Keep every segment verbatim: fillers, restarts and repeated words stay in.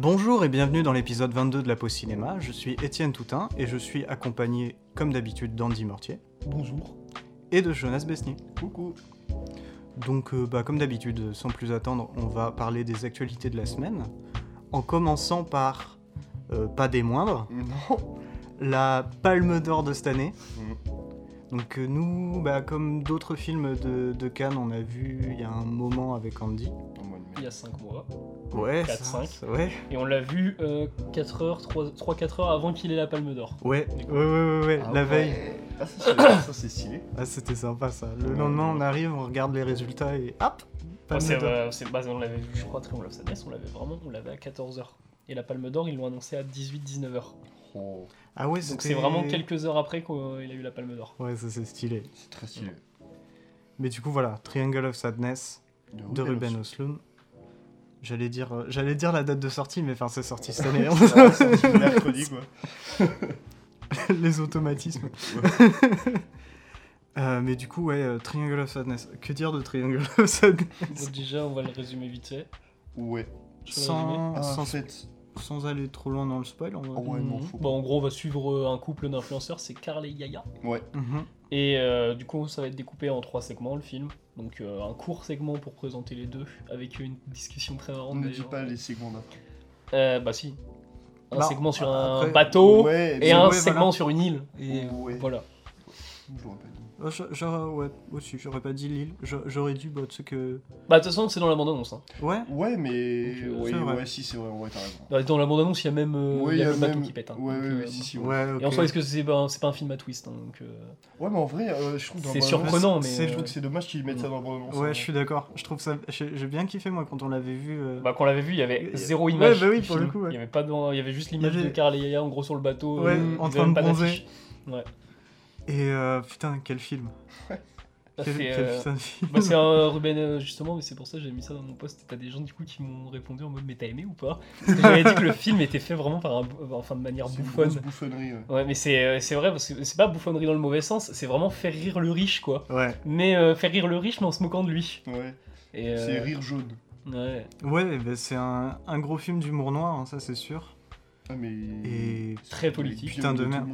Bonjour et bienvenue dans l'épisode vingt-deux de la Pause Cinéma, je suis Étienne Toutain et je suis accompagné, comme d'habitude, d'Andy Mortier. Bonjour. Et de Jonas Besnier. Coucou. Donc, euh, bah, comme d'habitude, sans plus attendre, on va parler des actualités de la semaine, en commençant par, euh, pas des moindres, non. la Palme d'or de cette année. Mmh. Donc euh, nous, bah, comme d'autres films de, de Cannes, on a vu il y a un moment avec Andy. Il y a cinq mois. Ouais, quatre à cinq. Ouais. Et on l'a vu euh, trois à quatre heures avant qu'il ait la Palme d'or. Ouais, ouais, ouais, ouais, ah, la ouais. veille. Ah, ça, c'est stylé. Ah, c'était sympa, ça. Le ouais, lendemain, ouais. on arrive, on regarde les résultats et hop, Palme ouais, d'or. Euh, c'est, bah, on l'avait vu, je crois, Triangle of Sadness, on l'avait vraiment, on l'avait à quatorze heures. Et la Palme d'or, ils l'ont annoncé à dix-huit dix-neuf heures. Oh. Ah ouais, c'était... Donc c'est vraiment quelques heures après qu'il a eu la Palme d'or. Ouais, ça, c'est stylé. C'est très stylé. Ouais. Mais du coup, voilà, Triangle of Sadness de, de Ruben Östlund. J'allais dire, euh, j'allais dire la date de sortie, mais enfin, c'est sorti cette année. Ah, c'est sorti mercredi, quoi. Les automatismes. Ouais. euh, mais du coup, ouais, euh, Triangle of Sadness. Que dire de Triangle of Sadness ? Déjà, on va le résumer vite fait. Ouais. Sans, ah, sans, fait... sans aller trop loin dans le spoil. On va oh, ouais, non, faut... bah, en gros, on va suivre un couple d'influenceurs, c'est Carl et Yaya. Ouais. Mm-hmm. Et euh, du coup, ça va être découpé en trois segments, le film. Donc euh, un court segment pour présenter les deux, avec une discussion très marrante. On ne dit pas les segments d'après. Euh, bah si. Un bah, segment sur après, un bateau ouais, et, et un ouais, segment voilà. sur une île. Et ouais. voilà. J'aurais pas dit. Oh, je, je, ouais, aussi, j'aurais pas dit l'île. Je, j'aurais dû, bah tu sais que... Bah de toute façon, c'est dans la bande-annonce. Hein. Ouais. Ouais, mais... Donc, ouais, ouais, ouais, si, c'est vrai, ouais, t'as raison. Bah, dans la bande-annonce, il y a même euh, ouais, y a y a le bateau même... qui pète. Hein. Ouais, donc, ouais, ouais, euh, si, si, ouais. ouais okay. Et en soi, est-ce que c'est, bah, c'est pas un film à twist hein, donc, euh... Ouais, mais en vrai, euh, je trouve... C'est surprenant, mais... C'est, je trouve que c'est dommage qu'ils mettent ouais. ça dans la bande-annonce. Ouais, hein. je suis d'accord. Je trouve ça... J'ai bien kiffé, moi, quand on l'avait vu... Euh... Bah, quand on l'avait vu, il y avait zéro image. Ouais, bah oui, pour le coup, Il y avait pas Il y avait juste l'image de Carl et Yaya, en gros, sur le bateau. Ouais, en train de bronzer. Ouais. Et euh, putain, quel film! Ouais. Quel, quel euh... putain de film! Bah, c'est un Ruben, justement, mais c'est pour ça que j'ai mis ça dans mon post. T'as des gens du coup qui m'ont répondu en mode mais t'as aimé ou pas? Parce que j'avais dit que le film était fait vraiment par un, enfin, de manière c'est bouffonne. C'est une grosse bouffonnerie, ouais. Ouais, mais c'est, c'est vrai, parce que c'est pas bouffonnerie dans le mauvais sens, c'est vraiment faire rire le riche, quoi. Ouais. Mais euh, faire rire le riche, mais en se moquant de lui. Ouais. Et, euh... C'est rire jaune. Ouais. Ouais, bah, c'est un, un gros film d'humour noir, hein, ça c'est sûr. Ah, mais. Et. Très politique. Putain de merde.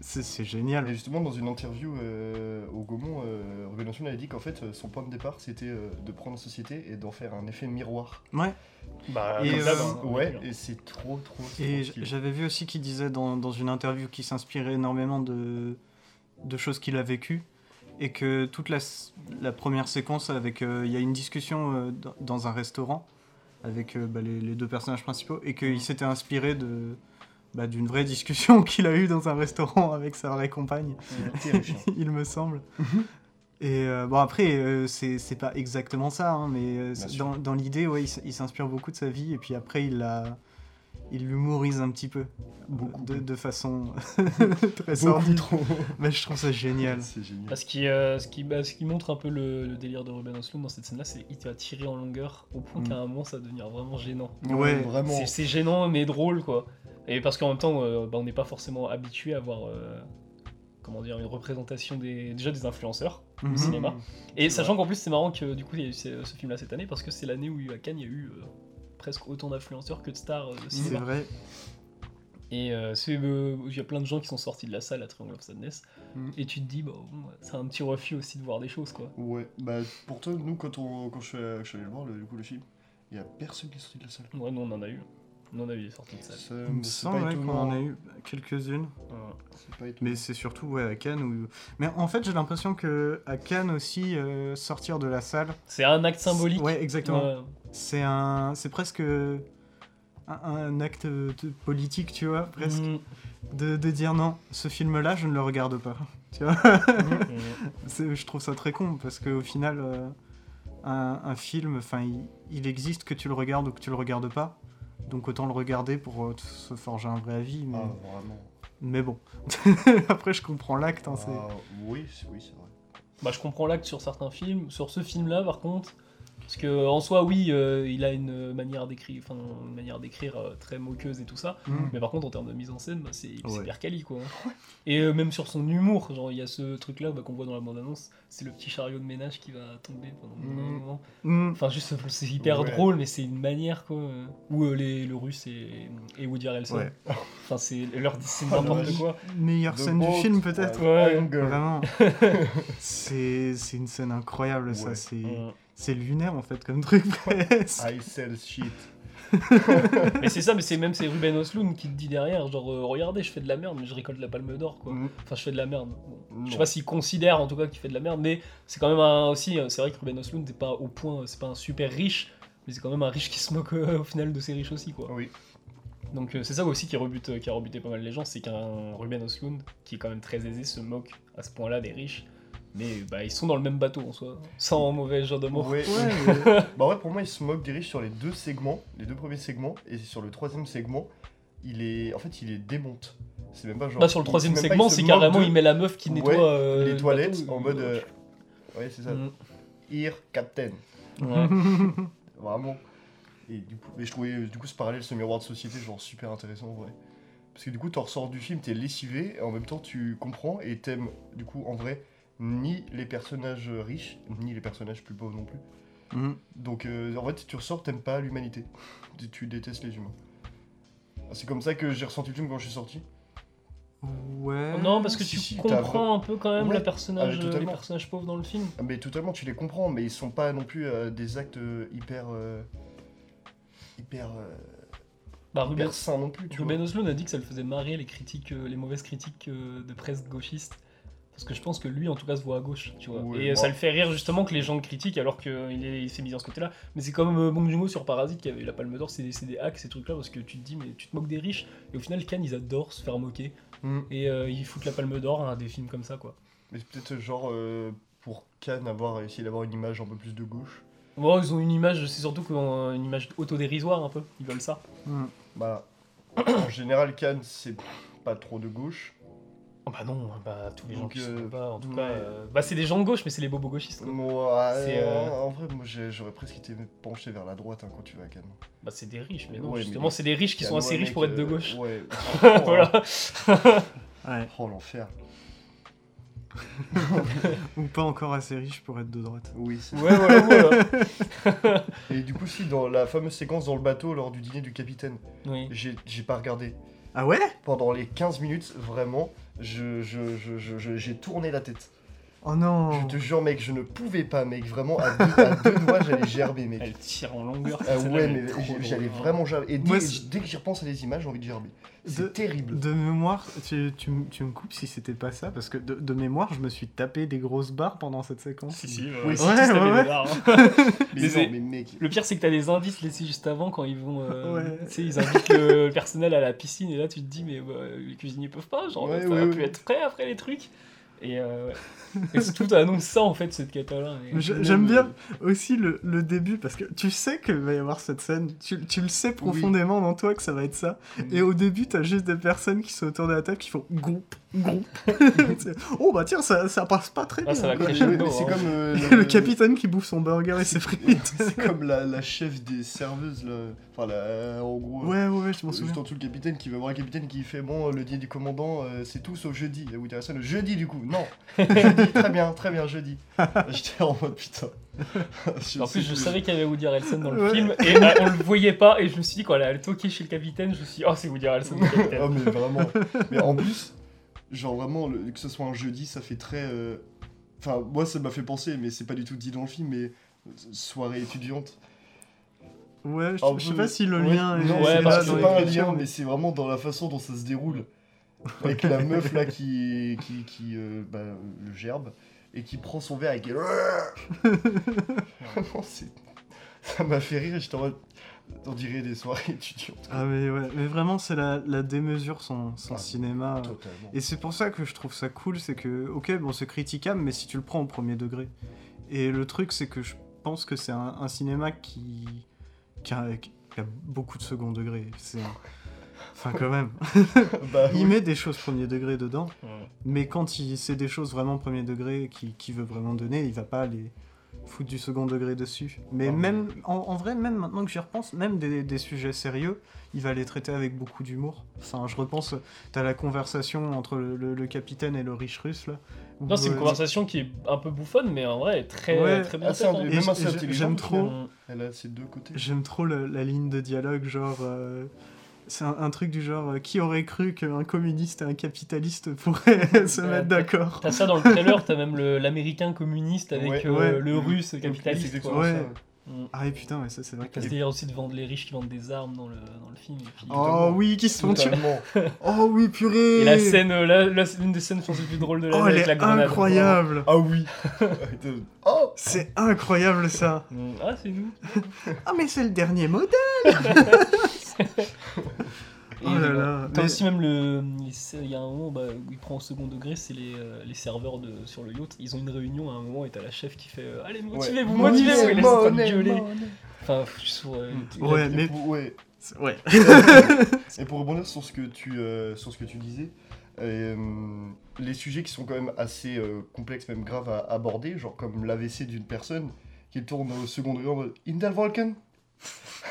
C'est, c'est génial. Et justement, dans une interview euh, au Gaumont, euh, Ruben Östlund avait dit qu'en fait, son point de départ, c'était euh, de prendre la société et d'en faire un effet miroir. Ouais. Bah, et, comme ça, euh, ouais, et c'est trop, trop... Et j- j'avais vu aussi qu'il disait dans, dans une interview qu'il s'inspirait énormément de, de choses qu'il a vécues et que toute la, la première séquence, avec il euh, y a une discussion euh, dans un restaurant avec euh, bah, les, les deux personnages principaux et qu'il s'était inspiré de... Bah, d'une vraie discussion qu'il a eue dans un restaurant avec sa vraie compagne, il me semble. Et euh, bon, après, euh, c'est, c'est pas exactement ça, hein, mais euh, dans, dans l'idée, ouais, il, il s'inspire beaucoup de sa vie, et puis après, il la, il l'humorise un petit peu, beaucoup, de, de façon très sordide. Mais je trouve ça génial. C'est génial. Parce qu'il, euh, ce, qui, bah, ce qui montre un peu le, le délire de Ruben Östlund dans cette scène-là, c'est qu'il t'a tiré en longueur, au point mm. qu'à un moment, ça va devenir vraiment gênant. Ouais, vraiment. C'est, c'est gênant, mais drôle, quoi. Et parce qu'en même temps, euh, bah, on n'est pas forcément habitué à avoir euh, comment dire, une représentation des, déjà des influenceurs mmh. au cinéma. Et sachant qu'en plus, c'est marrant que du coup, il y a eu ce, ce film-là cette année, parce que c'est l'année où à Cannes, il y a eu euh, presque autant d'influenceurs que de stars euh, de cinéma. C'est vrai. Et euh, il euh, y a plein de gens qui sont sortis de la salle à Triangle of Sadness, mmh. et tu te dis, bah, bon, c'est un petit refus aussi de voir des choses, quoi. Ouais, bah pour toi, nous, quand, on, quand je, suis, je suis allé le voir, le, du coup, le film, il n'y a personne qui est sorti de la salle. Ouais, nous, on en a eu. Non, on a eu des sorties de salle. Ça, il me semble ouais, qu'on en a eu quelques-unes. Ah, c'est pas mais c'est surtout ouais, à Cannes. Où... Mais en fait, j'ai l'impression qu'à Cannes aussi, euh, sortir de la salle. C'est un acte symbolique. C'est... Ouais, exactement. Ouais. C'est, un... c'est presque un, un acte de politique, tu vois, presque. Mm. De, de dire non, ce film-là, je ne le regarde pas. Tu vois mm. c'est, je trouve ça très con parce qu'au final, euh, un, un film, il, il existe que tu le regardes ou que tu le regardes pas. Donc autant le regarder pour euh, se forger un vrai avis. Mais, ah, vraiment. Mais bon. Après, je comprends l'acte. Hein, c'est... Ah, oui, oui, c'est vrai. Bah, je comprends l'acte sur certains films. Sur ce film-là, par contre, Parce que en soi, oui, euh, il a une manière d'écrire, enfin une manière d'écrire euh, très moqueuse et tout ça. Mmh. Mais par contre, en termes de mise en scène, bah, c'est hyper ouais. quali, quoi. Hein. Et euh, même sur son humour, genre il y a ce truc-là bah, qu'on voit dans la bande-annonce, c'est le petit chariot de ménage qui va tomber pendant mmh. un moment. Mmh. Enfin, juste, c'est hyper ouais. drôle, mais c'est une manière, quoi. Ou euh, les le Russe et, et Woody Harrelson. Ouais. Enfin, c'est leur c'est n'importe quoi. Meilleure de scène Bolt, du film, peut-être. Ouais, ouais. Vraiment. c'est c'est une scène incroyable, ouais. ça. C'est ouais. C'est lunaire en fait comme truc presque. I sell shit. Mais c'est ça, mais c'est même c'est Ruben Östlund qui te dit derrière, genre euh, regardez, je fais de la merde, mais je récolte la Palme d'or quoi. Mm. Enfin, je fais de la merde. Bon, je sais pas s'il considère en tout cas qu'il fait de la merde, mais c'est quand même un, aussi. C'est vrai que Ruben Östlund n'est pas au point, c'est pas un super riche, mais c'est quand même un riche qui se moque euh, au final de ses riches aussi quoi. Oui. Donc euh, c'est ça aussi qui rebute, euh, qui a rebuté pas mal les gens, c'est qu'un Ruben Östlund qui est quand même très aisé se moque à ce point-là des riches. Mais bah, ils sont dans le même bateau en soi, sans mauvais genre de mots. Ouais, ouais. Bah ouais, pour moi, ils se moquent des riches sur les deux segments, les deux premiers segments, et sur le troisième segment, il est, en fait, il les démonte. C'est même pas genre. Bah sur le troisième il... segment, pas, c'est carrément de... il met la meuf qui nettoie ouais, euh, les toilettes bateau, en mode. Euh... Ouais, c'est ça. Mm. Here, Captain. Ouais. Vraiment. Et du coup, mais je trouvais du coup ce parallèle, ce miroir de société, genre super intéressant, ouais. Parce que du coup, t'en ressors du film, t'es lessivé, et en même temps, tu comprends et t'aimes du coup en vrai. Ni les personnages riches, ni les personnages plus pauvres non plus. Mmh. Donc euh, en fait, tu ressors, t'aimes pas l'humanité. Tu, tu détestes les humains. C'est comme ça que j'ai ressenti le film quand je suis sorti. Ouais. Oh non, parce que si, tu si, comprends un peu quand même ouais. les, personnages, ah, les personnages pauvres dans le film. Ah, mais totalement, tu les comprends, mais ils sont pas non plus euh, des actes euh, hyper. Euh, hyper. Euh, Bah, hyper sains non plus. Tu Ruben Östlund a dit que ça le faisait marrer les, critiques, euh, les mauvaises critiques euh, de presse gauchiste. Parce que je pense que lui, en tout cas, se voit à gauche, tu vois. Oui, et moi. Ça le fait rire, justement, que les gens le critiquent alors qu'il est, il s'est mis dans ce côté-là. Mais c'est comme euh, Bong Joon-ho sur Parasite qui avait la Palme d'or, c'est des, c'est des hacks, ces trucs-là, parce que tu te dis, mais tu te moques des riches. Et au final, Cannes, ils adorent se faire moquer. Mm. Et euh, ils foutent la Palme d'or à hein, des films comme ça, quoi. Mais c'est peut-être genre, euh, pour Cannes, avoir essayé d'avoir une image un peu plus de gauche. Bon, ils ont une image, c'est surtout qu'ils ont une image autodérisoire, un peu. Ils veulent ça. Mm. Bah, en général, Cannes, c'est pas trop de gauche. Bah non, bah tous les donc gens qui euh, sont pas, en tout ouais. cas, euh, bah c'est des gens de gauche, mais c'est les bobos gauchistes. Quoi. Moi, c'est, euh... en vrai, moi j'aurais presque été penché vers la droite hein, quand tu vas à Cannes. Bah c'est des riches, mais non, ouais, justement mais c'est des riches qui sont assez riches pour euh, être de gauche. Ouais. Voilà. Ouais. Oh l'enfer. Ou pas encore assez riche pour être de droite. Oui, c'est ouais, voilà, voilà. Et du coup, si dans la fameuse séquence dans le bateau lors du dîner du capitaine, oui. j'ai, j'ai pas regardé. Ah ouais ? Pendant les quinze minutes, vraiment, je, je, je, je, je, j'ai tourné la tête. Oh non ! Je te jure, mec, je ne pouvais pas, mec, vraiment, à deux, à deux doigts, j'allais gerber, mec. Elle tire en longueur. Ah ouais, mais j'allais vraiment gerber. Et dès, Moi, dès que j'y repense à des images, j'ai envie de gerber. C'est de, terrible. De mémoire, tu, tu, tu me coupes si c'était pas ça, parce que de, de mémoire, je me suis tapé des grosses barres pendant cette séquence. Si, si, ouais, oui, si ouais, tu ouais, tapais ouais. des barres. Hein. mais mais, non, mais mec. Le pire, c'est que t'as des indices laissés juste avant quand ils vont. Euh, ouais. Tu sais, ils invitent le personnel à la piscine, et là, tu te dis, mais bah, les cuisiniers peuvent pas, genre, ouais, ça ouais, va ouais. plus être prêt après les trucs. Et, euh, et tout annonce ça en fait cette cata-là. Je, j'aime bien euh... aussi le, le début parce que tu sais qu'il va y avoir cette scène, tu, tu le sais profondément oui. dans toi que ça va être ça. Mmh. Et au début t'as juste des personnes qui sont autour de la table qui font groupe, groupe. Oh bah tiens ça, ça passe pas très ah, bien. Ça va crescendo. C'est hein. comme euh, le... le capitaine qui bouffe son burger et ses frites. C'est comme la, la chef des serveuses là. Enfin la, en gros. Ouais ouais, ouais je m'en euh, souviens. Juste en dessous le capitaine qui va voir le capitaine qui fait bon le dîner du commandant euh, c'est tout sauf jeudi. Et vous direz ça le jeudi du coup. Non, jeudi, très bien, très bien, jeudi. J'étais en mode putain. Je en plus, je savais qu'il y avait Woody Harrelson dans le ouais. film et bah, on le voyait pas. Et je me suis dit, quand elle a toqué chez le capitaine, je me suis dit, oh, c'est Woody Harrelson, le capitaine. Oh, mais vraiment. Mais en plus, genre vraiment, le, que ce soit un jeudi, ça fait très. Euh... Enfin, moi, ça m'a fait penser, mais c'est pas du tout dit dans le film, mais soirée étudiante. Ouais, je, peu, je sais pas si le ouais, lien. Non, est, ouais, c'est, bah, c'est pas un lien, mais c'est vraiment dans la façon dont ça se déroule. Avec la meuf là qui, qui, qui euh, bah, le gerbe et qui prend son verre et qui. Vraiment, c'est... ça m'a fait rire et je t'en... t'en dirais des soirées étudiantes. Ah, mais ouais, mais vraiment, c'est la, la démesure, son, son ah, cinéma. Totalement. Et c'est pour ça que je trouve ça cool, c'est que, ok, bon, c'est critiquable, mais si tu le prends au premier degré. Et le truc, c'est que je pense que c'est un, un cinéma qui... Qui, a, qui a beaucoup de second degré. C'est. Enfin, quand même. bah, il oui. met des choses premier degré dedans, ouais. mais quand il, c'est des choses vraiment premier degré qu'il, qu'il veut vraiment donner, il va pas les... foutre du second degré dessus. Mais oh, même, en, en vrai, même maintenant que j'y repense, même des, des sujets sérieux, il va les traiter avec beaucoup d'humour. Enfin, je repense, t'as la conversation entre le, le, le capitaine et le riche russe, là. Où, non, c'est une euh, conversation qui est un peu bouffonne, mais en vrai, très, ouais, très bien. Assez et, même et assez intelligente. J'aime trop... Elle a ses deux côtés. J'aime trop la, la ligne de dialogue, genre... Euh, c'est un, un truc du genre, euh, qui aurait cru qu'un communiste et un capitaliste pourraient se ouais, mettre d'accord. T'as ça dans le trailer, t'as même le, l'américain communiste avec ouais, euh, ouais, le euh, russe capitaliste. C'est quoi. Ouais. Ça. Mm. Ah et putain, mais ça c'est vrai. Parce qu'il y a aussi de vendre les riches qui vendent des armes dans le, dans le film. Puis, oh oui, qui se font tuer. Oh oui, purée. Et la scène, euh, la, la, l'une des scènes, je pense, les plus drôles de la oh, avec la grenade. Incroyable. Ah oui. Oh, c'est incroyable ça. Ah, c'est nous. Ah, mais c'est le dernier modèle. Et oh là là, t'as mais... aussi même le, il y a un moment bah, où il prend au second degré, c'est les, les serveurs de, sur le yacht, ils ont une réunion à un moment et t'as la chef qui fait euh, allez motivez-vous, ouais, motivez-vous, oui, il est en train de gueuler. Enfin, je suis euh, ouais, mais pour, ouais, ouais. Et pour rebondir sur ce que tu, euh, sur ce que tu disais, euh, les sujets qui sont quand même assez euh, complexes, même graves à aborder, genre comme l'A V C d'une personne qui tourne au second degré en mode Indel Volcan.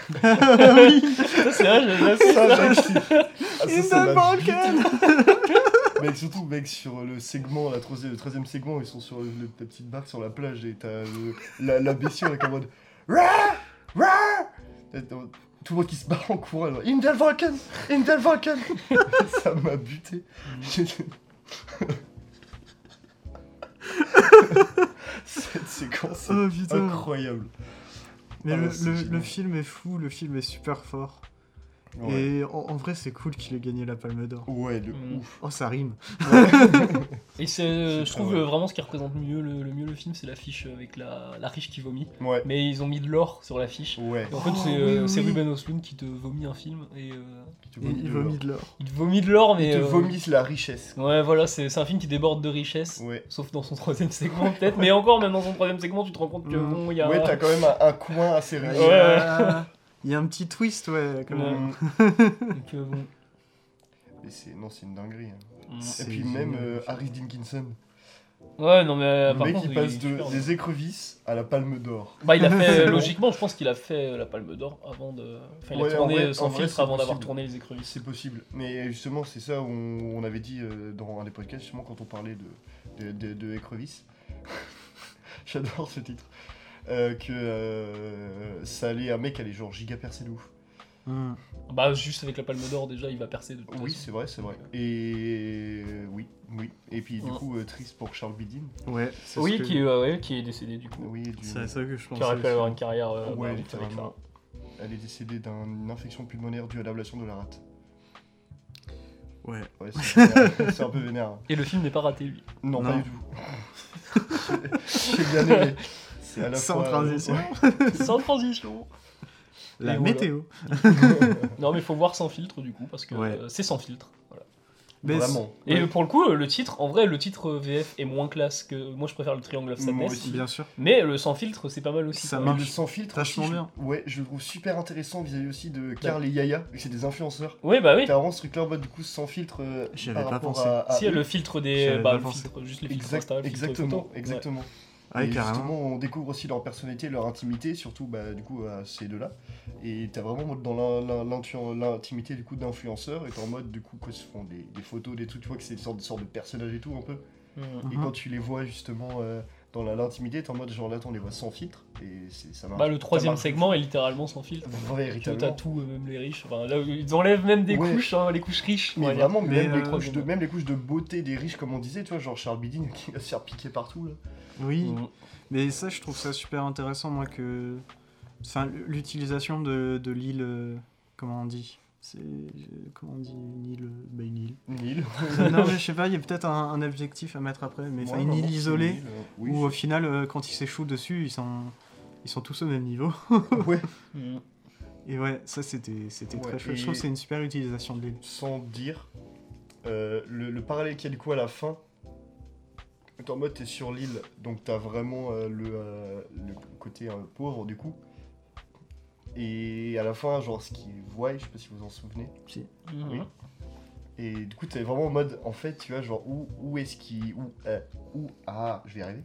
Oui. Ça c'est vrai, j'aime bien ça, ça, ça. Mec, surtout mec, sur le segment, la troisième, le troisième segment, ils sont sur le, le, la petite barque sur la plage et t'as le, la, la bestiole avec en mode Rah Rah tout le monde qui se barre en courant genre, Indel Volcan, Indel Volcan. Ça m'a buté. Cette séquence oh, est incroyable. Mais ah le, le, le film est fou, le film est super fort. Ouais. Et en, en vrai, c'est cool qu'il ait gagné la Palme d'or. Ouais, de mmh. ouf. Oh, ça rime. Ouais. Et c'est, c'est je trouve vrai. vraiment ce qui représente mieux le, le mieux le film, c'est l'affiche avec la, la riche qui vomit. Ouais. Mais ils ont mis de l'or sur l'affiche. Ouais. Et en fait, oh, c'est, oui, euh, oui. c'est Ruben Östlund qui te vomit un film et, euh, et vomit il vomit de l'or. Il te vomit de l'or, mais. Il te euh, vomit la richesse. Ouais, voilà, c'est, c'est un film qui déborde de richesse. Ouais. Sauf dans son troisième segment peut-être. Mais encore, même dans son troisième segment, tu te rends compte que mmh. bon, il y a. Ouais, t'as quand même un, un coin assez riche. Ouais. ouais. Il y a un petit twist, ouais, quand même. Ouais. Donc, euh, bon. Mais c'est... Non, c'est une dinguerie. Hein. Mmh. Et puis même euh, Harry Dinkinson. Ouais, non, mais euh, par contre... Le mec, contre, il passe il de, des écrevisses à la Palme d'or. Bah, il a fait... logiquement, je pense qu'il a fait la Palme d'or avant de... Enfin, il ouais, a tourné en vrai, sans filtre vrai, avant possible. d'avoir tourné les écrevisses. C'est possible. Mais justement, c'est ça où on avait dit euh, dans un des podcasts, justement, quand on parlait de, de, de, de écrevisses. J'adore ce titre. Euh, que euh, ça allait, un mec allait genre giga percer de ouf. Mm. Bah, juste avec la Palme d'or, déjà, il va percer de toute façon. Oui, c'est vrai, c'est vrai. Et oui, oui. Et puis, du ouais. coup, euh, triste pour Charles Bidin. Ouais, c'est oui, ce qui, que... euh, ouais, qui est décédé, du coup. Oui, du... C'est ça que je pensais. Qui aurait pu avoir une carrière. Euh, ouais, bah, elle, avec elle est décédée d'une infection pulmonaire due à l'ablation de la rate. Ouais. Ouais, c'est, c'est un peu vénère. Et le film n'est pas raté, lui. Non, non. Pas du tout. J'ai bien aimé. Sans transition. Euh, sans transition. La et météo. Voilà. Non, mais faut voir sans filtre du coup, parce que ouais. euh, c'est sans filtre. Voilà. Mais vraiment. C'est... Et ouais. pour le coup, le titre, en vrai, le titre V F est moins classe que. Moi, je préfère le Triangle of Sadness. Aussi, bien sûr. Mais le sans filtre, c'est pas mal aussi. Ça marche. Le sans filtre. Tâchement aussi, bien. Je... Ouais, je le trouve super intéressant vis-à-vis aussi de Carl ouais. et Yaya, c'est des influenceurs. Oui, bah oui. T'as vraiment ce truc-là en mode du coup sans filtre. Euh, J'y avais pas pensé. À, à si, eux. Le filtre des. Bah, le filtre, juste les filtres. Exact, exactement, exactement. Ah, et justement, on découvre aussi leur personnalité, leur intimité, surtout bah, du coup à ces deux-là. Et t'as vraiment dans l'in- l'in- l'intimité du coup d'influenceurs, et t'es en mode du coup quand ils se font des, des photos, des trucs, tu vois que c'est une sorte, sorte de personnage et tout un peu. Mm-hmm. Et quand tu les vois justement euh, dans la, l'intimité, t'es en mode genre là, on les voit sans filtre, et c'est, ça marche. Bah le troisième segment est littéralement sans filtre. Ouais, véritablement. T'as tout, même les riches. Enfin, là, ils enlèvent même des ouais. couches, hein, les couches riches. Mais ouais, vraiment, mais même, euh, les couches de, même les couches de beauté des riches, comme on disait, tu vois, genre Charles Bidin qui va se faire piquer partout là. Oui, mmh. mais ça, je trouve ça super intéressant, moi, que... Enfin, l'utilisation de, de l'île... Euh, comment on dit C'est... Comment on dit Une île... Bah, une île. Une île. Non, mais je sais pas, il y a peut-être un, un objectif à mettre après, mais ouais, une île isolée, une île, euh, oui, où, au final, euh, quand ils s'échouent dessus, ils sont, ils sont tous au même niveau. Ouais. Mmh. Et ouais, ça, c'était, c'était ouais, très chouette. Je trouve que c'est une super utilisation de l'île. Sans dire, euh, le, le parallèle qu'il y a, du coup, à la fin... En mode t'es sur l'île, donc t'as vraiment euh, le, euh, le côté euh, pauvre du coup. Et à la fin, genre ce qui est voile, je sais pas si vous en souvenez. Si. Mmh. Oui. Et du coup t'es vraiment en mode, en fait tu vois genre où, où est-ce qui, où, euh, où, ah je vais y arriver.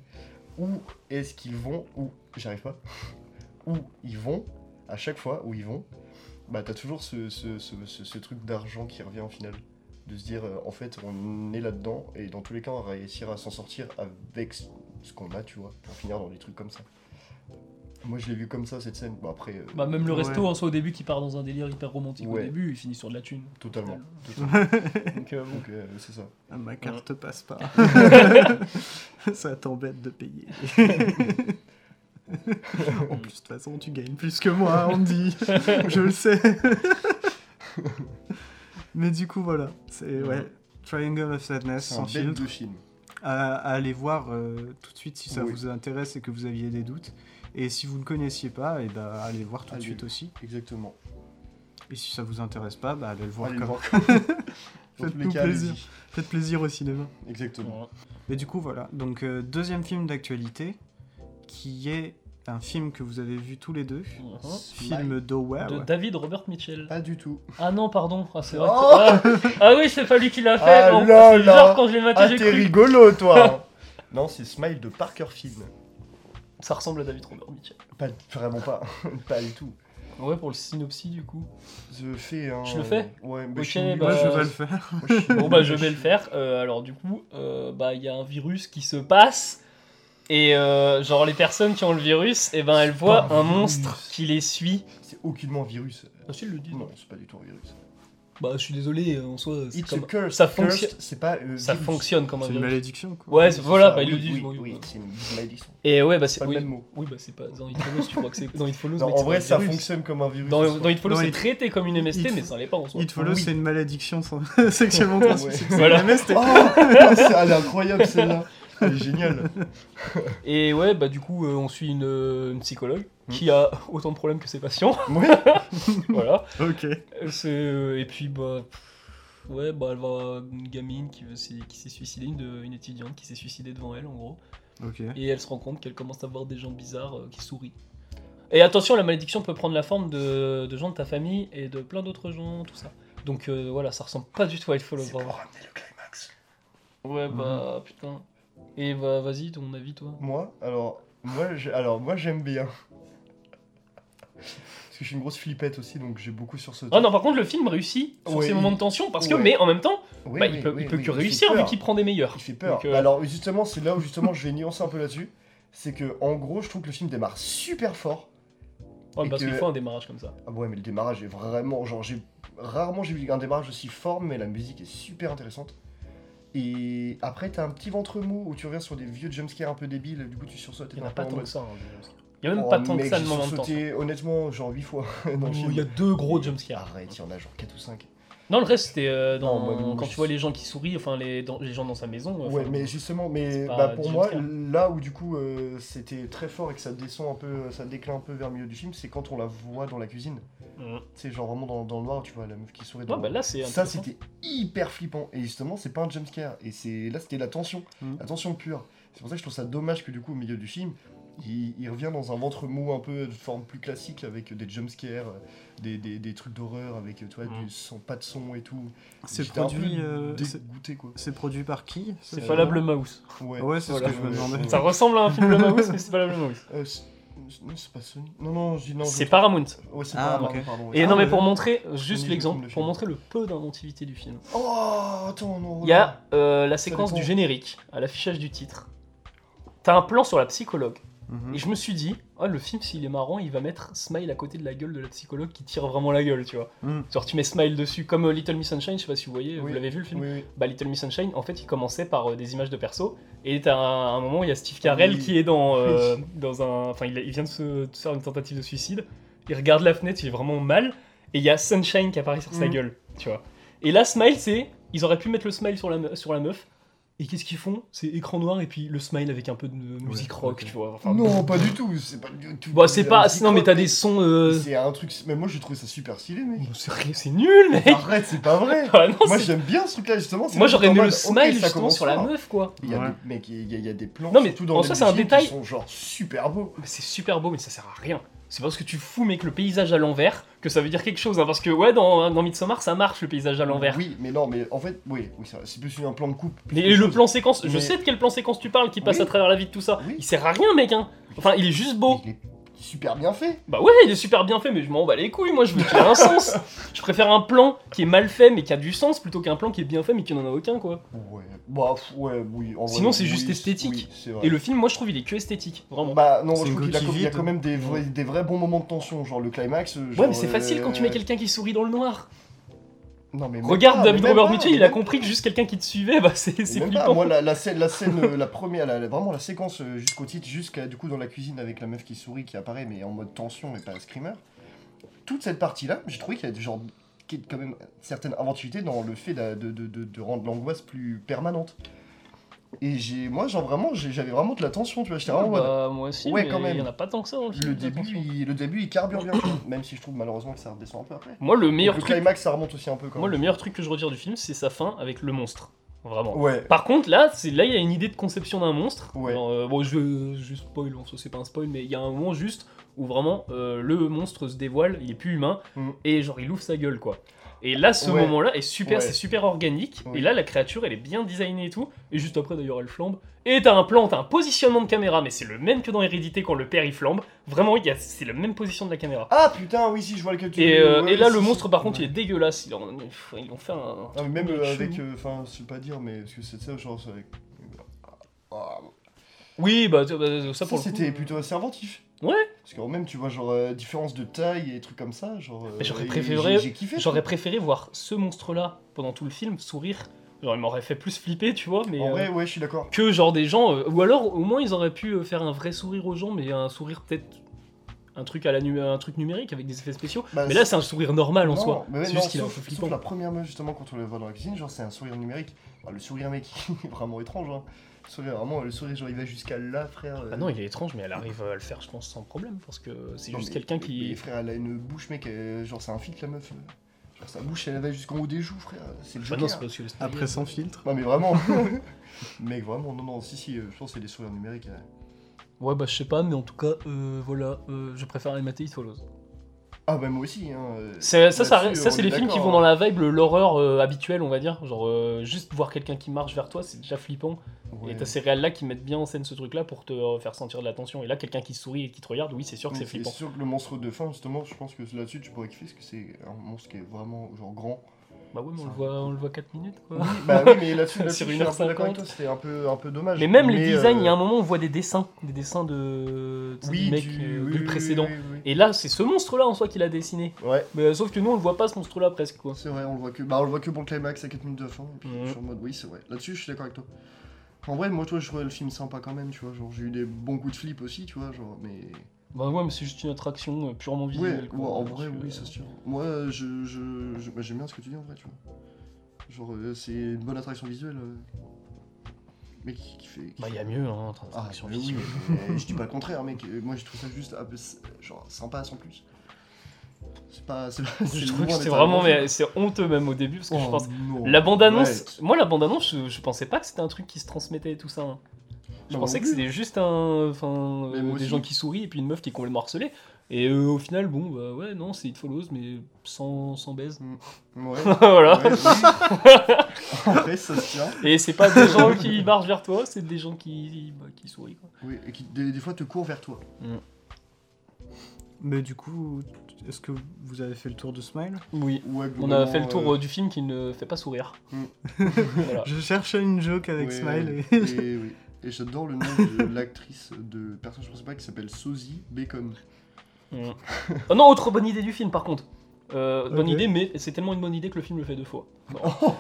où est-ce qu'ils vont, où, j'arrive pas, où ils vont, à chaque fois où ils vont, bah t'as toujours ce, ce, ce, ce, ce truc d'argent qui revient au final. De se dire, euh, en fait, on est là-dedans, et dans tous les cas, on va réussir à s'en sortir avec ce qu'on a, tu vois, pour finir dans des trucs comme ça. Moi, je l'ai vu comme ça, cette scène. Bah, après, euh... bah, même le resto, ouais. En soi, au début, qui part dans un délire hyper romantique ouais. Au début, il finit sur de la thune. Totalement. Totalement. Donc, euh, Donc euh, c'est ça. Ah, ma carte ouais. passe pas. Ça t'embête de payer. En plus, de toute façon, tu gagnes plus que moi, Andy. Je le sais. Mais du coup, voilà, c'est ouais. Triangle of Sadness, sans filtre. Film. À, à aller voir euh, tout de suite si ça oui. vous intéresse et que vous aviez des doutes. Et si vous ne connaissiez pas, et bah, allez voir tout allez. de suite aussi. Exactement. Et si ça vous intéresse pas, bah, allez le voir allez quand même. Faites-nous plaisir. Faites plaisir au cinéma. Exactement. Mais du coup, voilà. Donc, euh, deuxième film d'actualité, qui est... un film que vous avez vu tous les deux, uh-huh. film d'Howard. De David Robert Mitchell. Pas du tout. Ah non, pardon. Ah, c'est vrai que... oh ah, ah oui, c'est pas lui qui l'a fait. Ah bon, là, c'est bizarre, là. Quand je l'ai maté, ah, j'ai cru. Ah, t'es rigolo, toi. Non, c'est Smile de Parker Finn. Ça ressemble à David Robert Mitchell. Pas, vraiment pas. Pas du tout. Ouais, pour le synopsis, du coup. Je fais un... Je le fais ? Ouais, mais okay, je, suis... bah... ouais, je vais le faire. Moi, suis... Bon, bah, je vais le faire. Euh, alors, du coup, euh, bah, il y a un virus qui se passe... Et euh, genre les personnes qui ont le virus, eh ben elles voient un, un monstre qui les suit. C'est aucunement un virus. Ah si, ils le disent. Non, c'est pas du tout un virus. Bah je suis désolé, en soi, c'est It's comme... a curse. Ça fonctionne. C'est pas. Euh, ça fonctionne comme un virus. C'est une malédiction quoi. Ouais, c'est... voilà, bah, ils oui, le disent. Oui, oui, oui, oui, c'est une malédiction. Et ouais, bah c'est. Pas oui, le même mot. Oui, bah c'est pas. Dans It Follows, tu crois que c'est dans It Follows. Non, mais en vrai, ça fonctionne comme un virus. Dans, dans It Follows, c'est traité comme une M S T, mais ça l'est pas en soi. It Follows, c'est une malédiction sexuellement transmissible. Voilà. M S T. Elle est incroyable celle-là. C'est génial. Et ouais, bah du coup, euh, on suit une, une psychologue mmh. qui a autant de problèmes que ses patients. Oui. Voilà. Ok. C'est, euh, et puis bah, pff, ouais, bah elle voit une gamine qui veut, qui s'est suicidée, une, une étudiante qui s'est suicidée devant elle, en gros. Ok. Et elle se rend compte qu'elle commence à voir des gens bizarres euh, qui sourient. Et attention, la malédiction peut prendre la forme de, de gens de ta famille et de plein d'autres gens, tout ça. Donc euh, voilà, ça ressemble pas du tout à It Follows. C'est pour ramener le climax. Ouais, bah mmh. putain. Et bah, vas-y, ton avis, toi. Moi, alors, moi, j'ai... alors, moi, j'aime bien. Parce que je suis une grosse flippette aussi, donc j'ai beaucoup sur ce. Ah non, par contre, le film réussit sur ouais, ses il... moments de tension, parce que, ouais. mais en même temps, ouais, bah, oui, il peut, oui, il peut oui, que il réussir vu qu'il prend des meilleurs. Il fait peur. Donc, euh... alors, justement, c'est là où justement je vais nuancer un peu là-dessus. C'est que, en gros, je trouve que le film démarre super fort. Ouais, parce que... qu'il faut un démarrage comme ça. Ah ouais, mais le démarrage est vraiment. Genre, j'ai. Rarement j'ai vu un démarrage aussi fort, mais la musique est super intéressante. Et après, t'as un petit ventre mou où tu reviens sur des vieux jumpscares un peu débiles, du coup tu sursautes. Il n'y en a pas tant que ça. Hein, il n'y a même oh, pas tant que ça de moment de temps. J'ai sursauté honnêtement genre huit fois. Il y a deux gros jumpscares. Arrête, il y en a genre quatre ou cinq. Non, le reste c'était euh, dans... non, moi, quand moi, tu je... vois les gens qui sourient, enfin les, dans... les gens dans sa maison. Enfin, ouais, mais justement, mais bah, pour moi, là où du coup euh, c'était très fort et que ça descend un peu, ça décline un peu vers le milieu du film, c'est quand on la voit dans la cuisine. C'est genre vraiment dans, dans le noir, tu vois, la meuf qui sourit dans ouais, bah là, c'est ça, c'était hyper flippant. Et justement, c'est pas un jumpscare. Et c'est... là, c'était la tension, mmh. la tension pure. C'est pour ça que je trouve ça dommage que du coup, au milieu du film, il, il revient dans un ventre mou un peu de forme plus classique avec des jumpscares, des, des, des trucs d'horreur avec, tu vois, mmh. du son, pas de son et tout. C'est produit... Euh, dégoûté, quoi. C'est produit par qui ? C'est euh, Fallible Mouse. Ouais, ouais c'est voilà. ce que je me demandais. Ça ressemble à un film de Mouse, mais c'est Fallible Mouse. Euh, c'est... Non, c'est pas Sony. Non, non, je dis non. C'est Paramount. Ouais, c'est ah, Paramount, okay. pardon. Ouais. Et ah, non, mais pour montrer, juste l'exemple, pour montrer le peu d'inventivité du film. Oh, attends, non. Il y a euh, la séquence du générique, à l'affichage du titre. T'as un plan sur la psychologue. Mm-hmm. Et je me suis dit, oh, le film, s'il est marrant, il va mettre Smile à côté de la gueule de la psychologue qui tire vraiment la gueule, tu vois. Mm. Genre, tu mets Smile dessus, comme euh, Little Miss Sunshine, je sais pas si vous voyez, oui. vous l'avez vu le film. Oui, oui. Bah, Little Miss Sunshine, en fait, il commençait par euh, des images de perso. Et t'as un, un moment, il y a Steve Carell oui. qui est dans, euh, dans un... Enfin, il, il vient de se de faire une tentative de suicide. Il regarde la fenêtre, il est vraiment mal. Et il y a Sunshine qui apparaît sur mm. sa gueule, tu vois. Et là, Smile, c'est... Ils auraient pu mettre le Smile sur la, sur la meuf. Et qu'est-ce qu'ils font ? C'est écran noir et puis le Smile avec un peu de musique ouais, rock, okay. tu vois. Enfin, non, pas du tout, c'est pas du tout. Bah, c'est pas. Non, mais t'as des sons. Euh... C'est un truc. Mais moi, j'ai trouvé ça super stylé, mec. C'est, c'est nul, mec. Arrête, c'est pas vrai. Bah, non, moi, c'est... j'aime bien ce truc-là, justement. C'est moi, j'aurais aimé le Smile, okay, justement, sur la meuf, quoi. Il y a ouais. des... mec, il y, y a des plans. Non, mais tout dans en soi, c'est un détail. Qui sont genre super beaux. Mais c'est super beau, mais ça sert à rien. c'est parce que tu fous, mec, le paysage à l'envers que ça veut dire quelque chose, hein, parce que ouais, dans, dans Midsommar, ça marche le paysage à l'envers. Oui, mais non, mais en fait, oui, oui ça, c'est plus un plan de coupe. Et le plan séquence, mais... je sais de quel plan séquence tu parles, qui passe oui. à travers la vie de tout ça. Oui. Il sert à rien, mec, hein. Enfin, il est juste beau. Il est super bien fait. Bah ouais, il est super bien fait, mais je m'en bats les couilles, moi, je veux qu'il ait un sens. Je préfère un plan qui est mal fait, mais qui a du sens, plutôt qu'un plan qui est bien fait, mais qui n'en a aucun, quoi. Ouais, bah, ouais, oui. En Sinon, vrai, c'est oui, juste esthétique. Oui, c'est et le film, moi, je trouve, il est que esthétique, vraiment. Bah non, c'est je trouve qu'il a, il y a quand même des vrais, des vrais bons moments de tension, genre le climax. Genre, ouais, mais c'est facile euh... quand tu mets quelqu'un qui sourit dans le noir. Non, mais regarde pas, David mais Robert Mitchell, il a compris pas. Que juste quelqu'un qui te suivait, bah c'est, c'est flippant. Moi, la, la scène, la, scène la première, la, vraiment la séquence jusqu'au titre, jusqu'à du coup dans la cuisine avec la meuf qui sourit, qui apparaît, mais en mode tension et pas screamer. Toute cette partie-là, j'ai trouvé qu'il y a genre qu'il y a quand même certaines inventivité dans le fait de, de, de, de, de rendre l'angoisse plus permanente. Et j'ai, moi, genre vraiment, j'ai, j'avais vraiment de la tension, tu vois. J'étais ouais, vraiment. Bah, moi aussi. Ouais, mais quand même. Il y en a pas tant que ça. Hein, le, le début, il, le début, il carbure bien, même si je trouve malheureusement que ça redescend un peu après. Moi, le meilleur. Donc, le truc... climax, ça remonte aussi un peu. Quand moi, même. Le meilleur truc que je retire du film, c'est sa fin avec le monstre. Vraiment. Ouais. Par contre, là, c'est là, il y a une idée de conception d'un monstre. Ouais. Alors, euh, bon, je, je spoil, ça c'est pas un spoil, mais il y a un moment juste où vraiment euh, le monstre se dévoile, il est plus humain mm. et genre il ouvre sa gueule, quoi. Et là, ce ouais. moment-là est super, ouais. c'est super organique. Ouais. Et là, la créature, elle est bien designée et tout. Et juste après, d'ailleurs, elle flambe. Et t'as un plan, t'as un positionnement de caméra, mais c'est le même que dans Hérédité quand le père il flambe. Vraiment, il y a, c'est la même position de la caméra. Ah putain, oui, si je vois le calcul. Et, euh, ouais, et là, si, le monstre, par si, contre, ouais. il est dégueulasse. Ils ont, ils ont fait un. Ah, mais même euh, avec. Enfin, euh, je sais pas dire, mais parce que c'est ça, genre, c'est avec. Ah. Oui, bah, ça, ça pour ça, le coup. C'était plutôt serventif. Ouais. Parce que quand même, tu vois, genre, euh, différence de taille et trucs comme ça, genre... Euh, j'aurais préféré, j'ai, j'ai kiffé, j'aurais préféré voir ce monstre-là, pendant tout le film, sourire. Genre, il m'aurait fait plus flipper, tu vois, mais... En vrai, euh, ouais, je suis d'accord. Que, genre, des gens... Euh, ou alors, au moins, ils auraient pu euh, faire un vrai sourire aux gens, mais un sourire peut-être... Un truc, à la nu- un truc numérique, avec des effets spéciaux. Bah, mais là, c'est un sourire normal, en non, soi. Mais ouais, c'est non, juste qu'il sauf, a un peu flippant. Sauf la première meuf, justement, quand on le voit dans la cuisine, genre, c'est un sourire numérique. Bah, le sourire, mec, est vraiment étrange, hein. Sourire, vraiment, le sourire, genre, il va jusqu'à là, frère. Ah non, il est étrange, mais elle arrive à le faire, je pense, sans problème, parce que c'est non, juste mais, quelqu'un mais, qui... Mais frère, elle a une bouche, mec, elle, genre, c'est un filtre, la meuf. Genre, sa bouche, elle va jusqu'en haut des joues, frère. C'est le bah non, c'est parce que après, après, sans filtre. Non, mais vraiment. Mec, vraiment, non, non, si, si, je pense que c'est des sourires numériques. Hein. Ouais, bah, je sais pas, mais en tout cas, euh, voilà, euh, je préfère les mater It Follows. Ah bah moi aussi hein. C'est, ça, ça, ça c'est les films qui vont dans la vibe, l'horreur euh, habituelle on va dire. Genre euh, juste voir quelqu'un qui marche vers toi c'est déjà flippant ouais. Et t'as ces réels là qui mettent bien en scène ce truc là pour te euh, faire sentir de la tension. Et là quelqu'un qui sourit et qui te regarde oui c'est sûr que c'est, c'est flippant. C'est sûr que le monstre de fin justement je pense que là-dessus tu pourrais kiffer parce que c'est un monstre qui est vraiment genre grand. Bah oui, mais on le, voit, on le voit quatre minutes, quoi. Oui, bah oui, mais là-dessus, là-dessus sur une heure cinquante, c'était un peu, un peu dommage. Mais même mais les designs, il euh... y a un moment, on voit des dessins, des dessins de, de oui, du mec du, euh, oui, du précédent. Oui, oui, oui. Et là, c'est ce monstre-là, en soi, qu'il a dessiné. Ouais. Mais, euh, sauf que nous, on le voit pas, ce monstre-là, presque, quoi. C'est vrai, on le voit que, bah, on le voit que pour le climax à quatre minutes de fin, et puis mmh. je suis en mode, oui, c'est vrai. Là-dessus, je suis d'accord avec toi. En vrai, moi, toi, je trouvais le film sympa quand même, tu vois, genre, j'ai eu des bons coups de flip aussi, tu vois, genre, mais... Bah ouais mais c'est juste une attraction purement visuelle ouais, quoi. Ouais, en vrai oui c'est sûr. Moi je, je, je bah, j'aime bien ce que tu dis en vrai tu vois. Genre euh, c'est une bonne attraction visuelle. Euh. Mais qui, qui fait. Qui bah fait... y a mieux hein attraction ah, visuelle. Oui, mais je dis pas le contraire mec. Moi je trouve ça juste un peu genre sympa sans plus. C'est pas, c'est pas, c'est je trouve que c'est vraiment mais c'est honteux même au début parce que oh, je pense non. La bande annonce ouais. Moi la bande annonce je, je pensais pas que c'était un truc qui se transmettait et tout ça. Hein. Je pensais que c'était juste un, enfin, euh, des gens qui sourient et puis une meuf qui est complètement harcelée. Et euh, au final, bon, bah ouais, non, c'est It Follows, mais sans, sans baise. Mm. Ouais. Voilà. Ouais, oui. En vrai, ça se tient. Et c'est pas des gens qui marchent vers toi, c'est des gens qui, bah, qui sourient. Quoi. Oui, et qui des, des fois te courent vers toi. Mm. Mais du coup, est-ce que vous avez fait le tour de Smile ? Oui, ouais, on a fait le tour euh... du film qui ne fait pas sourire. Mm. Voilà. Je cherchais une joke avec ouais, Smile. Et... et oui. Et j'adore le nom de l'actrice de personnage principal qui s'appelle Sosie Bacon. Mmh. Oh non, autre bonne idée du film par contre. Euh, okay. Bonne idée, mais c'est tellement une bonne idée que le film le fait deux fois.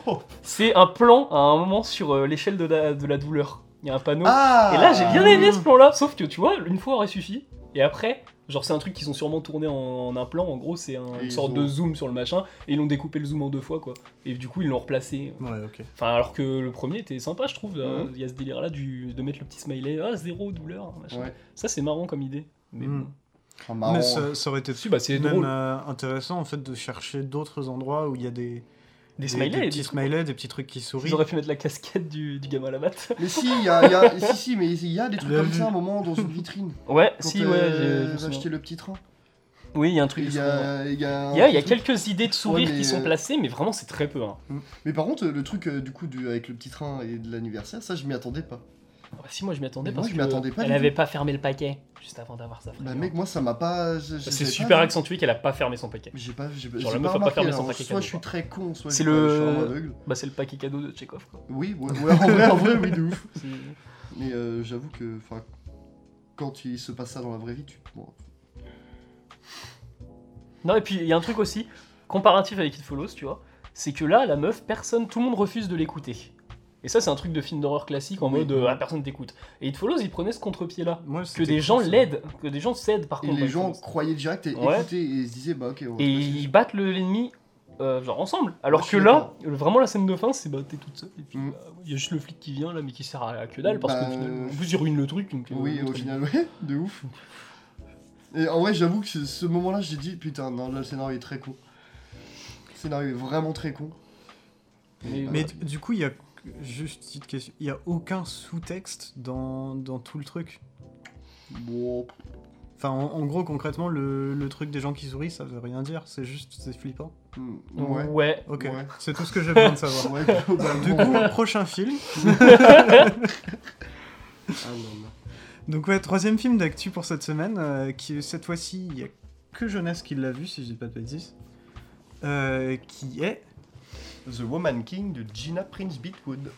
Oh. C'est un plan à un moment sur euh, l'échelle de la, de la douleur. Il y a un panneau. Ah. Et là, j'ai bien aimé ce plan-là. Sauf que tu vois, une fois aurait suffi. Et après, genre c'est un truc qu'ils ont sûrement tourné en, en un plan. En gros, c'est un, une sorte ont... de zoom sur le machin. Et ils l'ont découpé le zoom en deux fois, quoi. Et du coup, ils l'ont replacé. Ouais, ok. Enfin, alors que le premier était sympa, je trouve. Mm-hmm. Il y a ce délire-là du, de mettre le petit smiley. Ah, zéro douleur, machin. Ouais. Ça, c'est marrant comme idée. Mais mm. bon. Ah, marrant. Mais ça, ça aurait été si, bah, c'est même drôle. Euh, intéressant, en fait, de chercher d'autres endroits où il y a des... Des, des, smileys, des petits des smileys, des petits trucs qui sourient. J'aurais pu mettre la casquette du, du gamin à la batte. Mais si, il y a, y a, si, si, mais il y a des trucs comme ça à un moment dans une vitrine. Ouais, quand si, ouais. J'ai acheté le petit train. Oui, il y a un truc. Il y a, y a, y a, y a quelques idées de sourire ouais, qui sont placées, mais vraiment c'est très peu. Hein. Mais par contre, le truc du coup du, avec le petit train et de l'anniversaire, ça je m'y attendais pas. Ah bah si, moi je m'y attendais mais parce moi, je que m'attendais pas, elle avait pas fermé le paquet juste avant d'avoir sa fréquence. Bah mec, moi ça m'a pas. Je, je c'est super pas, accentué qu'elle a pas fermé son paquet. J'ai pas, j'ai, genre j'ai la meuf a pas fermé son paquet. Soit cadeau, je suis très con, soit c'est je, le... je suis un aveugle. Bah c'est le paquet cadeau de Tchekhov. Quoi. Oui, ouais, ouais, en vrai, en vrai, oui de ouf. Mais euh, j'avoue que, enfin, quand il se passe ça dans la vraie vie, tu. Bon. Non et puis il y a un truc aussi comparatif avec It Follows, tu vois, c'est que là la meuf, personne, tout le monde refuse de l'écouter. Et ça, c'est un truc de film d'horreur classique en oui. mode ah, personne t'écoute. Et It Follows, ils prenaient ce contre-pied là. Ouais, que des gens l'aident, que des gens cèdent par contre. Et les gens pense. croyaient direct et ouais. écoutaient et ils se disaient bah ok. On et ils battent l'ennemi euh, genre ensemble. Alors bah, que là, d'accord. vraiment la scène de fin, c'est bah t'es toute seule. Et puis il mm. bah, y a juste le flic qui vient là, mais qui sert à que dalle parce bah... qu'au final, en plus, ils ruinent le truc. Donc, oui, euh, au final, ouais, de ouf. Et en vrai, j'avoue que ce moment là, j'ai dit putain, non, le scénario est très con. Le scénario est vraiment très con. Et, mais euh, du coup, il y a. Juste petite question, il n'y a aucun sous-texte dans, dans tout le truc. Bon. Enfin, en, en gros, concrètement, le, le truc des gens qui sourient, ça veut rien dire, c'est juste, c'est flippant. Mmh, ouais. ouais. Ok, ouais. C'est tout ce que j'ai besoin de savoir. Ouais, du coup, prochain film. ah, non, non. Donc ouais, troisième film d'actu pour cette semaine, euh, qui cette fois-ci, il n'y a que Jonas qui l'a vu, si je dis pas de bêtises, euh, qui est... The Woman King de Gina Prince Beatwood.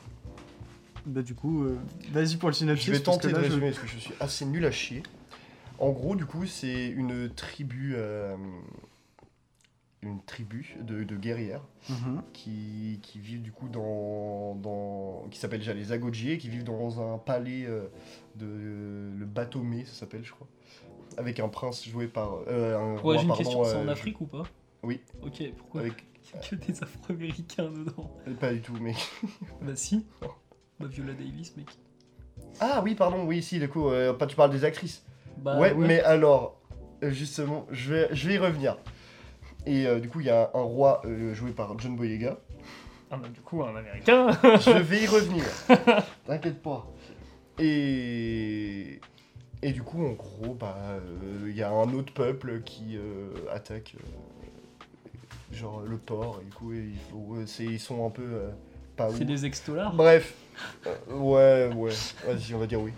Bah du coup, euh, vas-y pour le synopsis. Je vais tenter de résumer parce que je suis assez nul à chier. En gros, du coup, c'est une tribu, euh, une tribu de, de guerrières mm-hmm. qui qui vivent du coup dans dans qui s'appelle déjà les Agogiers, qui vivent dans un palais euh, de euh, le Batomé, ça s'appelle, je crois, avec un prince joué par. Euh, un ouais, roi, j'ai une pardon, question. C'est euh, en Afrique je... ou pas ? Oui. Ok. Pourquoi ? Avec... que des afro-américains dedans. Pas du tout, mec. Bah si. Bah Viola Davis, mec. Ah oui, pardon, oui, si, du coup, euh, tu parles des actrices. Bah, ouais, ouais, mais alors, justement, je vais, je vais y revenir. Et euh, du coup, il y a un roi euh, joué par John Boyega. Ah bah du coup, un américain. Je vais y revenir. T'inquiète pas. Et... Et du coup, en gros, bah, il euh, y a un autre peuple qui euh, attaque... Euh... genre le port et du coup il faut, c'est, ils sont un peu euh, pas c'est où. Des ex-dollars bref euh, ouais ouais vas-y on va dire oui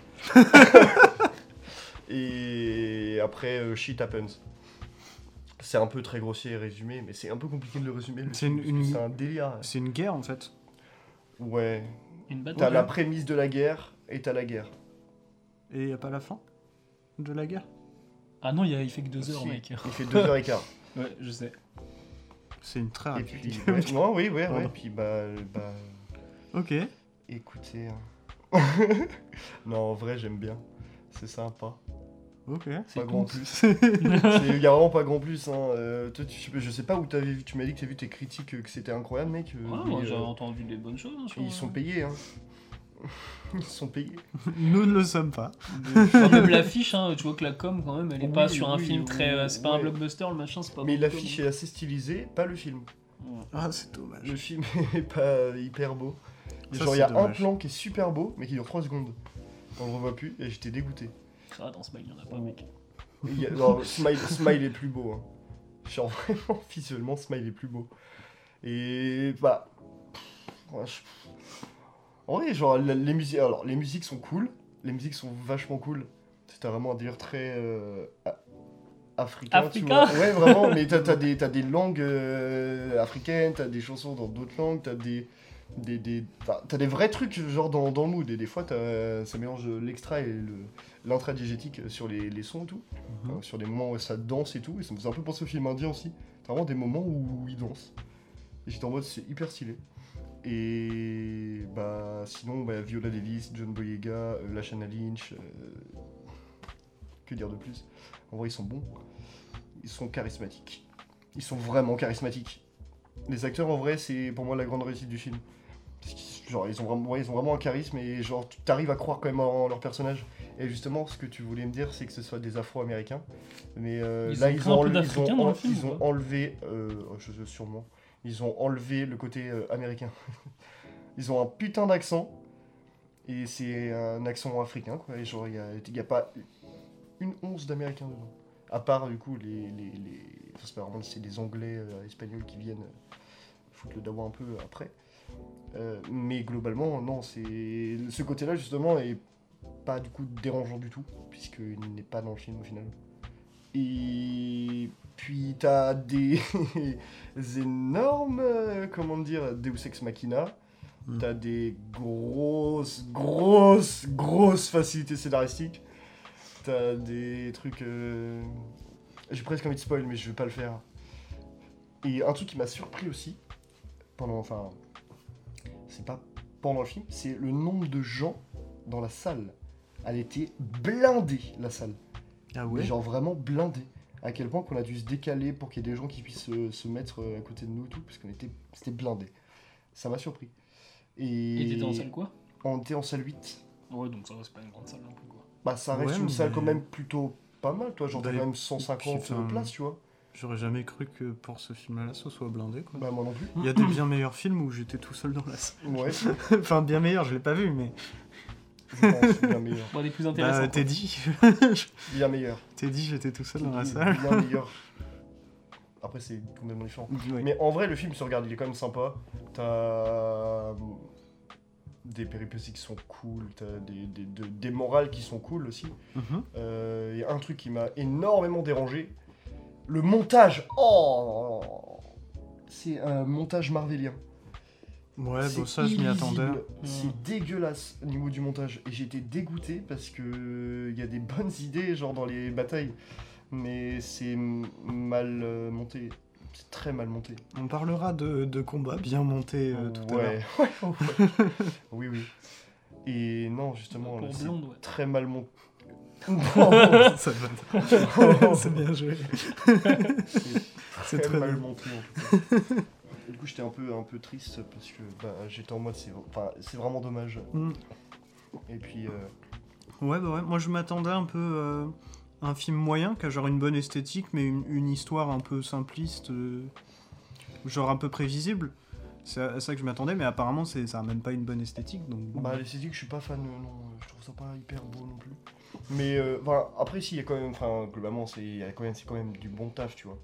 et après euh, shit happens c'est un peu très grossier et résumé mais c'est un peu compliqué de le résumer le c'est, film, une, une... c'est un délire ouais. C'est une guerre en fait ouais une bataille t'as la prémisse de la guerre et t'as la guerre et y a pas la fin de la guerre ah non y a, il fait que deux heures si, mec il fait deux heures et quart ouais je sais. C'est une très rapide. Ouais, non, oui, oui, oui. Et puis, bah, bah... ok. Écoutez... non, en vrai, j'aime bien. C'est sympa. Ok. Pas c'est grand cool. plus. Il y a vraiment pas grand plus. Hein. Euh, toi, tu, je sais pas où t'avais vu. Tu m'as dit que t'as vu tes critiques, que c'était incroyable, mec. Euh, ouais, moi, euh, j'avais entendu des bonnes choses. Hein, sur... Ils sont payés, hein. Ils sont payés. Nous ne le sommes pas. Enfin, même l'affiche, hein, tu vois que la com quand même, elle est oui, pas sur oui, un film oui, très. Euh, c'est pas ouais. un blockbuster, le machin, c'est pas. Mais bon l'affiche est assez stylisée, pas le film. Ouais. Ah, c'est dommage. Le film est pas hyper beau. Ça, genre il y a dommage. Un plan qui est super beau, mais qui dure trois secondes. On le revoit plus, et j'étais dégoûté. Ah, dans Smile, il y en a pas, mec. A, non, Smile, Smile est plus beau. Hein. Genre vraiment, visuellement, Smile est plus beau. Et bah. Ouais, je... En vrai, genre, les, musiques, alors, les musiques sont cool, les musiques sont vachement cool. C'était vraiment un délire très euh, africain, Africa. Tu vois. Ouais, vraiment, mais t'as, t'as, des, t'as des langues euh, africaines, t'as des chansons dans d'autres langues, t'as des, des, des, t'as, t'as des vrais trucs genre dans, dans le mood. Et des fois, t'as, ça mélange l'extra et le, l'intradiégétique sur les, les sons et tout. Mm-hmm. Alors, sur des moments où ça danse et tout, et ça me faisait un peu penser au film indien aussi. T'as vraiment des moments où, où ils dansent. Et j'étais en mode, c'est hyper stylé. Et bah sinon bah, Viola Davis, John Boyega, euh, Lashana Lynch, euh, que dire de plus. En vrai ils sont bons, ils sont charismatiques, ils sont vraiment charismatiques. Les acteurs en vrai c'est pour moi la grande réussite du film. Genre ils ont vraiment, ouais, ils ont vraiment un charisme et genre t'arrives à croire quand même en leur personnage. Et justement ce que tu voulais me dire c'est que ce soit des Afro-Américains, mais euh, ils là ont ils, ont enlevé, ils, ont, film, ils ont enlevé, euh, je sais sûrement. Ils ont enlevé le côté euh, américain. Ils ont un putain d'accent. Et c'est un accent africain, quoi. Et genre, il n'y a, a pas une once d'américain dedans. à part du coup les, les, les... Enfin, c'est pas vraiment, c'est des Anglais euh, espagnols qui viennent foutre le dawa un peu après. Euh, mais globalement, non, c'est ce côté-là justement est pas du coup dérangeant du tout, puisqu'il n'est pas dans le film au final. Et puis t'as des énormes, comment dire, Deus Ex Machina. Mm. T'as des grosses, grosses, grosses facilités scénaristiques. T'as des trucs... Euh... J'ai presque envie de spoil, mais je vais pas le faire. Et un truc qui m'a surpris aussi, pendant, enfin... c'est pas pendant le film, c'est le nombre de gens dans la salle. Elle était blindée, la salle. Ah ouais? Genre vraiment blindée. À quel point qu'on a dû se décaler pour qu'il y ait des gens qui puissent se, se mettre à côté de nous et tout, parce qu'on était, c'était blindé. Ça m'a surpris. Et... Et t'étais en salle quoi? On était en salle huit. Ouais, donc ça va, c'est pas une grande salle non plus quoi. Bah ça reste ouais, une salle quand même plutôt pas mal, toi, genre t'as quand même cent cinquante putain, places, tu vois. J'aurais jamais cru que pour ce film-là, ça soit blindé, quoi. Bah moi non plus. Il y a des bien meilleurs films où j'étais tout seul dans la salle. Ouais. Enfin, bien meilleurs, je l'ai pas vu, mais... Non, c'est bien meilleur. Bon, les plus intéressants. Bah, t'es dit. Bien meilleur. T'es dit, j'étais tout seul dans la salle. Bien meilleur. Après, c'est complètement différent. Oui. Mais en vrai, le film se regarde, il est quand même sympa. T'as des péripéties qui sont cool, t'as des, des, des, des morales qui sont cool aussi. Il mm-hmm. euh, y a un truc qui m'a énormément dérangé. Le montage. Oh, c'est un montage marvelien. Ouais, bon, ça, illisible. Je m'y attendais. C'est mmh. dégueulasse au niveau du montage. Et j'étais dégoûté parce que il y a des bonnes idées, genre dans les batailles, mais c'est mal monté. C'est très mal monté. On parlera de, de combats bien montés euh, tout ouais. à l'heure. Ouais, ouais. Oui, oui. Et non, justement, là, c'est blonde, ouais. très mal monté. Non, non, ça va. Oh, c'est bien joué. C'est, c'est très mal monté en tout cas. Et du coup, j'étais un peu, un peu triste parce que bah, j'étais en mode c'est, enfin, c'est vraiment dommage. Mm. Et puis. Euh... Ouais, bah ouais, moi je m'attendais un peu euh, à un film moyen qui a genre une bonne esthétique, mais une, une histoire un peu simpliste, euh, genre un peu prévisible. C'est à ça que je m'attendais, mais apparemment c'est, ça n'a même pas une bonne esthétique. Donc... Bah, l'esthétique, je suis pas fan, euh, non, je trouve ça pas hyper beau non plus. Mais euh, voilà, après, si, il y a quand même, enfin, globalement, c'est, y a quand même, c'est quand même du bon taf, tu vois.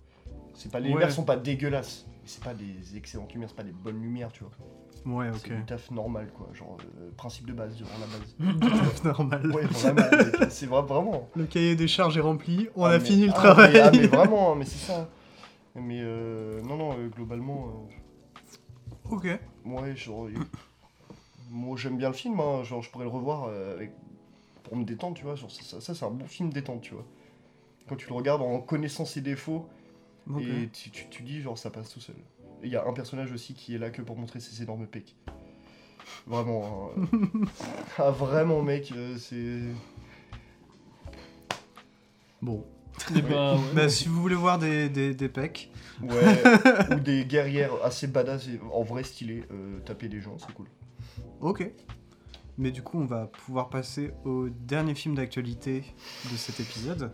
C'est pas, les ouais. lumières sont pas dégueulasses, mais c'est pas des excellentes lumières, c'est pas des bonnes lumières, tu vois. Ouais, ok. C'est du taf normal, quoi, genre, euh, principe de base, genre la base. Du taf normal. Ouais, vraiment, c'est, c'est vraiment. Le cahier des charges est rempli, on ah, a mais, fini le ah, travail. Mais, ah, mais vraiment, mais c'est ça. Mais euh, non, non, euh, globalement... Euh, ok. Ouais, genre, moi j'aime bien le film, hein, genre je pourrais le revoir euh, avec... pour me détendre, tu vois, genre, ça, ça, ça c'est un bon film détente, tu vois. Quand tu le regardes en connaissant ses défauts, okay. et tu, tu, tu dis genre ça passe tout seul. Et il y a un personnage aussi qui est là que pour montrer ses énormes pecs. Vraiment, hein, euh... ah vraiment mec, euh, c'est... Bon. Ouais. Bah, ouais. Bah, si vous voulez voir des, des, des pecs ouais, ou des guerrières assez badass et en vrai stylé, euh, taper des gens, c'est cool. Ok. Mais du coup, on va pouvoir passer au dernier film d'actualité de cet épisode.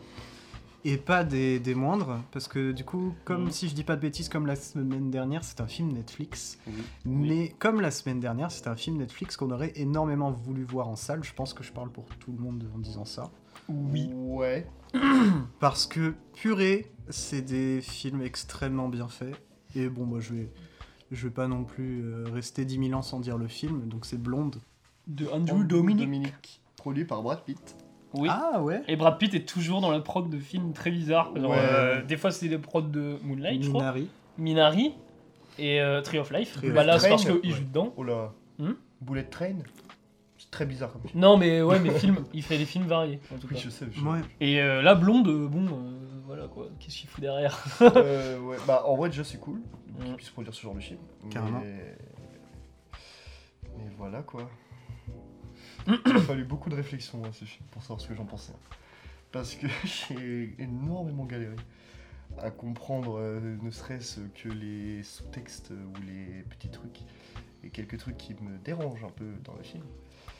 Et pas des, des moindres, parce que du coup, comme mmh. si je dis pas de bêtises, comme la semaine dernière, c'est un film Netflix. Oui. Mais oui. comme la semaine dernière, c'est un film Netflix qu'on aurait énormément voulu voir en salle. Je pense que je parle pour tout le monde en disant ça. Oui. Ouais. Parce que, purée, c'est des films extrêmement bien faits. Et bon, moi, je vais, je vais pas non plus euh, rester dix mille ans sans dire le film. Donc, c'est Blonde. De Andrew Dominic. Dominic. Produit par Brad Pitt. Oui. Ah ouais. Et Brad Pitt est toujours dans la prod de films très bizarres. Genre, ouais. euh, des fois, c'est des prods de Moonlight, je crois. Minari. Minari. Et euh, Tree of Life. Tree bah, là, c'est parce qu'il ouais. joue dedans. Oh là. Hmm Bullet Train. C'est très bizarre comme film. Non, mais ouais, mais film, il fait des films variés. En tout oui, cas. je sais. Je ouais. Et euh, la blonde, bon, euh, voilà quoi. Qu'est-ce qu'il fout derrière euh, ouais. Bah, en vrai, déjà, c'est cool mm. qu'il puisse produire ce genre de film. Carrément. Mais, mais voilà quoi. Il a fallu beaucoup de réflexion à ce film pour savoir ce que j'en pensais. Parce que j'ai énormément galéré à comprendre, euh, ne serait-ce que les sous-textes ou les petits trucs. Et quelques trucs qui me dérangent un peu dans le film.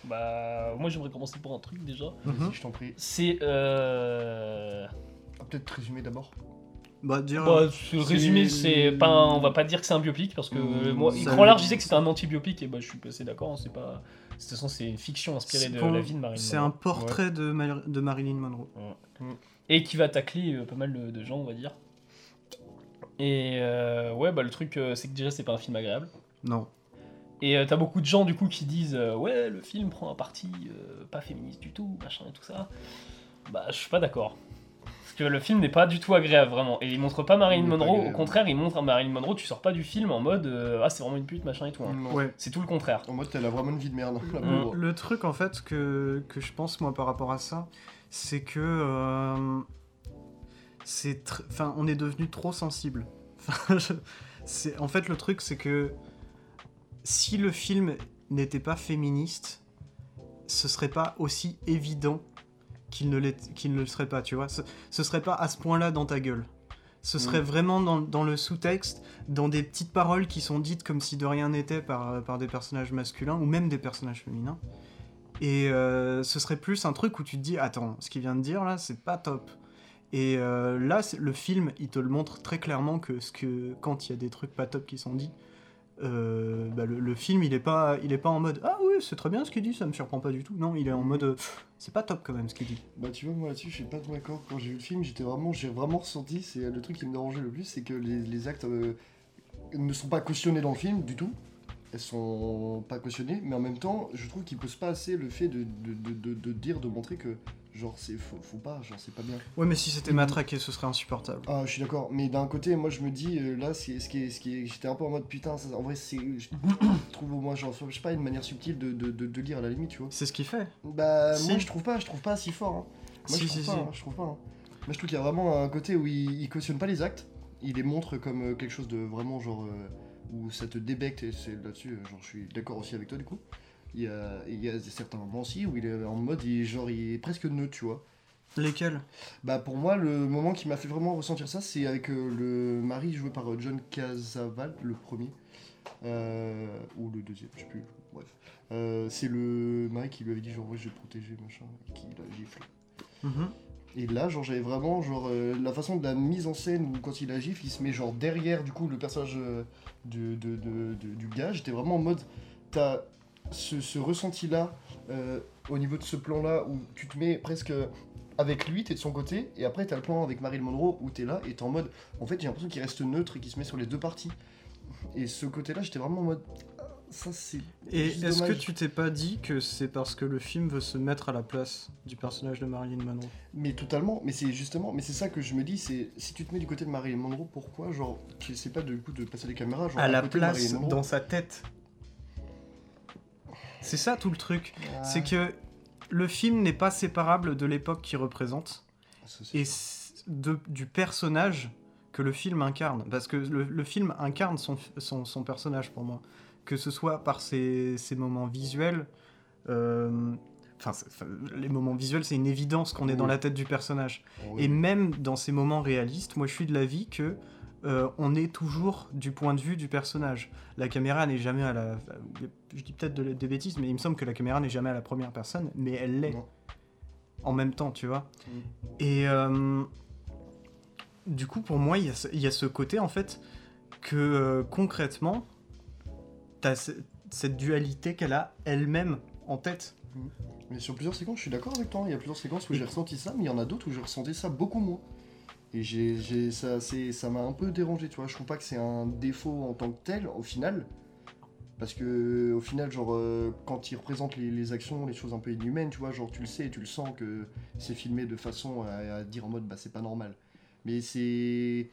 Bah, moi j'aimerais commencer par un truc déjà. Mm-hmm. Si je t'en prie. C'est euh... ah, peut-être résumer d'abord. Bah, dire. Bah, ce c'est... résumé, c'est pas. Un... On va pas dire que c'est un biopic parce que mmh, moi, il grand large disait que c'était un anti-biopic et bah je suis passé d'accord. Hein, c'est pas. De toute façon, c'est une fiction inspirée c'est de bon, la vie de Marilyn. C'est Monroe. Un portrait ouais. de, Mar- de Marilyn Monroe. Ouais. Mmh. et qui va tacler euh, pas mal de, de gens, on va dire. Et euh, ouais, bah le truc, euh, c'est que déjà, c'est pas un film agréable. Non. Et euh, t'as beaucoup de gens, du coup, qui disent euh, ouais, le film prend un parti euh, pas féministe du tout, machin et tout ça. Bah, je suis pas d'accord. Parce que le film n'est pas du tout agréable, vraiment. Et il montre pas Marilyn Monroe, au contraire, il montre à Marilyn Monroe, tu sors pas du film en mode euh, ah, c'est vraiment une pute, machin et tout. Hein. Ouais. C'est tout le contraire. En mode, elle a vraiment une vie de merde. Là, le, le truc, en fait, que, que je pense, moi, par rapport à ça, c'est que. Euh... C'est tr... enfin, on est devenu trop sensible. Enfin, je... c'est... En fait, le truc, c'est que si le film n'était pas féministe, ce serait pas aussi évident qu'il ne, qu'il ne le serait pas, tu vois. Ce... ce serait pas à ce point-là dans ta gueule. Ce serait mmh. vraiment dans... dans le sous-texte, dans des petites paroles qui sont dites comme si de rien n'était par, par des personnages masculins ou même des personnages féminins. Et euh, ce serait plus un truc où tu te dis « Attends, ce qu'il vient de dire, là, c'est pas top ». Et euh, là, le film, il te le montre très clairement que, ce que quand il y a des trucs pas top qui sont dits, euh, bah le, le film, il est pas, il est pas en mode « Ah oui, c'est très bien ce qu'il dit, ça me surprend pas du tout ». Non, il est en mode « C'est pas top quand même ce qu'il dit ». Bah tu vois, moi là-dessus, je suis pas d'accord. Quand j'ai vu le film, j'étais vraiment, j'ai vraiment ressenti, c'est le truc qui me dérangeait le plus, c'est que les, les actes euh, ne sont pas cautionnés dans le film du tout. Elles sont pas cautionnées, mais en même temps, je trouve qu'ils posent pas assez le fait de, de, de, de, de dire, de montrer que genre c'est faut, faut pas, genre c'est pas bien. Ouais, mais si c'était matraqué, ce serait insupportable. Ah, je suis d'accord, mais d'un côté, moi je me dis là, c'est ce qui est, ce qui est, j'étais un peu en mode putain, ça, en vrai, c'est, je trouve au moins, genre, je sais pas, une manière subtile de, de, de, de lire à la limite, tu vois. C'est ce qu'il fait. Bah si. Moi je trouve pas, je trouve pas si fort. Hein. Moi si, je, trouve si, pas, si. Hein, je trouve pas. Hein. Moi je trouve qu'il y a vraiment un côté où il, il cautionne pas les actes, il les montre comme quelque chose de vraiment genre. Euh, où ça te débecte, et c'est là-dessus, genre, je suis d'accord aussi avec toi, du coup. Il y a, il y a certains moments aussi où il est en mode, il, genre, il est presque neutre, tu vois. Lesquels ? Bah, pour moi, le moment qui m'a fait vraiment ressentir ça, c'est avec euh, le mari joué par euh, John Cazaval, le premier, euh, ou le deuxième, je sais plus, bref. Euh, c'est le mari qui lui avait dit, genre, ouais, je vais te protéger, machin, et qui l'a giflé. Mm-hmm. Et là, genre, j'avais vraiment, genre, euh, la façon de la mise en scène où quand il a gifle, il se met, genre, derrière, du coup, le personnage euh, de, de, de, de, du gars. J'étais vraiment en mode, t'as ce, ce ressenti-là, euh, au niveau de ce plan-là, où tu te mets presque avec lui, t'es de son côté, et après, t'as le plan avec Marilyn Monroe, où t'es là, et t'es en mode, en fait, j'ai l'impression qu'il reste neutre et qu'il se met sur les deux parties. Et ce côté-là, j'étais vraiment en mode... Ça, c'est et est-ce dommage. Que tu t'es pas dit que c'est parce que le film veut se mettre à la place du personnage de Marilyn Monroe ? Mais totalement, mais c'est justement, mais c'est ça que je me dis, c'est si tu te mets du côté de Marilyn Monroe, pourquoi genre tu sais pas du coup de passer les caméras genre à la place dans sa tête. C'est ça tout le truc, ah. C'est que le film n'est pas séparable de l'époque qu'il représente ça, et de, du personnage que le film incarne, parce que le, le film incarne son, son, son personnage pour moi. Que ce soit par ces moments visuels, euh, enfin les moments visuels, c'est une évidence qu'on est dans la tête du personnage. Oui. Et même dans ces moments réalistes, moi je suis de l'avis que euh, on est toujours du point de vue du personnage. La caméra n'est jamais à la... Je dis peut-être des bêtises, mais il me semble que la caméra n'est jamais à la première personne, mais elle l'est. Non. En même temps, tu vois. Oui. Et euh, du coup, pour moi, il y a, y a ce côté, en fait, que euh, concrètement... T'as cette dualité qu'elle a elle-même en tête. Mais sur plusieurs séquences, je suis d'accord avec toi. Il y a plusieurs séquences où et j'ai ressenti ça, mais il y en a d'autres où j'ai ressenti ça beaucoup moins. Et j'ai, j'ai, ça, c'est, ça m'a un peu dérangé, tu vois. Je trouve pas que c'est un défaut en tant que tel, au final. Parce que, au final, genre, euh, quand il représente les, les actions, les choses un peu inhumaines, tu vois, genre, tu le sais et tu le sens que c'est filmé de façon à, à dire en mode, bah, c'est pas normal. Mais c'est...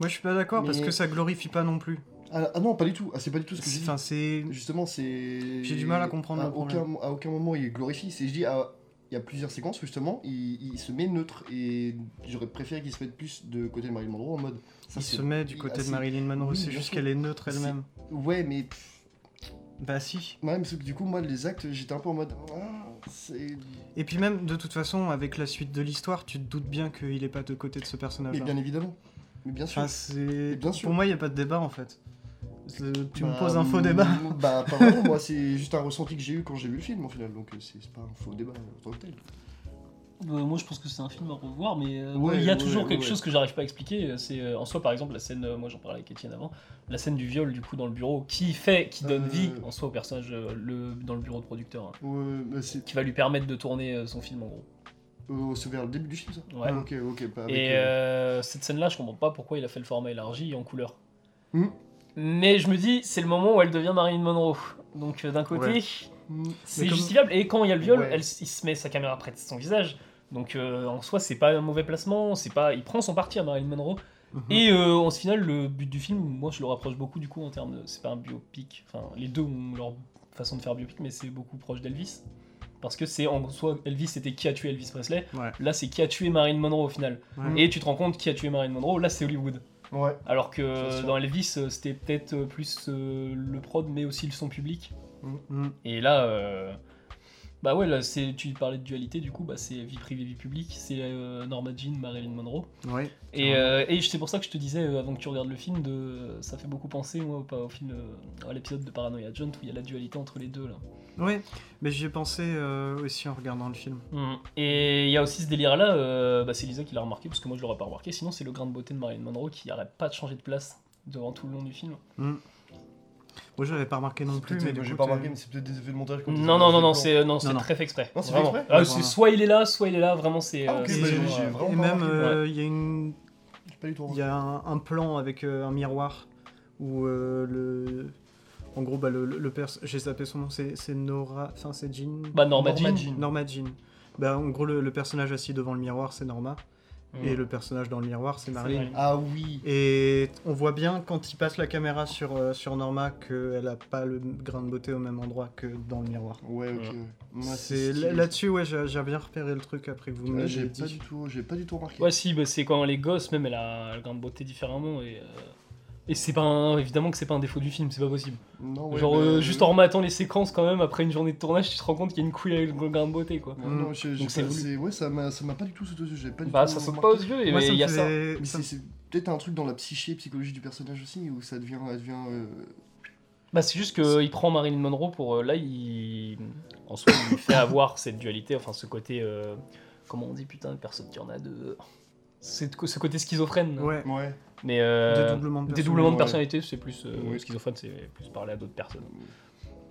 Moi, je suis pas d'accord, mais... parce que ça glorifie pas non plus. Ah, ah non, pas du tout. Ah, c'est pas du tout ce que j'ai dit. Enfin, c'est... Justement, c'est... J'ai du mal à comprendre à le aucun, problème. À aucun moment, il glorifie. C'est, je dis, à... il y a plusieurs séquences où, justement, il, il se met neutre. Et j'aurais préféré qu'il se mette plus de côté de Marilyn Monroe, en mode... Ça, il se met du côté ah, de Marilyn Monroe, oui, c'est juste qu'elle est neutre elle-même. C'est... Ouais, mais... Bah si. Ouais, mais c'est que du coup, moi, les actes, j'étais un peu en mode... Ah, c'est... Et puis même, de toute façon, avec la suite de l'histoire, tu te doutes bien qu'il est pas de côté de ce personnage-là. Mais bien évidemment. Mais bien sûr. Enfin, c'est... Bien sûr. Pour moi, il n'y a pas de débat, en fait. Euh, tu bah, me poses un faux débat. Bah, pas vraiment, moi, c'est juste un ressenti que j'ai eu quand j'ai vu le film, en final, donc c'est, c'est pas un faux débat en tant que tel. Euh, moi, je pense que c'est un film à revoir, mais euh, il ouais, y a ouais, toujours ouais, quelque ouais. chose que j'arrive pas à expliquer. C'est euh, en soi, par exemple, la scène, euh, moi j'en parlais avec Étienne avant, la scène du viol, du coup, dans le bureau, qui fait, qui donne euh... vie, en soi, au personnage euh, le, dans le bureau de producteur, hein, ouais, bah, c'est... qui va lui permettre de tourner euh, son film, en gros. Euh, c'est vers le début du film, ça ? Ouais. Ah, ok, ok. Pas avec, et euh, euh... cette scène-là, je comprends pas pourquoi il a fait le format élargi en couleur. Mmh. Mais je me dis, c'est le moment où elle devient Marilyn Monroe. Donc euh, d'un côté, ouais. c'est comme... justifiable. Et quand il y a le viol, ouais. elle, il se met sa caméra près de son visage. Donc euh, en soi, c'est pas un mauvais placement. C'est pas... Il prend son parti à Marilyn Monroe. Mmh. Et euh, en final, le but du film, moi je le rapproche beaucoup du coup en termes de. C'est pas un biopic. Enfin, les deux ont leur façon de faire biopic, mais c'est beaucoup proche d'Elvis. Parce que c'est en soi, Elvis c'était qui a tué Elvis Presley. Ouais. Là, c'est qui a tué Marilyn Monroe au final. Ouais. Et tu te rends compte qui a tué Marilyn Monroe. Là, c'est Hollywood. Ouais. Alors que dans Elvis, c'était peut-être plus euh, le prod, mais aussi le son public. Mm-hmm. Et là, euh, bah ouais, là, c'est, tu parlais de dualité, du coup, bah, c'est vie privée, vie publique, c'est euh, Norma Jean, Marilyn Monroe. Ouais. Et, euh, et c'est pour ça que je te disais, euh, avant que tu regardes le film, de, ça fait beaucoup penser moi, au, au film, euh, à l'épisode de Paranoia Agent, où il y a la dualité entre les deux, là. Oui, mais j'y ai pensé euh, aussi en regardant le film. Mmh. Et il y a aussi ce délire-là, euh, bah c'est Lisa qui l'a remarqué, parce que moi je l'aurais pas remarqué, sinon c'est le grain de beauté de Marilyn Monroe qui n'arrête pas de changer de place devant tout le long du film. Mmh. Moi je l'avais pas remarqué non c'est plus, mais, mais j'ai pas remarqué, mais c'est peut-être des effets de montage. Non, non, non, non, c'est, euh, non, c'est non, non, très fait exprès. Non, c'est vraiment. Fait exprès. Ah, c'est soit il est là, soit il est là, vraiment c'est... Ah, okay, c'est bah, genre, j'ai vraiment et même, il euh, y a, une... y a un, un plan avec euh, un miroir où euh, le... En gros, bah, le, le, le père, j'ai zappé son nom, c'est, c'est Nora, enfin c'est Jean. Bah Norma, Norma Jean. Jean. Norma Jean. Bah en gros, le, le personnage assis devant le miroir, c'est Norma, mmh. et le personnage dans le miroir, c'est Marilyn. C'est ah oui. Et on voit bien quand il passe la caméra sur euh, sur Norma qu'elle a pas le grain de beauté au même endroit que dans le miroir. Ouais, ok. Ouais. Moi, c'est, c'est là-dessus, ouais, j'ai, j'ai bien repéré le truc après que vous me l'avez dit. J'ai pas du tout, j'ai pas du tout remarqué. Ouais, si, bah, c'est quand les gosses, même elle a le grain de beauté différemment et. Euh... Et c'est pas un... évidemment que c'est pas un défaut du film, c'est pas possible. Non, ouais, genre, euh, juste en remettant les séquences quand même, après une journée de tournage, tu te rends compte qu'il y a une couille avec le grain de beauté quoi. Non, non j'ai, donc j'ai c'est pas, c'est... ouais, ça m'a, ça m'a pas du tout sauté aux yeux, j'avais pas du bah, tout. Bah, ça saute pas aux yeux, et il y a ça. Mais ça... C'est, c'est peut-être un truc dans la psyché, psychologie du personnage aussi, où ça devient. Ça devient euh... Bah, c'est juste qu'il prend Marilyn Monroe pour. Euh, là, il. En soi, il lui fait avoir cette dualité, enfin ce côté. Euh... Comment on dit, putain, personne qui en a deux. C'est ce côté schizophrène. Ouais, ouais. Mais euh, dédoublement de, dédoublement de personnalité, ouais. c'est plus euh, ouais. schizophrène, c'est plus parler à d'autres personnes.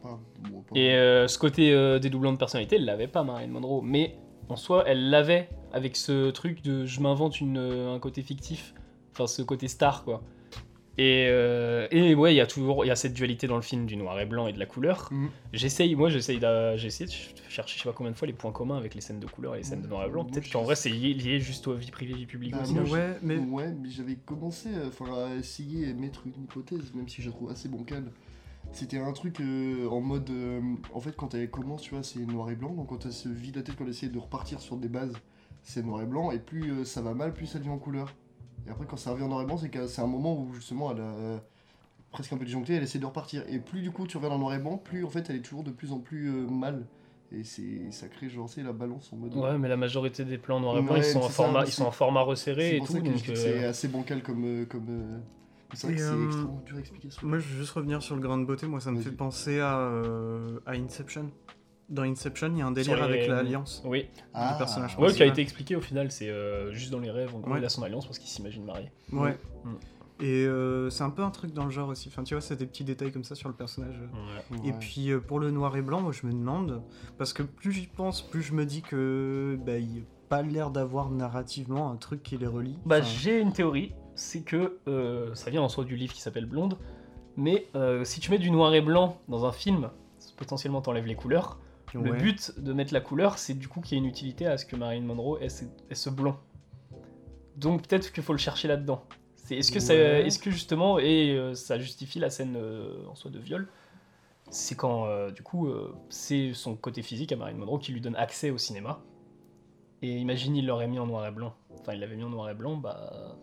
Pas, bon, pas et euh, ce côté euh, dédoublement de personnalité, elle l'avait pas Marilyn Monroe, mais en soi, elle l'avait avec ce truc de je m'invente une, un côté fictif, enfin ce côté star quoi. Et, euh, et ouais, il y a toujours il y a cette dualité dans le film du noir et blanc et de la couleur. Mmh. J'essaye, moi j'essaye d'a, j'essaye de chercher je sais pas combien de fois les points communs avec les scènes de couleur et les scènes de noir et blanc. Peut-être qu'en vrai c'est lié, lié juste aux vie privée, vie publique. Bah, non, ouais, mais... ouais, mais j'avais commencé à, à essayer et mettre une hypothèse, même si je la trouve assez bancale. C'était un truc euh, en mode, euh, en fait quand elle commence, tu vois, c'est noir et blanc, donc quand elle se vide la tête, quand elle essaie de repartir sur des bases, c'est noir et blanc, et plus euh, ça va mal, plus ça devient en couleur. Et après, quand ça revient en noir et blanc, c'est, que c'est un moment où justement elle a euh, presque un peu disjoncté, elle essaie de repartir. Et plus du coup tu reviens dans noir et blanc, plus en fait elle est toujours de plus en plus euh, mal. Et c'est, ça crée genre c'est la balance en mode. Ouais, mais la majorité des plans noir et blanc ouais, ils, sont en ça, format, ils sont en format resserré c'est et pour tout. Ça que donc euh... c'est assez bancal comme. comme euh... C'est vrai que c'est euh, extrêmement dur à expliquer. Moi je veux juste revenir sur le grain de beauté, moi ça me Vas-y. fait penser à, euh, à Inception. Dans Inception, il y a un délire les... avec l'alliance oui. du ah. personnage principal. Ouais, qui a été expliqué au final, c'est euh, juste dans les rêves, en gros, ouais. il a son alliance parce qu'il s'imagine marié. Ouais. Mm. Et euh, c'est un peu un truc dans le genre aussi. Enfin, tu vois, c'est des petits détails comme ça sur le personnage. Ouais. Et ouais. puis, euh, pour le noir et blanc, moi, je me demande, parce que plus j'y pense, plus je me dis que bah, il n'y a pas l'air d'avoir narrativement un truc qui les relie. Bah, enfin... j'ai une théorie, c'est que euh, ça vient en soi du livre qui s'appelle Blonde, mais euh, si tu mets du noir et blanc dans un film, potentiellement t'enlèves les couleurs. Le ouais. but de mettre la couleur, c'est du coup qu'il y a une utilité à ce que Marilyn Monroe ait ce, ait ce blanc. Donc peut-être qu'il faut le chercher là-dedans. C'est, est-ce, que ouais. ça, est-ce que justement, et euh, ça justifie la scène euh, en soi de viol, c'est quand euh, du coup euh, c'est son côté physique à Marilyn Monroe qui lui donne accès au cinéma. Et imagine, il l'aurait mis en noir et blanc. Enfin, il l'avait mis en noir et blanc, bah...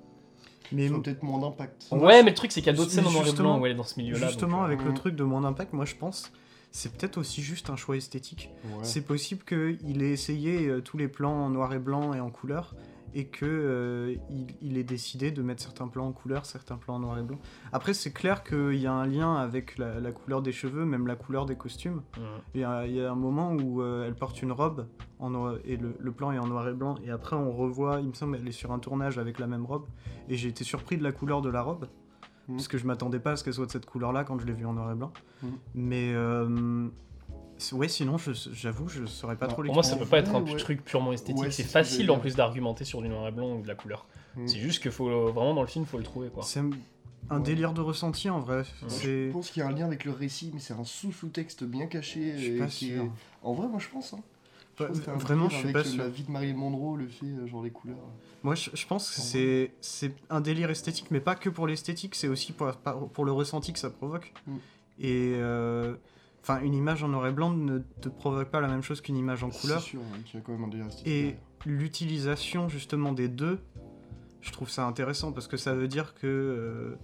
mais m- peut-être moins d'impact. Ouais, ouais, mais le truc c'est qu'il y a d'autres scènes en noir et blanc où elle est dans ce milieu-là. Justement, donc, avec euh, le truc de moins d'impact, moi je pense... c'est peut-être aussi juste un choix esthétique. Ouais. C'est possible qu'il ait essayé euh, tous les plans en noir et blanc et en couleur, et qu'il euh, il ait décidé de mettre certains plans en couleur, certains plans en noir et blanc. Après, c'est clair qu'il y a un lien avec la, la couleur des cheveux, même la couleur des costumes. Il ouais. y, y a un moment où euh, elle porte une robe, en noir, et le, le plan est en noir et blanc, et après on revoit, il me semble, elle est sur un tournage avec la même robe, et j'ai été surpris de la couleur de la robe. Parce que je m'attendais pas à ce qu'elle soit de cette couleur-là quand je l'ai vue en noir et blanc. Mmh. Mais euh, Ouais, sinon, je, j'avoue, je saurais pas non, trop. Pour moi, ça peut pas être un ouais. truc purement esthétique. Ouais, c'est, c'est facile en plus d'argumenter sur du noir et blanc ou de la couleur. Mm. C'est juste que faut vraiment dans le film, faut le trouver quoi. C'est un ouais. délire de ressenti en vrai. Ouais. C'est... Je pense qu'il y a un lien avec le récit, mais c'est un sous-sous-texte bien caché. Je suis pas sûr. Est... En vrai, moi, je pense. Hein. Je pense bah, vraiment, je suis pas sûr. La vie de Marilyn Monroe, le fait, genre les couleurs. Moi, je, je pense que c'est, c'est un délire esthétique, mais pas que pour l'esthétique, c'est aussi pour, pour le ressenti que ça provoque. Mm. Et enfin, euh, une image en noir et blanc ne te provoque pas la même chose qu'une image en c'est couleur. C'est sûr, il y a quand même un délire esthétique. Et l'utilisation justement des deux, je trouve ça intéressant parce que ça veut dire que,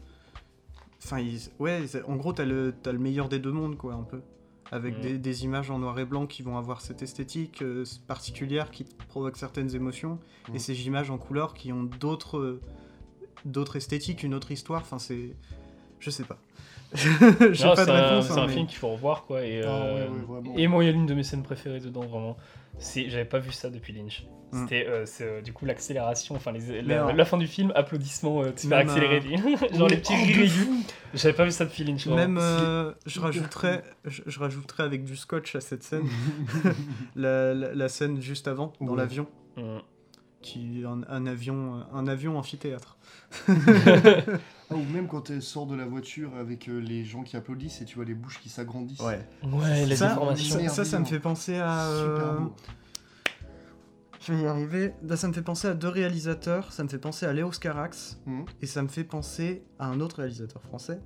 enfin, euh, ouais, en gros, t'as le, t'as le meilleur des deux mondes, quoi, un peu. Avec mmh. des, des images en noir et blanc qui vont avoir cette esthétique euh, particulière qui provoque certaines émotions, mmh. et ces images en couleur qui ont d'autres, euh, d'autres esthétiques, une autre histoire. Enfin, c'est. Je sais pas. J'ai non, pas de réponse. C'est hein, un mais... film qu'il faut revoir, quoi. Et, ah, euh, ouais, ouais, et moi, il y a l'une de mes scènes préférées dedans, vraiment. C'est... J'avais pas vu ça depuis Lynch. Mmh. C'était euh, c'est, euh, du coup l'accélération, enfin les... la... la fin du film, applaudissements, euh, super accéléré. Euh... Genre les petits grilles. J'avais pas vu ça depuis Lynch. Même, euh, je, rajouterais, je, je rajouterais avec du scotch à cette scène, la, la, la scène juste avant, dans ouais. l'avion. Mmh. Qui un, un avion un avion amphithéâtre. Ah, ou même quand elle sort de la voiture avec euh, les gens qui applaudissent et tu vois les bouches qui s'agrandissent. Ouais. Ouais, la ça, déformation. Ça, ça, ça me fait penser à. Euh... Je vais y arriver. Là, ça me fait penser à deux réalisateurs. Ça me fait penser à Léos Carax mmh. et ça me fait penser à un autre réalisateur français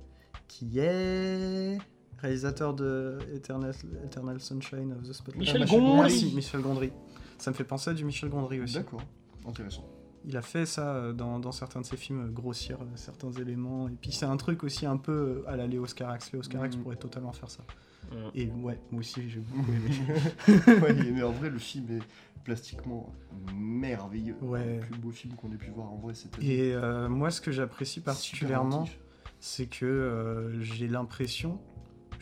qui est réalisateur de Eternal, Eternal Sunshine of the Spotless. Michel Gondry. Merci, Michel Gondry. Ça me fait penser à du Michel Gondry aussi. D'accord, intéressant. Il a fait ça dans, dans certains de ses films, grossir certains éléments. Et puis c'est un truc aussi un peu à la Léos Carax. Léos Carax mmh. pourrait totalement faire ça. Mmh. Et ouais, moi aussi j'ai beaucoup aimé. Ouais, mais en vrai le film est plastiquement merveilleux. Ouais. Le plus beau film qu'on ait pu voir en vrai. C'était... Et euh, moi ce que j'apprécie particulièrement, c'est que euh, j'ai l'impression...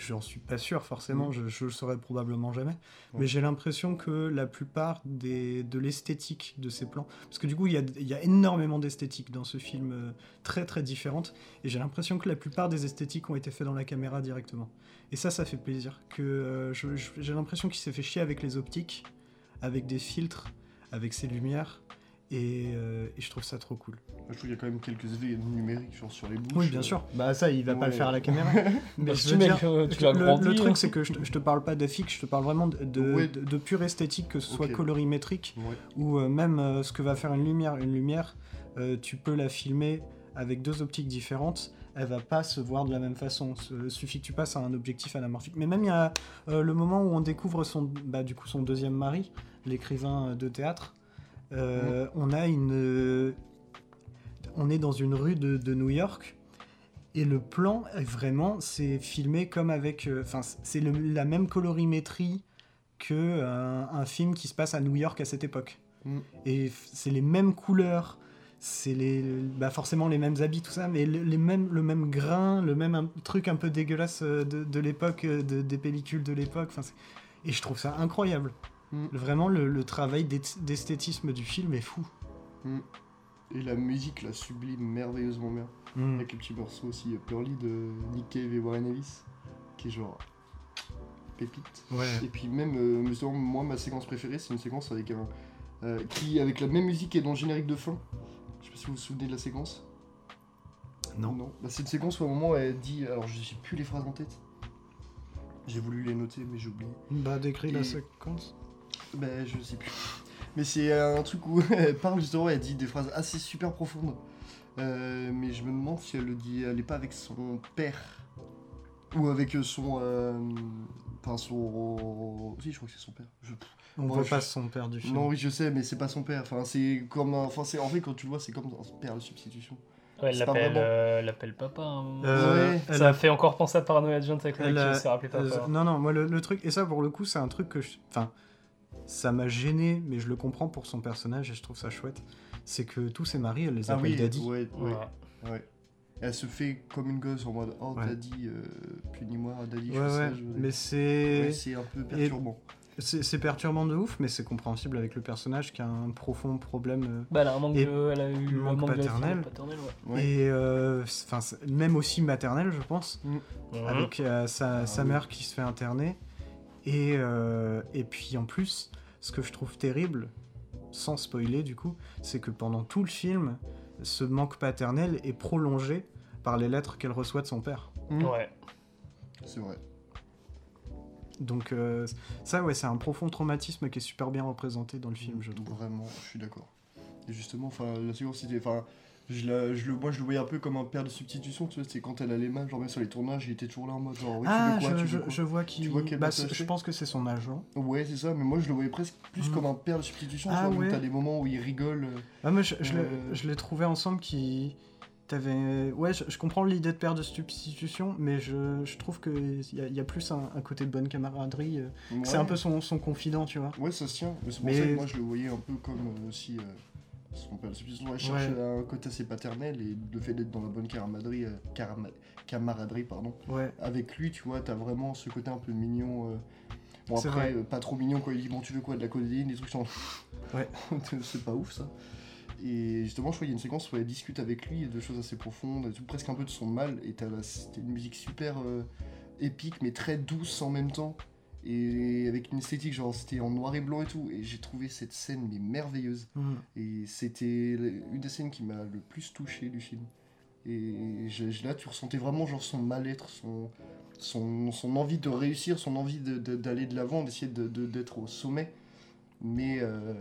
J'en suis pas sûr forcément, mmh. je, je le saurais probablement jamais, ouais. mais j'ai l'impression que la plupart des, de l'esthétique de ces plans, parce que du coup il y a, y a énormément d'esthétiques dans ce film euh, très très différentes, et j'ai l'impression que la plupart des esthétiques ont été faites dans la caméra directement. Et ça, ça fait plaisir, que euh, je, je, j'ai l'impression qu'il s'est fait chier avec les optiques, avec des filtres, avec ses lumières, et, euh, et je trouve ça trop cool. Je trouve qu'il y a quand même quelques effets numériques genre sur les bouches. Oui, bien sûr. Bah ça, il va ouais. pas le faire à la caméra. Mais bah, je veux dire, que, tu le, grandi, le truc, hein. c'est que je te, je te parle pas d'affiche, je te parle vraiment de, de, ouais. de, de pure esthétique, que ce soit okay. colorimétrique ouais. ou euh, même euh, ce que va faire une lumière. Une lumière, euh, tu peux la filmer avec deux optiques différentes, elle va pas se voir de la même façon. Il suffit que tu passes à un objectif anamorphique. Mais même il y a euh, le moment où on découvre son, bah, du coup, son deuxième mari, l'écrivain de théâtre. Euh, ouais. On a une... Euh, on est dans une rue de, de New York et le plan est vraiment, c'est filmé comme avec, enfin euh, c'est le, la même colorimétrie que euh, un film qui se passe à New York à cette époque. Mm. Et f- c'est les mêmes couleurs, c'est les, bah forcément les mêmes habits tout ça, mais le, les mêmes, le même grain, le même un, truc un peu dégueulasse de, de l'époque, de, des pellicules de l'époque. Enfin, et je trouve ça incroyable. Mm. Vraiment le, le travail d'esth- d'esthétisme du film est fou. Mm. Et la musique la sublime merveilleusement bien. Mm. Avec le petit morceau aussi Pearly de Nick Cave et Warren Ellis, qui est genre pépite. Ouais. Et puis même, euh, moi ma séquence préférée, c'est une séquence avec un euh, qui avec la même musique est dans le générique de fin. Je sais pas si vous vous souvenez de la séquence. Non. Non. Bah, c'est une séquence où à un moment elle dit, alors je sais plus les phrases en tête. J'ai voulu les noter mais j'ai oublié. Bah décris et... la séquence. Bah je sais plus. Mais c'est un truc où elle parle justement, elle dit des phrases assez super profondes. Euh, mais je me demande si elle le dit, elle est pas avec son père. Ou avec son... Euh, enfin son... Si, je crois que c'est son père. Je... On enfin, voit je... pas son père du film. Non, oui, je sais, mais c'est pas son père. Enfin, c'est comme... Un... Enfin, c'est... En fait, quand tu le vois, c'est comme un père de substitution. Ouais, elle l'appelle, euh, elle l'appelle papa. Hein. Euh, ouais. Ça a... fait encore penser à Paranoia Agent avec elle qui s'est rappelé papa. Euh, non, non, moi, le, le truc... Et ça, pour le coup, c'est un truc que je... Enfin... Ça m'a gêné, mais je le comprends pour son personnage et je trouve ça chouette. C'est que tous ses maris, elle les appelle ah oui, Daddy. Ouais, ouais, ouais. ouais. Elle se fait comme une gosse en mode oh ouais. Daddy, euh, punis-moi, Daddy, ouais, je ouais. sais. Je mais c'est. Ouais, c'est un peu perturbant. Et c'est, c'est perturbant de ouf, mais c'est compréhensible avec le personnage qui a un profond problème. Bah, elle a un manque, et, de, elle a eu manque, manque paternel. De paternel ouais. Ouais. Et euh, même aussi maternel, je pense. Mmh. Avec euh, sa, ah, sa oui. mère qui se fait interner. Et, euh, et puis en plus, ce que je trouve terrible, sans spoiler du coup, c'est que pendant tout le film, ce manque paternel est prolongé par les lettres qu'elle reçoit de son père. Mmh. Ouais. C'est vrai. Donc euh, ça, ouais, c'est un profond traumatisme qui est super bien représenté dans le film, je trouve. Vraiment, je suis d'accord. Et justement, enfin, la seconde cité, enfin, je la, je le, moi, je le voyais un peu comme un père de substitution, tu vois, c'est quand elle allait mal, genre même sur les tournages, il était toujours là en mode, genre, oui, ah, tu veux quoi, je, tu veux quoi, je vois qu'il, tu vois qu'elle bah, je pense que c'est son agent. Ouais, c'est ça, mais moi, je le voyais presque plus mmh. comme un père de substitution, ah, tu vois, ouais. T'as des moments où il rigole. Ah, moi, je, euh... je, le, je l'ai trouvé ensemble qui... T'avais... Ouais, je, je comprends l'idée de père de substitution, mais je, je trouve qu'il y, y a plus un, un côté de bonne camaraderie. Euh, ouais. C'est un peu son, son confident, tu vois. Ouais, ça se tient. Mais c'est pour mais... ça que moi, je le voyais un peu comme euh, aussi euh, son père de substitution. Il cherche ouais. un côté assez paternel, et le fait d'être dans la bonne camaraderie, euh, carama... camaraderie pardon, ouais. avec lui, tu vois, t'as vraiment ce côté un peu mignon... Euh... Bon, c'est après, euh, pas trop mignon, quoi. Il dit, bon, tu veux quoi, de la codéine, des trucs genre... Ouais. C'est pas ouf, ça. Et justement, je crois qu'il y a une séquence où elle discute avec lui de choses assez profondes, et tout, presque un peu de son mal. Et t'as la, c'était une musique super euh, épique, mais très douce en même temps. Et avec une esthétique, genre c'était en noir et blanc et tout. Et j'ai trouvé cette scène mais merveilleuse. Mmh. Et c'était une des scènes qui m'a le plus touché du film. Et je, je, là, tu ressentais vraiment genre son mal-être, son, son, son envie de réussir, son envie de, de, d'aller de l'avant, d'essayer de, de, d'être au sommet. Mais. Euh,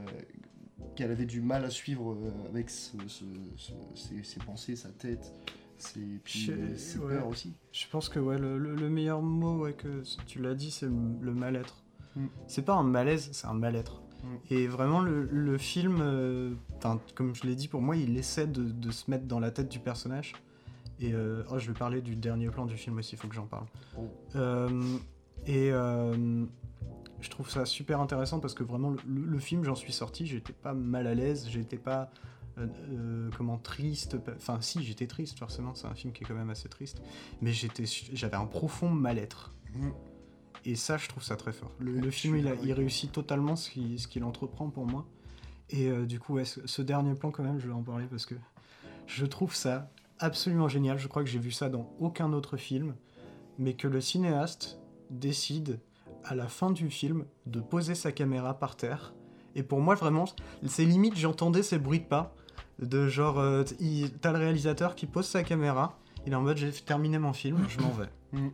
qu'elle avait du mal à suivre avec ce, ce, ce, ses, ses pensées, sa tête, ses, puis je, ses ouais. peurs aussi. Je pense que ouais, le, le, le meilleur mot, ouais, que tu l'as dit, c'est le, le mal-être. Mm. C'est pas un malaise, c'est un mal-être. Mm. Et vraiment, le, le film, euh, comme je l'ai dit, pour moi, il essaie de, de se mettre dans la tête du personnage. Et euh, oh, je vais parler du dernier plan du film aussi, il faut que j'en parle. Oh. Euh, et... Euh, Je trouve ça super intéressant parce que vraiment le, le, le film, j'en suis sorti, j'étais pas mal à l'aise, j'étais pas euh, euh, comment triste, enfin si j'étais triste forcément, c'est un film qui est quand même assez triste, mais j'étais, j'avais un profond mal-être. Mmh. Et ça, je trouve ça très fort. Le, le film, il, a, il réussit totalement ce qu'il, ce qu'il entreprend pour moi. Et euh, du coup, ouais, ce, ce dernier plan quand même, je vais en parler parce que je trouve ça absolument génial. Je crois que j'ai vu ça dans aucun autre film, mais que le cinéaste décide à la fin du film, de poser sa caméra par terre. Et pour moi, vraiment, c'est limite, j'entendais ces bruits de pas, de genre, euh, il, t'as le réalisateur qui pose sa caméra, il est en mode, j'ai terminé mon film, je m'en vais. Mm.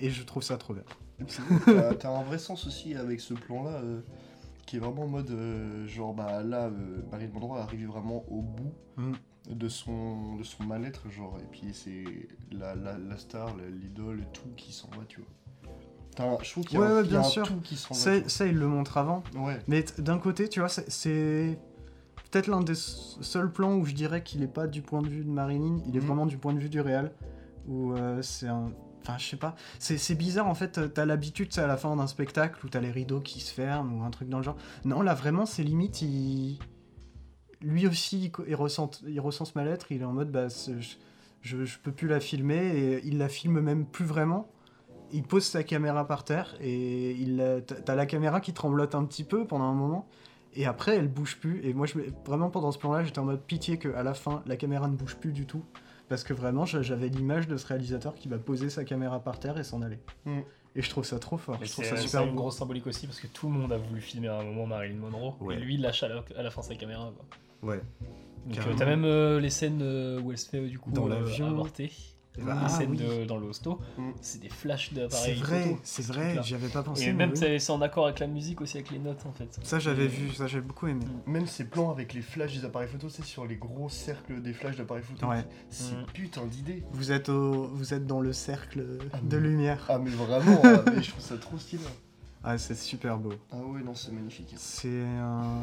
Et je trouve ça trop bien. C'est cool, t'as, t'as un vrai sens aussi avec ce plan-là, euh, qui est vraiment en mode, euh, genre, bah là, euh, Marilyn Monroe arrive vraiment au bout mm. de, son, de son mal-être, genre, et puis c'est la, la, la star, la, l'idole, tout qui s'en va, tu vois. T'as, je trouve qu'il y a, ouais, un, ouais, bien y a sûr. Tout qui s'en va. Ça, il le montre avant. Ouais. Mais t- d'un côté, tu vois, c'est, c'est peut-être l'un des s- seuls plans où je dirais qu'il n'est pas du point de vue de Marilyn, il est mmh. vraiment du point de vue du réel. Où euh, c'est un... Enfin, je sais pas. C'est, c'est bizarre, en fait, t'as l'habitude, c'est à la fin d'un spectacle où t'as les rideaux qui se ferment ou un truc dans le genre. Non, là, vraiment, c'est limite, il... Lui aussi, il, il, ressent, il ressent ce mal-être, il est en mode, bah, je, je, je peux plus la filmer, et il la filme même plus vraiment. Il pose sa caméra par terre et il, t'as la caméra qui tremblote un petit peu pendant un moment et après elle bouge plus. Et moi, je, vraiment pendant ce plan-là, j'étais en mode pitié qu'à la fin la caméra ne bouge plus du tout parce que vraiment j'avais l'image de ce réalisateur qui va poser sa caméra par terre et s'en aller. Mm. Et je trouve ça trop fort. Je trouve ça super. C'est une grosse symbolique aussi parce que tout le monde a voulu filmer à un moment Marilyn Monroe ouais. et lui il lâche à la, à la fin sa caméra. Quoi. Ouais. Donc euh, t'as même euh, les scènes où elle se fait euh, du coup dans l'avion euh, avorter. Ah, les scènes oui. de, dans le hosto, mm. c'est des flashs d'appareils photo. C'est vrai, photo, c'est vrai, j'y avais pas pensé. Et même oui. c'est en accord avec la musique aussi, avec les notes en fait. Ça j'avais et... vu, ça j'avais beaucoup aimé. Mm. Même ces plans avec les flashs des appareils photo, c'est sur les gros cercles des flashs d'appareils photo. Ouais. C'est mm. putain d'idée. Vous êtes au, vous êtes dans le cercle ah, de mais... lumière. Ah mais vraiment, ah, mais je trouve ça trop stylé. Ah c'est super beau. Ah ouais non c'est magnifique. C'est un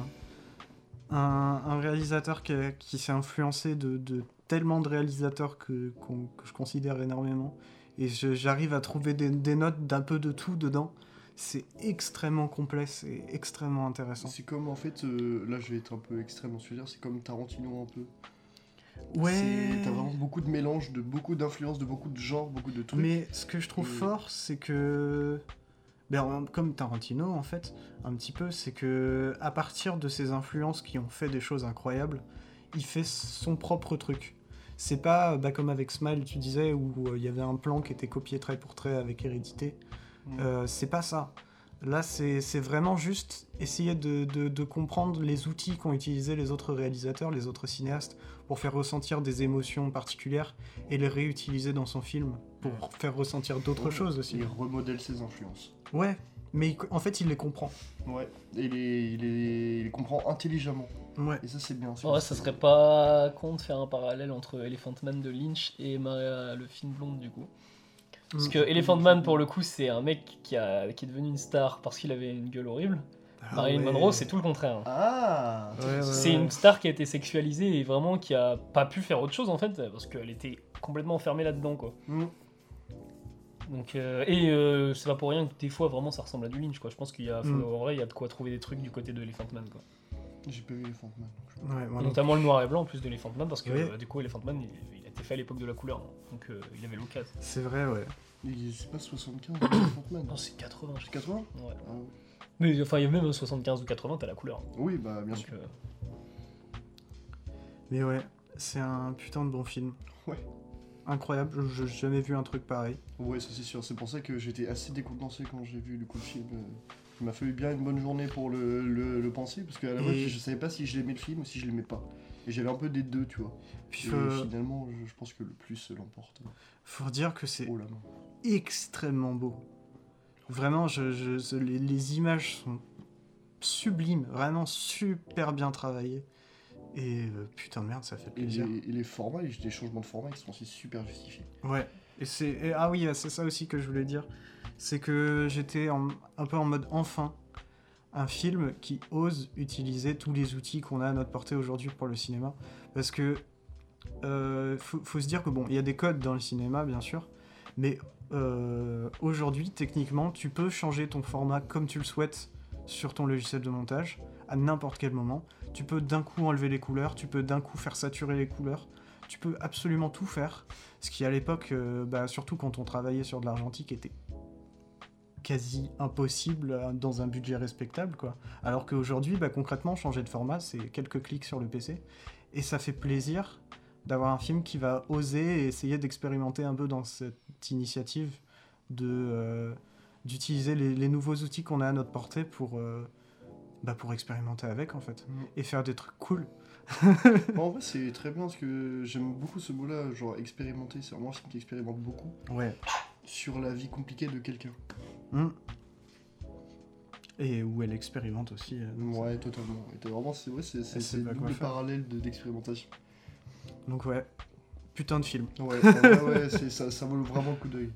un, un réalisateur qui, a, qui s'est influencé de, de tellement de réalisateurs que, que je considère énormément et je, j'arrive à trouver des, des notes d'un peu de tout dedans. C'est extrêmement complexe et extrêmement intéressant. C'est comme en fait, euh, là je vais être un peu extrême en ce que je veux dire, c'est comme Tarantino un peu. Ouais. C'est, t'as vraiment beaucoup de mélange, de beaucoup d'influences, de beaucoup de genres, beaucoup de trucs. Mais ce que je trouve et... fort, c'est que... Ben, comme Tarantino en fait, un petit peu, c'est que à partir de ces influences qui ont fait des choses incroyables, il fait son propre truc. C'est pas bah, comme avec Smile, tu disais, où il euh, y avait un plan qui était copié trait pour trait avec Hérédité. Mmh. Euh, c'est pas ça. Là, c'est, c'est vraiment juste essayer de, de, de comprendre les outils qu'ont utilisés les autres réalisateurs, les autres cinéastes, pour faire ressentir des émotions particulières et les réutiliser dans son film, pour ouais. faire ressentir d'autres ouais. choses aussi. Il remodèle ses influences. Ouais, mais il, en fait, il les comprend. Ouais, il les, il les, il les comprend intelligemment. Ouais. Et ça, c'est bien. C'est ouais, bien. Ça serait pas con de faire un parallèle entre Elephant Man de Lynch et Maria, le film Blonde, du coup. Parce que Elephant Man, pour le coup, c'est un mec qui, a, qui est devenu une star parce qu'il avait une gueule horrible. Ah, Marilyn ouais. Monroe, c'est tout le contraire. Ah, ouais, c'est ouais. une star qui a été sexualisée et vraiment qui a pas pu faire autre chose, en fait, parce qu'elle était complètement enfermée là-dedans, quoi. Mm. Donc, euh, et euh, c'est pas pour rien que des fois, vraiment, ça ressemble à du Lynch, quoi. Je pense qu'il y a, mm. il y a de quoi trouver des trucs du côté de Elephant Man, quoi. J'ai pas vu Elephant Man. Ouais, voilà. Notamment le noir et blanc, en plus de Elephant Man, parce que ouais. euh, du coup, Elephant Man, il, il a été fait à l'époque de la couleur, donc euh, il avait l'occasion. C'est vrai, ouais. Il, c'est pas soixante-quinze Elephant Man. Non, c'est quatre-vingts. C'est quatre-vingts ? Ouais. Ah ouais. Mais enfin, il y a même soixante-quinze ou quatre-vingts, t'as la couleur. Oui, bah bien donc, sûr. Euh... Mais ouais, c'est un putain de bon film. Ouais. Incroyable, j'ai jamais vu un truc pareil. Ouais, ça c'est sûr, c'est pour ça que j'étais assez décontenancé quand j'ai vu le coup de film. Il m'a fallu bien une bonne journée pour le, le, le penser, parce qu'à la fois, je savais pas si je l'aimais le film ou si je l'aimais pas. Et j'avais un peu des deux, tu vois. Puis euh... finalement, je, je pense que le plus l'emporte. Faut dire que c'est oh là non. extrêmement beau. Vraiment, je, je, les, les images sont sublimes, vraiment super bien travaillées. Et euh, putain de merde, ça fait plaisir. Et les, et les formats, les changements de format, ils sont aussi super justifiés. Ouais. Et c'est et, ah oui, c'est ça aussi que je voulais dire. C'est que j'étais en, un peu en mode enfin un film qui ose utiliser tous les outils qu'on a à notre portée aujourd'hui pour le cinéma, parce que euh, faut, faut se dire que bon, il y a des codes dans le cinéma bien sûr, mais euh, aujourd'hui techniquement tu peux changer ton format comme tu le souhaites sur ton logiciel de montage à n'importe quel moment. Tu peux d'un coup enlever les couleurs, tu peux d'un coup faire saturer les couleurs. Tu peux absolument tout faire, ce qui à l'époque, euh, bah, surtout quand on travaillait sur de l'argentique, était quasi impossible euh, dans un budget respectable, quoi. Alors qu'aujourd'hui, bah, concrètement, changer de format, c'est quelques clics sur le P C, et ça fait plaisir d'avoir un film qui va oser et essayer d'expérimenter un peu dans cette initiative de, euh, d'utiliser les, les nouveaux outils qu'on a à notre portée pour, euh, bah, pour expérimenter avec, en fait, mmh. et faire des trucs cool. En vrai, c'est très bien parce que j'aime beaucoup ce mot-là, genre expérimenter. C'est vraiment un film qui expérimente beaucoup ouais. sur la vie compliquée de quelqu'un. Mmh. Et où elle expérimente aussi. Euh, ouais, ça. Totalement. Et vraiment, c'est vrai, c'est, c'est, c'est double parallèle de, d'expérimentation. Donc, ouais, putain de film. Ouais, vrai, ouais c'est, ça, ça vaut vraiment le coup d'œil.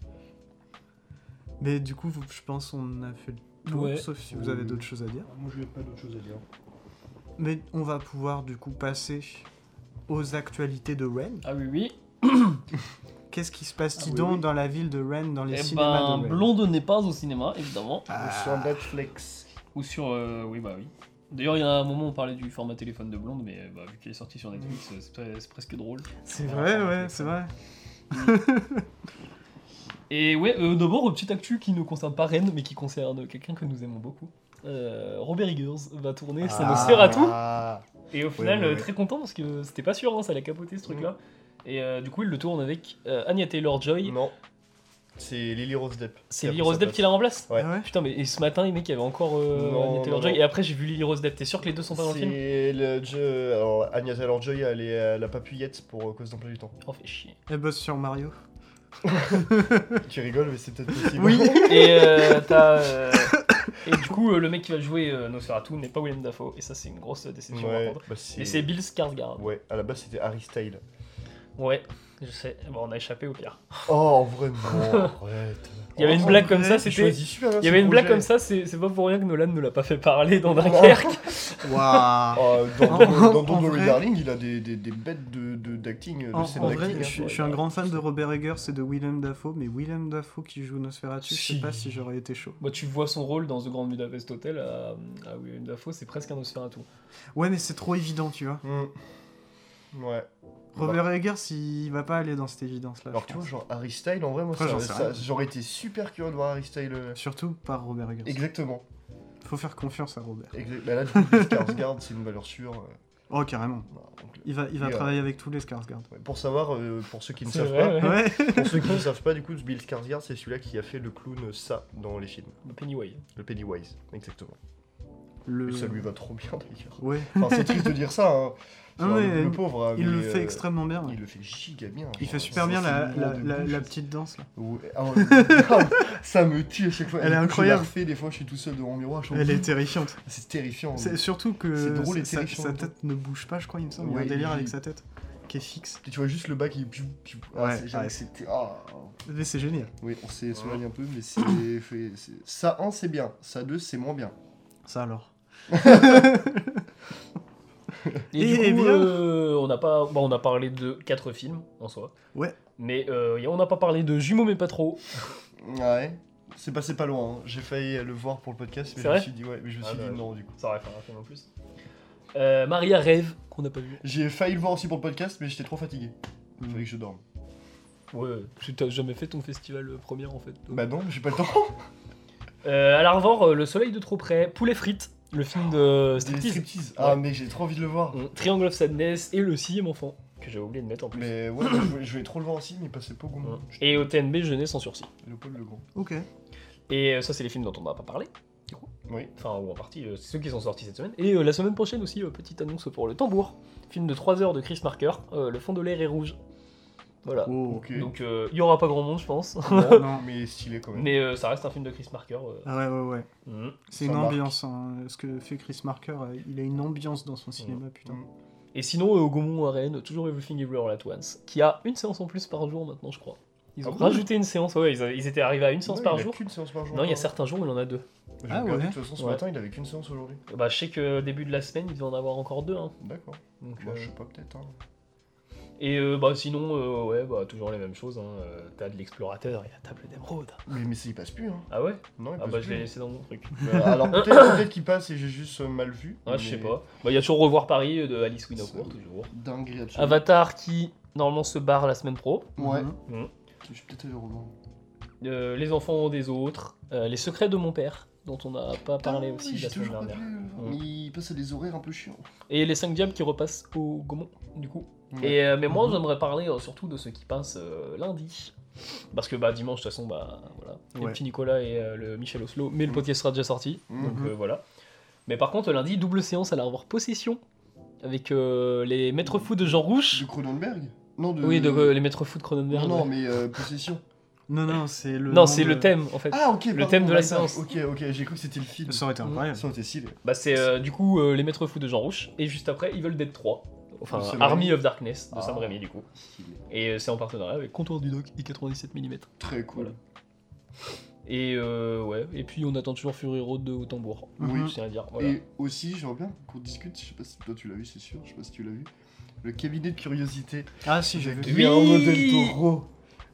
Mais du coup, vous, je pense qu'on a fait le tour, ouais. sauf si vous avez d'autres choses à dire. Moi, je n'ai pas d'autres choses à dire. Mais on va pouvoir du coup passer aux actualités de Rennes. Ah oui, oui. Qu'est-ce qui se passe-t-il ah, donc oui, oui. dans la ville de Rennes, dans les eh cinémas ben, de Rennes ? Blonde n'est pas au cinéma, évidemment. Ah. Ou sur Netflix. Ou sur... Euh, oui, bah oui. D'ailleurs, il y a un moment où on parlait du format téléphone de Blonde, mais bah, vu qu'elle est sortie sur Netflix, c'est, c'est, c'est presque drôle. C'est vrai, ouais, ouais c'est vrai. Et ouais, euh, d'abord, une petite actu qui ne concerne pas Rennes, mais qui concerne quelqu'un que nous aimons beaucoup. Euh, Robert Eggers va tourner ah, Nosferatu ah, et au final ouais, ouais, ouais. très content parce que c'était pas sûr hein, ça l'a capoté ce truc là mmh. et euh, du coup il le tourne avec euh, Anya Taylor-Joy. Non, c'est Lily Rose Depp. C'est Lily Rose Depp qui la remplace ouais. Ah ouais. Putain mais et ce matin les mecs il y avait encore euh, non, Anya Taylor-Joy non, non. et après j'ai vu Lily Rose Depp. T'es sûr que les deux sont pas dans le film? C'est le jeu. Alors Anya Taylor-Joy elle est à la papillette pour euh, cause d'emploi du temps. Oh fait chier. Elle bosse sur Mario. Tu rigoles mais c'est peut-être possible. Oui. Et euh, t'as euh... Et du coup, euh, le mec qui va jouer euh, Nosferatu n'est pas Willem Dafoe, et ça, c'est une grosse déception. Ouais, bah c'est... Et c'est Bill Skarsgård. Ouais, à la base, c'était Harry Styles. Ouais, je sais. Bon, on a échappé au pire. Oh, vraiment, arrête. Il y avait une blague comme ça, c'était... Il y avait une blague comme ça, c'est pas pour rien que Nolan ne l'a pas fait parler dans Dunkerque. Waouh. Dans Dodo Darling, il a des, des, des bêtes de, de, d'acting, de en, scène en d'acting. Vrai, je, je suis un grand fan de Robert Eggers et de Willem Dafoe, mais Willem Dafoe qui joue Nosferatu, si. Je sais pas si j'aurais été chaud. Bah, tu vois son rôle dans The Grand Budapest Hotel à, à Willem Dafoe, c'est presque un Nosferatu. Ouais, mais c'est trop évident, tu vois. Mm. Ouais. Robert bah. Eggers, il va pas aller dans cette évidence-là. Alors tu vois, genre Harry Styles, en vrai, moi, Après, ça, ça, j'aurais été super curieux de voir Harry Styles. Surtout par Robert Eggers. Exactement. Faut faire confiance à Robert. Exactement. Bah là, du coup, Skarsgård, c'est une valeur sûre. Oh, carrément. Voilà, donc, il va, il va travailler euh, avec tous les Skarsgård. Pour savoir, euh, pour ceux qui ne savent vrai, pas, ouais. pour ceux qui ne savent pas, du coup, Bill Skarsgård, c'est celui-là qui a fait le clown ça dans les films. Le Pennywise. Le Pennywise, exactement. Le... Ça lui va trop bien d'ailleurs. Ouais. Enfin, c'est triste de dire ça. Hein. Ah ouais, le pauvre, il le fait euh, extrêmement bien. Ouais. Il le fait giga bien. Il fait super bien la, la, la, la petite danse. Là. Ouais. Ah, ça me tue à chaque fois. Elle, Elle est incroyable. Fait, des fois, je suis tout seul devant mon miroir. Je Elle me... est terrifiante. C'est terrifiant. C'est surtout que c'est drôle et sa, sa tête ne bouge pas, je crois, il me semble. Ouais, il y a un délire avec sa tête qui est fixe. Et tu vois juste le bas qui... Ah, ouais, c'est ouais. C'était... Ah. Mais c'est génial. Oui, on s'est soigné un peu, mais c'est... Ça un, c'est bien. Ça deux, c'est moins bien. Ça alors. Et, et du coup, et bien, euh, on, a pas, bah, on a parlé de quatre films en soi. Ouais. Mais euh, on n'a pas parlé de Jumeaux, mais pas trop. Ouais. C'est passé pas loin. Hein. J'ai failli le voir pour le podcast, mais je me suis dit, ouais, mais je me ah, suis bah, dit non du coup. Ça aurait fait un film en plus. Euh, Maria rêve, qu'on n'a pas vu. J'ai failli le voir aussi pour le podcast, mais j'étais trop fatigué. Il mmh. fallait que je dorme. Ouais. T'as jamais fait ton festival première en fait. Donc. Bah non, j'ai pas le temps. Euh, à la revoir, Le Soleil de trop près, Poulet frites, le film de Striptease. Striptease. Ah ouais. Mais j'ai trop envie de le voir. Mmh. Triangle of Sadness et Le sixième enfant, que j'ai oublié de mettre en plus. Mais ouais, je vais trop le voir aussi, mais passez pas au goût. Mmh. Et au T N B, Jeunesse sans sursis. Le Paul Le Grand. Ok. Et euh, ça, c'est les films dont on n'a pas parlé, du coup. Oui. Enfin, ou en partie, euh, c'est ceux qui sont sortis cette semaine. Et euh, la semaine prochaine aussi, euh, petite annonce pour Le Tambour, film de trois heures de Chris Marker, euh, Le fond de l'air est rouge. Voilà, oh, okay. Donc il euh, y aura pas grand monde je pense. Non, non, mais stylé quand même. Mais euh, ça reste un film de Chris Marker. Euh... Ah ouais, ouais, ouais. Mmh. C'est une ambiance, hein. Ce que fait Chris Marker, euh, il a une ambiance dans son cinéma, mmh. putain. Mmh. Et sinon, euh, au Gaumont à Rennes, toujours Everything Everywhere All At Once, qui a une séance en plus par jour maintenant, je crois. Ils ont ah, rajouté oui. une séance, ouais, ils, a, ils étaient arrivés à une séance, ouais, par, il jour. Qu'une séance par jour. Non, il y a certains jours, il en a deux. J'ai ah ouais. De toute façon, ce ouais. matin, il avait qu'une séance aujourd'hui. Bah, je sais que début de la semaine, il devait en avoir encore deux. Hein. D'accord. Donc, bah, euh... je sais pas, peut-être. Hein. Et euh, bah sinon, euh, ouais, bah toujours les mêmes choses. Hein. Euh, t'as de l'explorateur et la table d'émeraude. Mais, mais ça, il passe plus. Hein. Ah ouais. Non, il passe ah bah plus, je l'ai hein. laissé dans mon truc. Bah, alors peut-être, peut-être qu'il passe et j'ai juste euh, mal vu. Ah, mais... je sais pas. Bah, il y a toujours Revoir Paris de Alice Winocourt, toujours. Dinguerie absolue. Avatar qui, normalement, se barre la semaine pro. Ouais. Mmh. Je vais peut-être aller revoir. Euh, les enfants des autres. Euh, les secrets de mon père, dont on n'a pas Putain, parlé aussi oui, la semaine dernière. Mmh. Il passe à des horaires un peu chiants. Et les cinq diables qui repassent au Gaumont, du coup. Ouais. Et, euh, mais moi, mmh. j'aimerais parler euh, surtout de ceux qui passent euh, lundi. Parce que bah, dimanche, de toute façon, bah, voilà. Ouais. Les petits Nicolas et euh, le Michel Oslo, mais mmh. le podcast sera déjà sorti. Mmh. Donc euh, voilà. Mais par contre, lundi, double séance à la revoir Possession avec euh, les maîtres fous de Jean Rouch. De Cronenberg non, de... Oui, de, euh, les maîtres fous de Cronenberg. Non, non mais euh, Possession. Non, non, c'est le. Non, c'est de... le thème en fait. Ah, ok, le thème de la séance. Ok, ok, j'ai cru que c'était le film. Ça aurait été incroyable. Ça aurait été stylé. Bah, c'est euh, du coup euh, les maîtres fous de Jean Rouch. Et juste après, ils veulent d'être trois. Enfin, oh, Army of Darkness de ah, Sam Raimi, du coup. Et euh, c'est en partenariat avec Contour du Doc et quatre-vingt-dix-sept millimètres. Très cool. Voilà. Et euh, ouais, et puis on attend toujours Fury Road de au tambour. Oui, c'est à dire. Voilà. Et aussi, j'aimerais bien qu'on discute. Je sais pas si toi tu l'as vu, c'est sûr. Je sais pas si tu l'as vu. Le cabinet de curiosité. Ah, si, j'ai vu. Guillermo del Toro.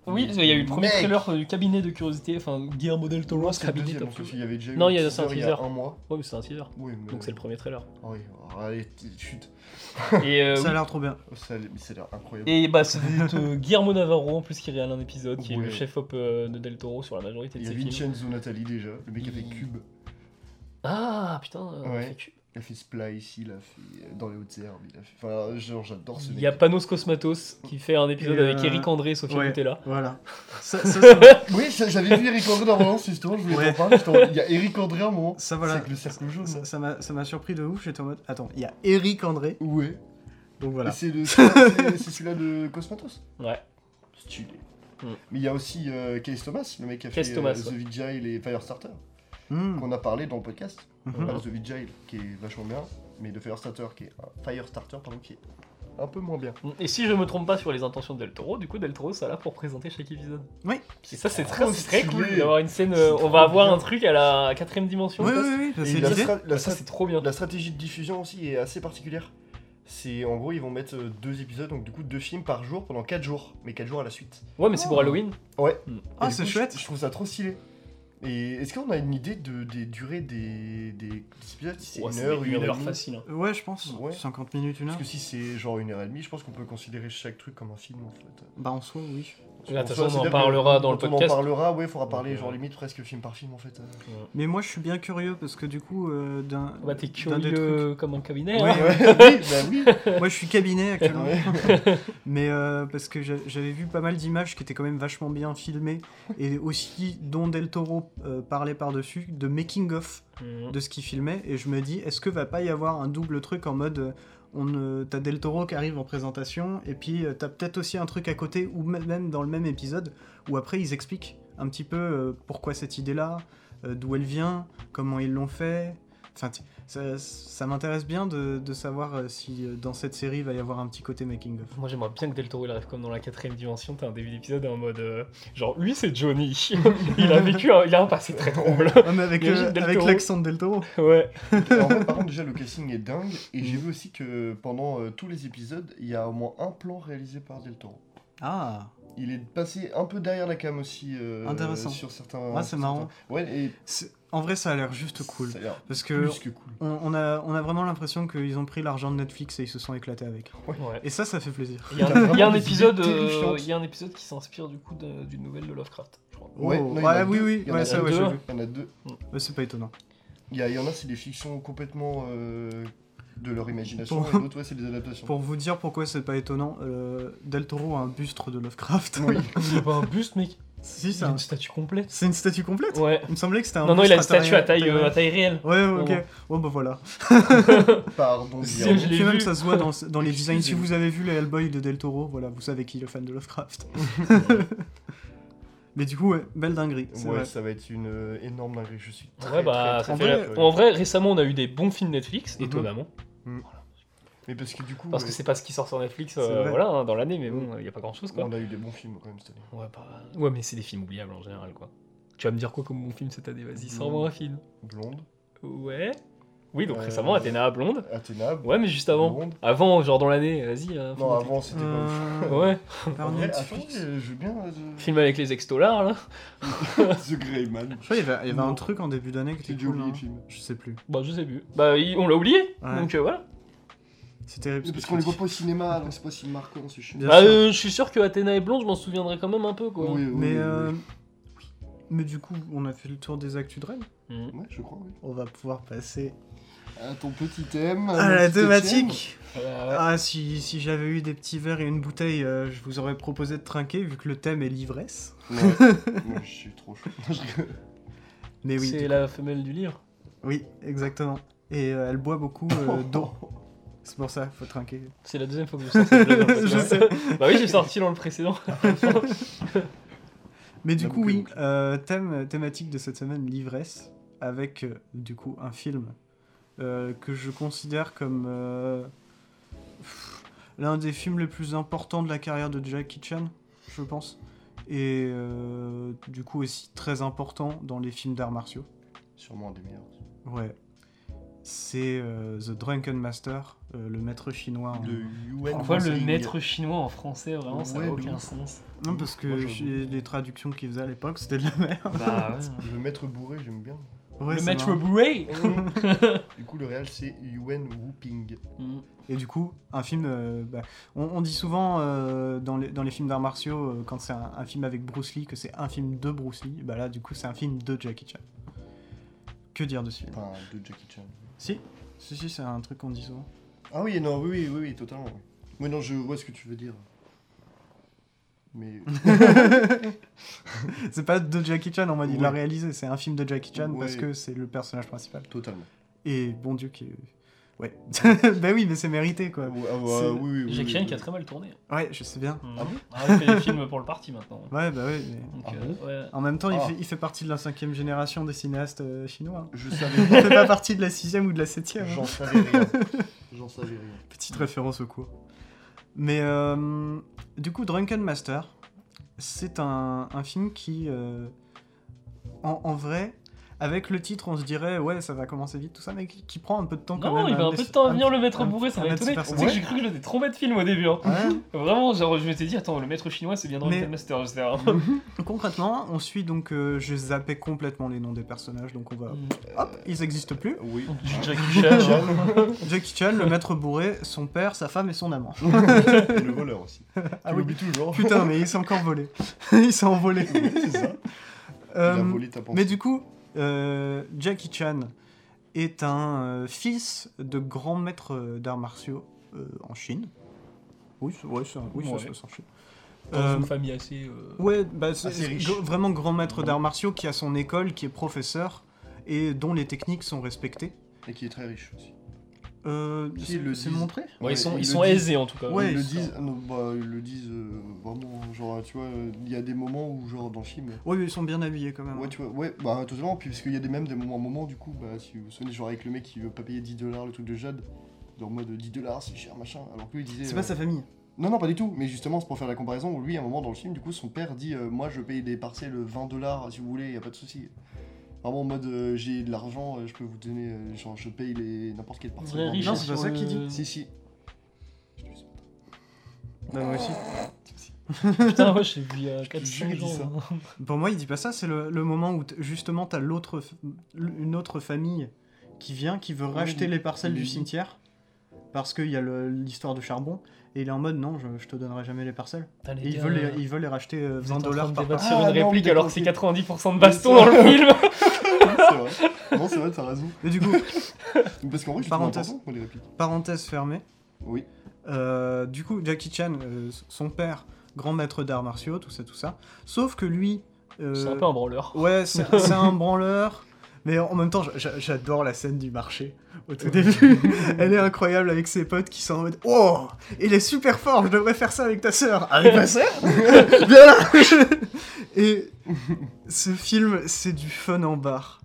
Oui, il y a eu le premier Mec. trailer du cabinet de curiosité, enfin Guillermo del Toro, ce cabinet de curiosité. Il y avait déjà eu non, il y a un teaser. Un mois. Oui, mais c'est un teaser. Oui, mais donc euh... c'est le premier trailer. Oui, allez, chute. Et euh, ça a l'air trop bien. Ça a l'air incroyable. Et bah c'est euh, Guillermo Navarro en plus qui réalise un épisode, qui ouais. est le chef-op euh, de Del Toro sur la majorité de ses films. Il y a Vincenzo Natali déjà, le mec qui il... a fait Cube. Ah putain, ouais. il fait Cube. Il a fait Splice, il a fait Dans les hautes herbes, il a fait... Enfin, genre, j'adore ce mec. Il y a Panos Cosmatos qui fait un épisode euh... avec Eric André et Sophie ouais, Boutella. Voilà. Ça, ça, ça... oui, ça, j'avais vu Eric André dans Relance, justement, je voulais ouais. t'en parler. T'en... Il y a Eric André à un moment, ça, voilà. c'est avec le cercle jaune. Ça, ça, m'a, ça m'a surpris de ouf, j'étais en mode... Attends, il y a Eric André. Ouais. Donc voilà. Et c'est, le, c'est, c'est, c'est celui-là de Cosmatos. Ouais. Stylé. Mm. Mais il y a aussi euh, Case Thomas, le mec qui a Case fait Thomas, euh, The ouais. Vigil et Firestarter. Mm. Qu'on a parlé dans le podcast. Mm-hmm. Pas The Vigil qui est vachement bien, mais de Firestarter qui est Firestarter pardon qui est un peu moins bien. Et si je me trompe pas sur les intentions de Del Toro, du coup Del Toro ça là pour présenter chaque épisode. Oui. Et ça c'est très, très cool d'avoir une scène, euh, on va avoir bien. un truc à la quatrième dimension. Oui oui oui. oui. La stra- la ça stra- c'est trop bien. La stratégie de diffusion aussi est assez particulière. C'est en gros ils vont mettre deux épisodes donc du coup deux films par jour pendant quatre jours, mais quatre jours à la suite. Ouais mais oh. c'est pour Halloween. Ouais. Mm. Ah c'est coup, chouette. Je trouve ça trop stylé. Et est-ce qu'on a une idée de, des durées des, des épisodes? Si c'est ouais, une heure, une heure, heure facile. Hein. Ouais, je pense. Ouais. cinquante minutes, une heure. Parce que si c'est genre une heure et demie, je pense qu'on peut considérer chaque truc comme un film en fait. Bah en soi, oui. De toute façon, on en parlera dans le podcast. On en parlera, ouais, il faudra parler, ouais, genre limite presque film par film en fait. Ouais. Mais moi je suis bien curieux parce que du coup, euh, d'un. Bah t'es curieux trucs... comme un cabinet. Ouais, hein. Ouais. Oui, bah oui. Moi je suis cabinet actuellement. Ouais. Mais euh, parce que j'avais vu pas mal d'images qui étaient quand même vachement bien filmées et aussi dont Del Toro euh, parlait par-dessus, de making-of mmh. de ce qu'il filmait. Et je me dis, est-ce que va pas y avoir un double truc en mode. Euh, On, euh, t'as Del Toro qui arrive en présentation, et puis euh, t'as peut-être aussi un truc à côté, ou même dans le même épisode, où après ils expliquent un petit peu euh, pourquoi cette idée-là, euh, d'où elle vient, comment ils l'ont fait. Enfin, t- ça, ça m'intéresse bien de, de savoir euh, si euh, dans cette série il va y avoir un petit côté making-of. Moi j'aimerais bien que Del Toro il arrive comme dans la quatrième dimension, t'as un début d'épisode en mode euh, genre lui c'est Johnny, il a vécu, un, il a un passé très drôle. Ouais, mais avec, euh, avec l'accent de Del Toro. Ouais. Alors, moi, par contre déjà le casting est dingue, et j'ai vu aussi que pendant euh, tous les épisodes il y a au moins un plan réalisé par Del Toro. Ah. Il est passé un peu derrière la cam aussi. Euh, Intéressant. Euh, sur certains. Ah c'est certains... marrant. Ouais et. C'est... En vrai, ça a l'air juste cool. Ça a l'air parce que, plus que cool. On, on, a, on a vraiment l'impression qu'ils ont pris l'argent de Netflix et ils se sont éclatés avec. Ouais. Et ça, ça fait plaisir. Il y, y, y a un épisode qui s'inspire du coup de, d'une nouvelle de Lovecraft, je crois. Ouais, oh. non, ouais oui, oui. Il y en a deux. Il y en a deux. C'est pas étonnant. Il y, y en a, c'est des fictions complètement euh, de leur imagination. Pour... Et d'autres, ouais, c'est des adaptations. Pour vous dire pourquoi c'est pas étonnant, euh, Del Toro a un buste de Lovecraft. Oui. C'est pas un buste, mec. Si, c'est une statue complète. C'est une statue complète. Ouais. Il me semblait que c'était un. Non, non, il a une statue à taille, euh, à taille réelle. Ouais, ouais, ok. Bon, oh, bah voilà. Pardon. Si, je l'ai vu. Même, ça se voit dans, dans les designs. Si vous avez vu les Hellboy de Del Toro, voilà, vous savez qui est le fan de Lovecraft. Mais du coup, ouais, belle dinguerie. Ouais, vrai. Ça va être une euh, énorme dinguerie. Je suis. Très, ouais, bah. Très, très, ça fait vrai, en vrai, récemment, on a eu des bons films Netflix, mm-hmm. étonnamment. Mm. Voilà. Mais parce que du coup. Parce que c'est pas ce qui sort sur Netflix euh, voilà, hein, dans l'année, mais bon, il y a pas grand chose quoi. On a eu des bons films quand même cette année. Ouais, bah... ouais, mais c'est des films oubliables en général quoi. Tu vas me dire quoi comme bon film cette année ? Vas-y, sors-moi un film. Blonde. Ouais. Oui, donc euh... récemment, Athéna, Blonde. Athéna. Ouais, mais juste avant. Blonde. Avant, genre dans l'année, vas-y. Euh, non, avant, c'était euh... pas ouais. Paranoia Agent. Je veux bien. Je... Film avec les ex-dollars là. The Greyman. Je crois qu'il y avait, il y avait un truc en début d'année que tu as oublié le film. Je sais plus. Bah, je sais plus. Bah, il... on l'a oublié. Ouais. Donc euh, voilà. C'est terrible. Parce qu'on les voit pas au cinéma, donc c'est pas si marquant, c'est chiant. Bah, euh, je suis sûr que Athéna et Blonde, je m'en souviendrai quand même un peu, quoi. Oui, oui, mais, oui, euh... oui. mais du coup, on a fait le tour des actus de Rennes. Mmh. Ouais, je crois, oui. On va pouvoir passer à ton petit thème. À la thématique. Euh... Ah, si, si j'avais eu des petits verres et une bouteille, euh, je vous aurais proposé de trinquer, vu que le thème est l'ivresse. Ouais, moi, je suis trop chaud. Mais oui, c'est la femelle du livre. Oui, exactement. Et euh, elle boit beaucoup euh, d'eau. C'est pour ça, faut trinquer. C'est la deuxième fois que je sors cette blague, en fait. Je sais. Bah oui, j'ai sorti dans le précédent. Mais du coup, oui, euh, thème, thématique de cette semaine, l'ivresse, avec, euh, du coup, un film euh, que je considère comme euh, pff, l'un des films les plus importants de la carrière de Jackie Chan, je pense, et euh, du coup aussi très important dans les films d'arts martiaux. Sûrement un des meilleurs. Ouais. C'est euh, The Drunken Master, euh, le maître chinois. En... Le en enfin, le maître chinois en français, vraiment, ça n'a ouais, aucun sens. Non, parce que moi, les traductions qu'ils faisaient à l'époque, c'était de la merde. Bah, ouais. Le maître bourré, j'aime bien. Ouais, le maître bourré. Du coup, le réel, c'est Yuen Wuping. Mm. Et du coup, un film... Euh, bah, on, on dit souvent euh, dans, les, dans les films d'arts martiaux, euh, quand c'est un, un film avec Bruce Lee, que c'est un film de Bruce Lee. Bah là, du coup, c'est un film de Jackie Chan. Que dire dessus ? Enfin, de Jackie Chan. Si, si, si, c'est un truc qu'on dit souvent. Ah oui, non, oui, oui, oui, oui totalement. Oui, non, je vois ce que tu veux dire. Mais... c'est pas de Jackie Chan, on m'a dit ouais. de la réaliser, c'est un film de Jackie Chan ouais. parce que c'est le personnage principal. Totalement. Et bon Dieu qui... Ouais. Bah oui, mais c'est mérité, quoi. Ouais, ah, bah, c'est... Oui, oui, oui, Jackie Chan oui, oui. qui a très mal tourné. Ouais, je sais bien. Mmh. Ah bon ah, il fait des films pour le parti, maintenant. Ouais, bah oui. Mais... Ah, euh, ouais. En même temps, ah. il, fait, il fait partie de la cinquième génération des cinéastes euh, chinois. Hein. Je savais. Il fait pas partie de la sixième ou de la septième. J'en hein. savais rien. J'en savais rien. Petite référence au cours. Mais euh, du coup, Drunken Master, c'est un, un film qui, euh, en, en vrai... Avec le titre, on se dirait, ouais, ça va commencer vite, tout ça, mais qui, qui prend un peu de temps quand non, même. Non, il va un peu de temps à venir, le maître bourré, ça m'a étonné. Tu sais que j'ai cru que j'étais trompé de film au début. Hein. Ouais. Vraiment, genre, je m'étais dit, attends, le maître chinois, c'est bien dans mais... le master, et cetera. Concrètement, on suit donc, euh, je zappais complètement les noms des personnages, donc on va. Euh... Hop, ils n'existent plus. Oui. Jackie Chan. Jackie Chan, le maître bourré, son père, sa femme et son amant. Et le voleur aussi. Ah oui, toujours. Putain, mais il s'est encore volé. Il s'est envolé. Oui, c'est ça. Euh, il a volé ta pensée. Mais du coup. Euh, Jackie Chan est un euh, fils de grand maître d'arts martiaux euh, en Chine. Oui, c'est, ouais, c'est un, oui, ouais. ça se passe en Chine. Dans euh, une famille assez. Euh, ouais, bah, assez c'est, riche. G- vraiment grand maître d'arts martiaux qui a son école, qui est professeur et dont les techniques sont respectées. Et qui est très riche aussi. Euh, c'est, le c'est montré ouais, ouais, ils sont, ils ils sont aisés en tout cas. Ouais, ils, ils, le disent, euh, bah, ils le disent euh, vraiment, genre tu vois, il y a des moments où genre dans le film... Ouais, mais ils sont bien habillés quand même. Ouais, hein. Tu vois, ouais, bah totalement, puis parce qu'il y a des, même des moments, moments du coup, bah si vous vous souvenez, genre avec le mec qui veut pas payer dix dollars, le truc de Jade, dans le mode dix dollars c'est cher, machin, alors que lui il disait... C'est euh, pas sa famille. Non, non, pas du tout, mais justement c'est pour faire la comparaison, où lui à un moment dans le film, du coup son père dit euh, moi je paye des parcelles vingt dollars si vous voulez, y a pas de souci. Vraiment en mode euh, j'ai de l'argent, euh, je peux vous donner, euh, genre je paye les n'importe quelle partie. Non, riche, c'est pas ça qu'il dit. Si, si. Bah, moi aussi. Putain, moi j'ai vu euh, quatre cinq jours. Pour moi, il dit pas ça, c'est le, le moment où t- justement t'as l'autre, une autre famille qui vient, qui veut racheter oui, les parcelles oui. du cimetière parce qu'il y a le, l'histoire de charbon. Et il est en mode non, je, je te donnerai jamais les parcelles. Les et ils, gars, veulent les, ils veulent les racheter vingt dollars par parcelle. Sur une ah, réplique non, alors que c'est quatre-vingt-dix pour cent de baston dans le film. C'est vrai. Non, c'est vrai, t'as raison. Mais du coup, parce qu'en vrai, je parenthèse, pour les répliques. Parenthèse fermée. Oui. Euh, du coup, Jackie Chan, euh, son père, grand maître d'arts martiaux, tout ça, tout ça. Sauf que lui. Euh, c'est un peu un branleur. Ouais, c'est, c'est un branleur. Mais en même temps, j'a- j'adore la scène du marché au tout début. Elle est incroyable avec ses potes qui sont en mode oh, il est super fort, je devrais faire ça avec ta sœur. Avec ma sœur. Bien là. Et ce film, c'est du fun en barre.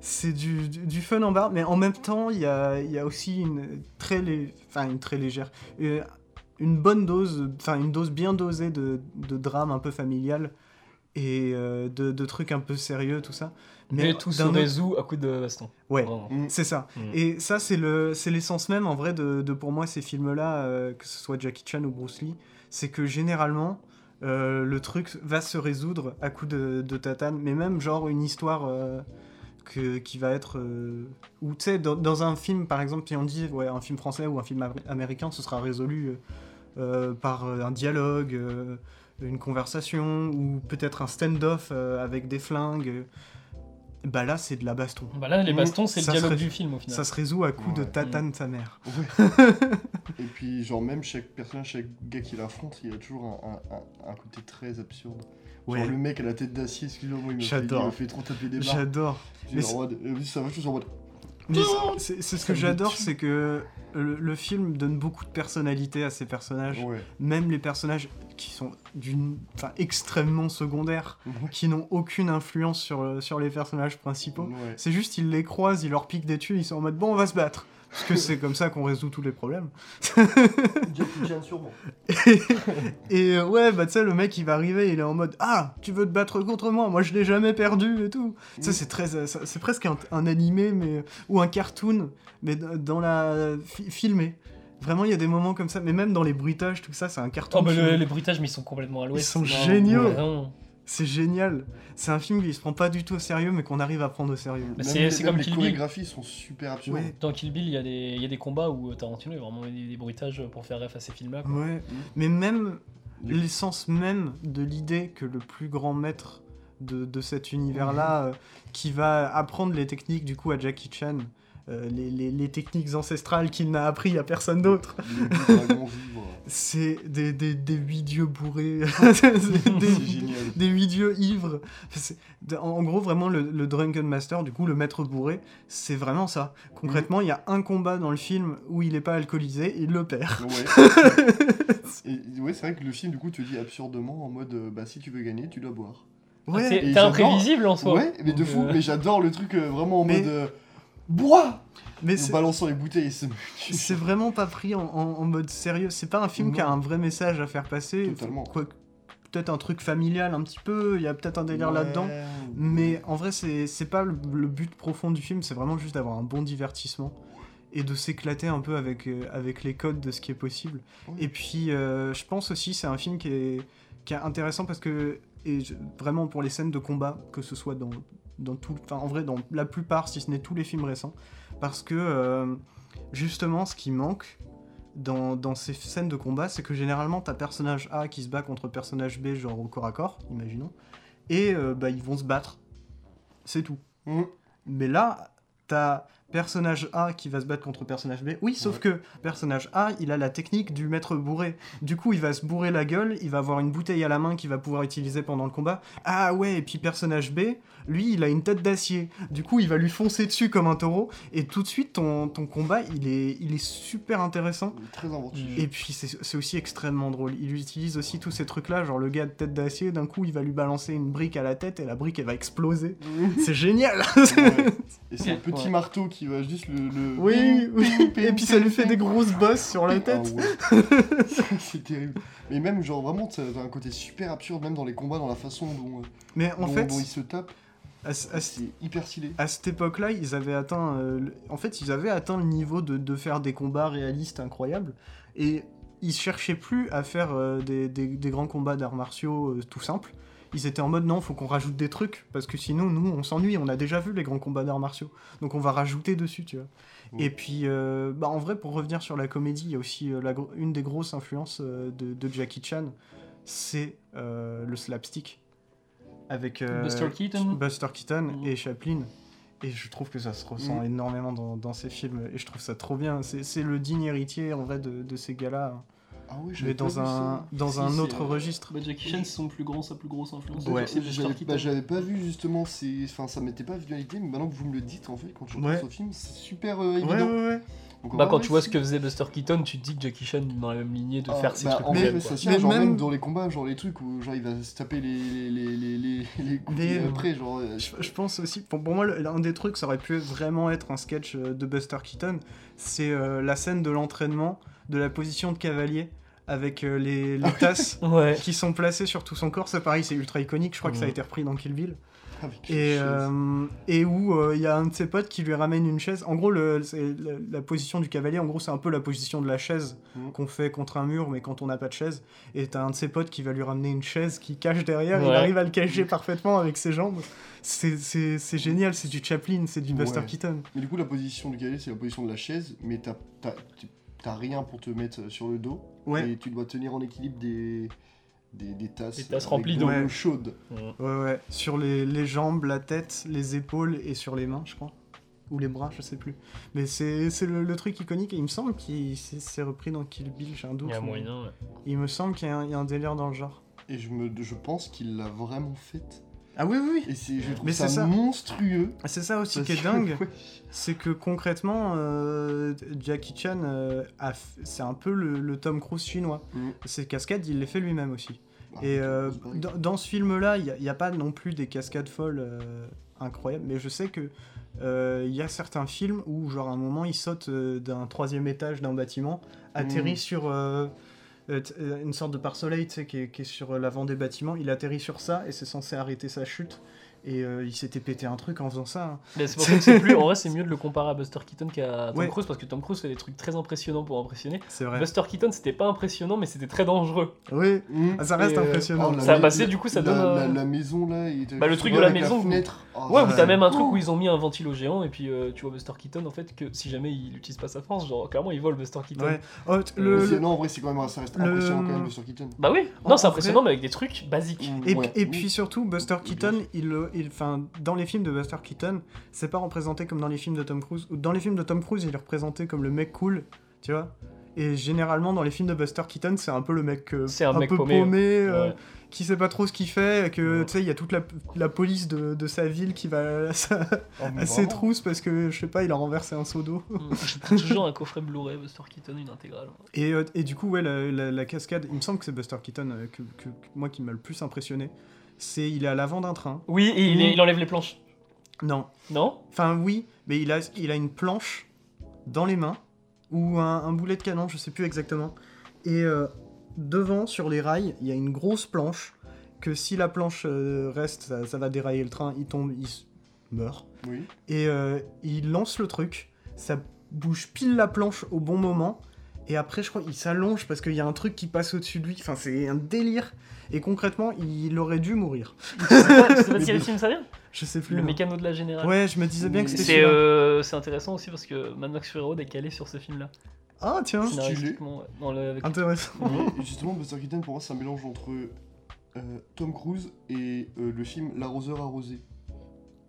C'est du, du, du fun en barre, mais en même temps, il y a, y a aussi une très, lé... enfin, une très légère, une, une bonne dose, enfin une dose bien dosée de, de drame un peu familial. Et euh, de, de trucs un peu sérieux, tout ça. Mais, mais tout se résout autre... à coup de baston. Ouais, mmh. c'est ça. Mmh. Et ça, c'est, le, c'est l'essence même, en vrai, de, de pour moi, ces films-là, euh, que ce soit Jackie Chan ou Bruce Lee, c'est que généralement, euh, le truc va se résoudre à coup de, de tatane, mais même genre une histoire euh, que, qui va être... Euh, ou tu sais, dans, dans un film, par exemple, si on dit ouais, un film français ou un film am- américain, ce sera résolu euh, par euh, un dialogue... Euh, une conversation, ou peut-être un stand-off euh, avec des flingues. Bah là, c'est de la baston. Bah là, les bastons, c'est ça le dialogue ré... du film, au final. Ça se résout à coups ouais. de tatane sa mère. Ouais. Et puis, genre, même chaque personnage, chaque gars qui l'affronte, il a toujours un, un, un côté très absurde. Genre, ouais. le mec à la tête d'acier, excusez-moi, il me fait, il me fait trop taper des barres. J'adore. Mais c'est... Mode, ça va juste en mode... Mais c'est, c'est ce que j'adore, c'est que le, le film donne beaucoup de personnalité à ses personnages, ouais. même les personnages qui sont d'une, enfin, extrêmement secondaires, ouais. qui n'ont aucune influence sur, sur les personnages principaux. Ouais. C'est juste, ils les croisent, ils leur piquent des tuyaux, ils sont en mode « bon, on va se battre ». Parce que c'est comme ça qu'on résout tous les problèmes. Jackie Chan sûrement. Et, et ouais, bah tu sais, le mec il va arriver, il est en mode ah, tu veux te battre contre moi, moi je l'ai jamais perdu et tout. Oui. Ça c'est très, ça, c'est presque un, un animé mais ou un cartoon mais dans la fi- filmé. Vraiment, il y a des moments comme ça, mais même dans les bruitages, tout ça, c'est un cartoon. Oh bah le, les bruitages, mais ils sont complètement à l'ouest. Ils sont non, géniaux. Ouais, c'est génial. C'est un film qui se prend pas du tout au sérieux, mais qu'on arrive à prendre au sérieux. Bah c'est, les, c'est comme Kill Bill. Les chorégraphies sont super absurdes. Ouais. Dans Kill Bill, il y, y a des combats où Tarantino, il y a vraiment des, des bruitages pour faire ref à ces films-là. Quoi. Ouais. Mmh. Mais même oui. l'essence même de l'idée que le plus grand maître de, de cet univers-là, mmh. euh, qui va apprendre les techniques du coup à Jackie Chan, euh, les, les, les techniques ancestrales qu'il n'a appris à personne d'autre. C'est des, des, des huit dieux bourrés, des, des, des huit dieux ivres. C'est, en gros, vraiment, le, le Drunken Master, du coup, le maître bourré, c'est vraiment ça. Concrètement, il y a un combat dans le film où il n'est pas alcoolisé, il le perd. Ouais. Et, ouais, c'est vrai que le film, du coup, te dit absurdement en mode, bah, si tu veux gagner, tu dois boire. Ouais. C'est, t'es imprévisible en soi. Ouais, mais de fou. Euh... Mais j'adore le truc euh, vraiment en mais... mode... Euh, bois mais en balançant les bouteilles. C'est, c'est vraiment pas pris en, en, en mode sérieux. C'est pas un film non. qui a un vrai message à faire passer. Totalement. Quoi, peut-être un truc familial un petit peu, il y a peut-être un délire ouais. là-dedans, mais en vrai c'est, c'est pas le, le but profond du film, c'est vraiment juste d'avoir un bon divertissement et de s'éclater un peu avec, euh, avec les codes de ce qui est possible. Mmh. Et puis euh, je pense aussi c'est un film qui est, qui est intéressant parce que, et je, vraiment pour les scènes de combat, que ce soit dans, dans tout, enfin en vrai dans la plupart si ce n'est tous les films récents, parce que euh, justement ce qui manque Dans, dans ces scènes de combat, c'est que généralement t'as personnage A qui se bat contre personnage B, genre au corps à corps, imaginons, et euh, bah ils vont se battre, c'est tout. Mmh. Mais là, t'as personnage A qui va se battre contre personnage B, oui, sauf ouais. que personnage A, il a la technique du maître bourré, du coup il va se bourrer la gueule, il va avoir une bouteille à la main qu'il va pouvoir utiliser pendant le combat, ah ouais, et puis personnage B, lui il a une tête d'acier, du coup il va lui foncer dessus comme un taureau, et tout de suite ton, ton combat il est, il est super intéressant, il est très inventif. Et puis c'est, c'est aussi extrêmement drôle, il utilise aussi tous ces trucs là, genre le gars de tête d'acier, d'un coup il va lui balancer une brique à la tête et la brique elle va exploser, c'est génial. Ouais. Et c'est un petit ouais. marteau qui va juste le... le... Oui, oui, et puis ça lui fait des grosses bosses sur la tête. Ah ouais. C'est terrible. Mais même, genre, vraiment, t'as un côté super absurde, même dans les combats, dans la façon dont, mais en dont, fait, dont ils se tapent. À, à, c'est hyper stylé. À cette époque-là, ils avaient atteint... Euh, le... En fait, ils avaient atteint le niveau de, de faire des combats réalistes incroyables. Et ils cherchaient plus à faire euh, des, des, des grands combats d'arts martiaux euh, tout simples. Ils étaient en mode non, faut qu'on rajoute des trucs parce que sinon nous on s'ennuie, on a déjà vu les grands combats d'arts martiaux, donc on va rajouter dessus, tu vois. Ouais. Et puis euh, bah en vrai pour revenir sur la comédie, il y a aussi euh, la, une des grosses influences euh, de, de Jackie Chan, c'est euh, le slapstick avec euh, Buster Keaton, Buster Keaton mmh. et Chaplin. Et je trouve que ça se ressent mmh. énormément dans, dans ces films et je trouve ça trop bien. C'est, c'est le digne héritier en vrai de, de ces gars-là. Ah oui, mais dans un, dans si, un autre euh, registre. Bah Jackie Chan, c'est son plus grand, sa plus grosse influence. Ouais. C'est j'avais, bah, j'avais pas vu justement, c'est... Enfin, ça m'était pas venu à l'idée, mais maintenant que vous me le dites, en fait, quand je ouais. pense au film, c'est super euh, évident. Ouais, ouais, ouais. Donc, bah, quand vrai, tu vois c'est... ce que faisait Buster Keaton, tu te dis que Jackie Chan est dans la même lignée de ah, faire ces bah, trucs-là. Mais, mais, ça, mais genre, même... même dans les combats, genre les trucs où genre, il va se taper les, les, les, les, les coups mais, après. Genre, euh... je, je pense aussi, pour, pour moi, l'un des trucs, ça aurait pu vraiment être un sketch de Buster Keaton, c'est euh, la scène de l'entraînement, de la position de cavalier. Avec euh, les, les tasses ouais. qui sont placées sur tout son corps, c'est pareil, c'est ultra iconique, je crois ouais. que ça a été repris dans Kill Bill. Et, euh, et où il euh, y a un de ses potes qui lui ramène une chaise. En gros, le, c'est la, la position du cavalier, en gros, c'est un peu la position de la chaise mmh. qu'on fait contre un mur, mais quand on n'a pas de chaise. Et t'as un de ses potes qui va lui ramener une chaise qui cache derrière, ouais. il arrive à le cacher parfaitement avec ses jambes. C'est, c'est, c'est génial, c'est du Chaplin, c'est du Buster ouais. Keaton. Mais du coup, la position du cavalier, c'est la position de la chaise, mais t'as... t'as, t'as... T'as rien pour te mettre sur le dos ouais. et tu dois tenir en équilibre des, des, des tasses, des tasses remplies d'eau ouais. chaude. Ouais. ouais, ouais. Sur les, les jambes, la tête, les épaules et sur les mains, je crois. Ou les bras, je sais plus. Mais c'est, c'est le, le truc iconique et il me semble qu'il s'est, s'est repris dans Kill Bill, j'ai un doute. Il y a moyen, ouais. Il me semble qu'il y a, un, y a un délire dans le genre. Et je, me, je pense qu'il l'a vraiment faite. Ah oui, oui, oui. Et c'est, je trouve mais ça, c'est ça monstrueux. C'est ça aussi qui est dingue. Que... C'est que concrètement, euh, Jackie Chan, euh, a f... c'est un peu le, le Tom Cruise chinois. Mm. Ces cascades, il les fait lui-même aussi. Ah, et euh, dans, dans ce film-là, il n'y a, a pas non plus des cascades folles euh, incroyables. Mais je sais que il euh, y a certains films où, genre, à un moment, il saute euh, d'un troisième étage d'un bâtiment, atterrit mm. sur... Euh, une sorte de pare-soleil, tu sais, qui est, qui est sur l'avant des bâtiments, il atterrit sur ça et c'est censé arrêter sa chute et euh, il s'était pété un truc en faisant ça. Hein. Mais c'est pour ça que c'est plus, en vrai c'est mieux de le comparer à Buster Keaton qu'à Tom ouais. Cruise parce que Tom Cruise fait des trucs très impressionnants pour impressionner. C'est vrai. Buster Keaton c'était pas impressionnant mais c'était très dangereux. Oui, mmh. ah, ça reste et, impressionnant. Euh, ça a passé du coup ça la, donne... La, la, la maison là... Il bah le truc de la maison... La fenêtre. Où... Oh, ouais, ou t'as même un truc où ils ont mis un ventilo géant et puis euh, tu vois Buster Keaton en fait que si jamais il utilise pas sa force, genre clairement il vole Buster Keaton. Ouais. Oh, t- le... le... Non en vrai c'est quand même ça reste le... impressionnant quand même Buster Keaton. Bah oui, non c'est impressionnant mais avec des trucs basiques. Et puis surtout Buster Keaton il... Il, dans les films de Buster Keaton, c'est pas représenté comme dans les films de Tom Cruise. Dans les films de Tom Cruise, il est représenté comme le mec cool, tu vois. Et généralement, dans les films de Buster Keaton, c'est un peu le mec euh, un, un mec peu paumé, paumé euh, ouais. qui sait pas trop ce qu'il fait, que ouais. tu sais, il y a toute la, la police de, de sa ville qui va à, sa, oh, à ses trousses parce que, je sais pas, il a renversé un seau d'eau. J'ai toujours un coffret Blu-ray Buster Keaton, une intégrale. Et, euh, et du coup, ouais, la, la, la cascade, il me semble que c'est Buster Keaton, euh, que, que, que, moi, qui m'a le plus impressionné. C'est il est à l'avant d'un train. Oui, et il, est, il enlève les planches. Non. Non ? Enfin, oui, mais il a, il a une planche dans les mains, ou un, un boulet de canon, je sais plus exactement. Et euh, devant, sur les rails, il y a une grosse planche que si la planche euh, reste, ça, ça va dérailler le train, il tombe, il meurt. Oui. Et euh, il lance le truc, ça bouge pile la planche au bon moment, et après, je crois, il s'allonge parce qu'il y a un truc qui passe au-dessus de lui. Enfin, c'est un délire. Et concrètement, il aurait dû mourir. Je sais pas, je sais pas si le film ça vient. Je sais plus. Le hein. Mécano de la Générale. Ouais, je me disais bien que c'était c'est, euh, c'est intéressant aussi parce que Mad Max Fury Road est calé sur ce film-là. Ah, tiens, c'est tu l'es. Non, le, avec... Intéressant. Mais justement, Buster Keaton, pour moi, c'est un mélange entre euh, Tom Cruise et euh, le film L'arroseur arrosé.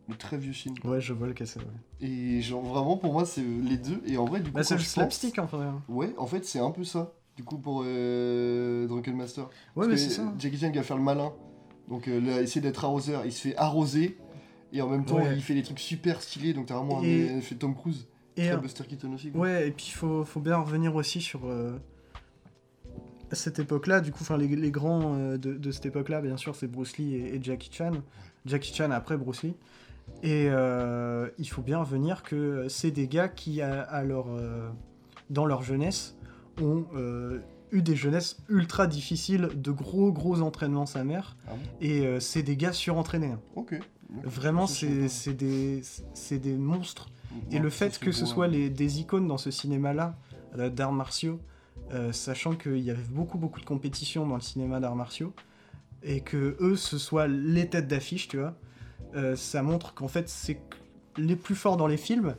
Le très vieux film. Ouais, je vois le casser, ouais. Et genre, vraiment, pour moi, c'est les deux. Et en vrai, du coup, bah, c'est le slapstick, pense... en fait. Ouais, en fait, c'est un peu ça. Du coup, pour euh, Drunken Master. Ouais, parce mais c'est ça. Jackie Chan va faire le malin. Donc, euh, là, essayer d'être arroseur, il se fait arroser. Et en même temps, ouais. il fait des trucs super stylés. Donc, t'as vraiment et... un effet Tom Cruise. Et très euh... Buster Keaton aussi. Quoi. Ouais, et puis, il faut, faut bien revenir aussi sur euh, cette époque-là. Du coup, les, les grands euh, de, de cette époque-là, bien sûr, c'est Bruce Lee et, et Jackie Chan. Jackie Chan après Bruce Lee. Et euh, il faut bien revenir que c'est des gars qui, à, à leur, euh, dans leur jeunesse, ont euh, eu des jeunesses ultra difficiles, de gros gros entraînements sa mère, ah bon et euh, c'est des gars surentraînés. Ok. Vraiment, c'est, c'est, des, c'est des monstres. Ouais, et le fait que ce soit les, des icônes dans ce cinéma-là, d'arts martiaux, euh, sachant qu'il y avait beaucoup beaucoup de compétitions dans le cinéma d'arts martiaux, et que eux, ce soit les têtes d'affiche, tu vois. Euh, ça montre qu'en fait c'est les plus forts dans les films,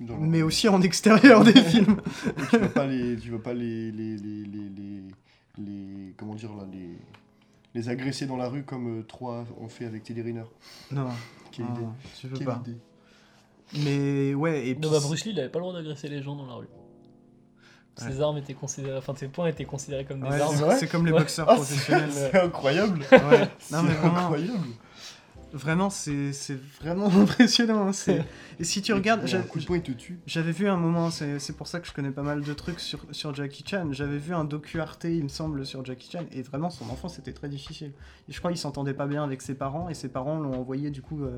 dans mais le... aussi en extérieur des films. Tu vois pas les, tu vois pas les, les, les, les, les, les comment dire là, les, les agresser dans la rue comme euh, trois ont fait avec Teddy Riner. Non. Quelle ah, idée. Tu veux Quelle pas. Idée. Mais ouais. Et non, bah, Bruce Lee, il avait pas le droit d'agresser les gens dans la rue. Ouais. Ses armes étaient considérées, enfin ses poings étaient considérés comme des ouais, armes. C'est, c'est comme les ouais. boxeurs ah, professionnels. C'est, c'est incroyable. Ouais. Non, c'est mais vraiment... incroyable. Vraiment, c'est, c'est vraiment impressionnant. Hein. C'est... Et si tu et regardes... J'a... coup de poing, il te tue. J'avais vu un moment, c'est, c'est pour ça que je connais pas mal de trucs sur, sur Jackie Chan, j'avais vu un docu Arte, il me semble, sur Jackie Chan, et vraiment, son enfance était très difficile. Et je crois qu'il s'entendait pas bien avec ses parents, et ses parents l'ont envoyé, du coup, euh,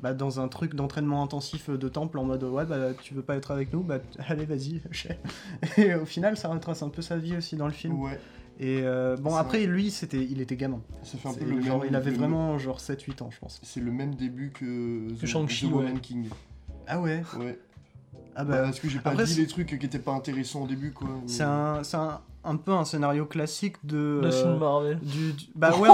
bah, dans un truc d'entraînement intensif de temple, en mode, ouais, bah, tu veux pas être avec nous, bah, allez, vas-y, chais. Et au final, ça retrace un peu sa vie aussi dans le film. Ouais. Et euh, bon, c'est après, vrai. Lui, c'était, il était gamin. Ça fait un peu le genre, même, il avait vraiment genre sept huit ans, je pense. C'est le même début que, que The, Shang-Chi, The Woman ouais. King. Ah ouais. Ouais. Ah bah, bah, parce que j'ai pas après, dit c'est... les trucs qui étaient pas intéressants au début, quoi. Mais... C'est, un, c'est un, un peu un scénario classique de... Le euh, film Marvel. Du, du... Bah ouais.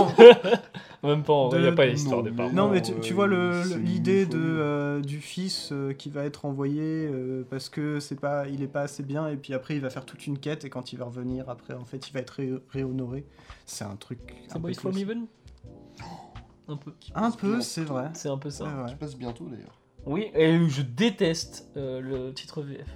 On... même pas, en vrai, de... y a pas l'histoire des parents. Non, mais tu, tu vois euh, le, l'idée de, euh, du fils euh, qui va être envoyé euh, parce que c'est pas, il est pas assez bien, et puis après il va faire toute une quête, et quand il va revenir, après en fait il va être ré- réhonoré. C'est un truc... C'est Boys From Heaven. Un peu. Un peu, c'est vrai. C'est un peu ça. Qui passe bientôt, d'ailleurs. Oui, et je déteste euh, le titre V F.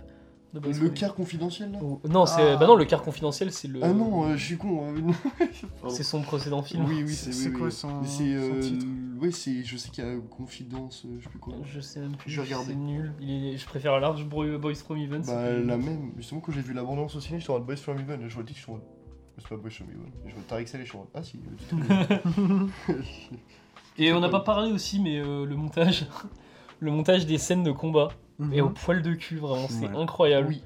De le Movie. Quart confidentiel là oh, non, c'est, ah. bah non, le quart confidentiel c'est le... Ah non, euh, je suis con. Hein. C'est son précédent film. Oui, oui, c'est, c'est, oui, c'est oui, quoi oui. Son, c'est, euh, son titre oui, c'est, je sais qu'il y a Confidence, je sais plus quoi. Je sais même plus, je c'est nul. Il est, je préfère Large Boys From Heaven. Bah la nul. Même, justement quand j'ai vu l'abondance au ciné, je suis en mode Boys From Heaven, je vois le titre, je suis en mode... C'est pas Boys From Heaven, je vois Tariq Saleh, je suis en mode... Ah si, le titre. Et on n'a pas parlé aussi, mais euh, le montage... Le montage des scènes de combat, mais mm-hmm. au poil de cul, vraiment, c'est ouais. incroyable. Oui.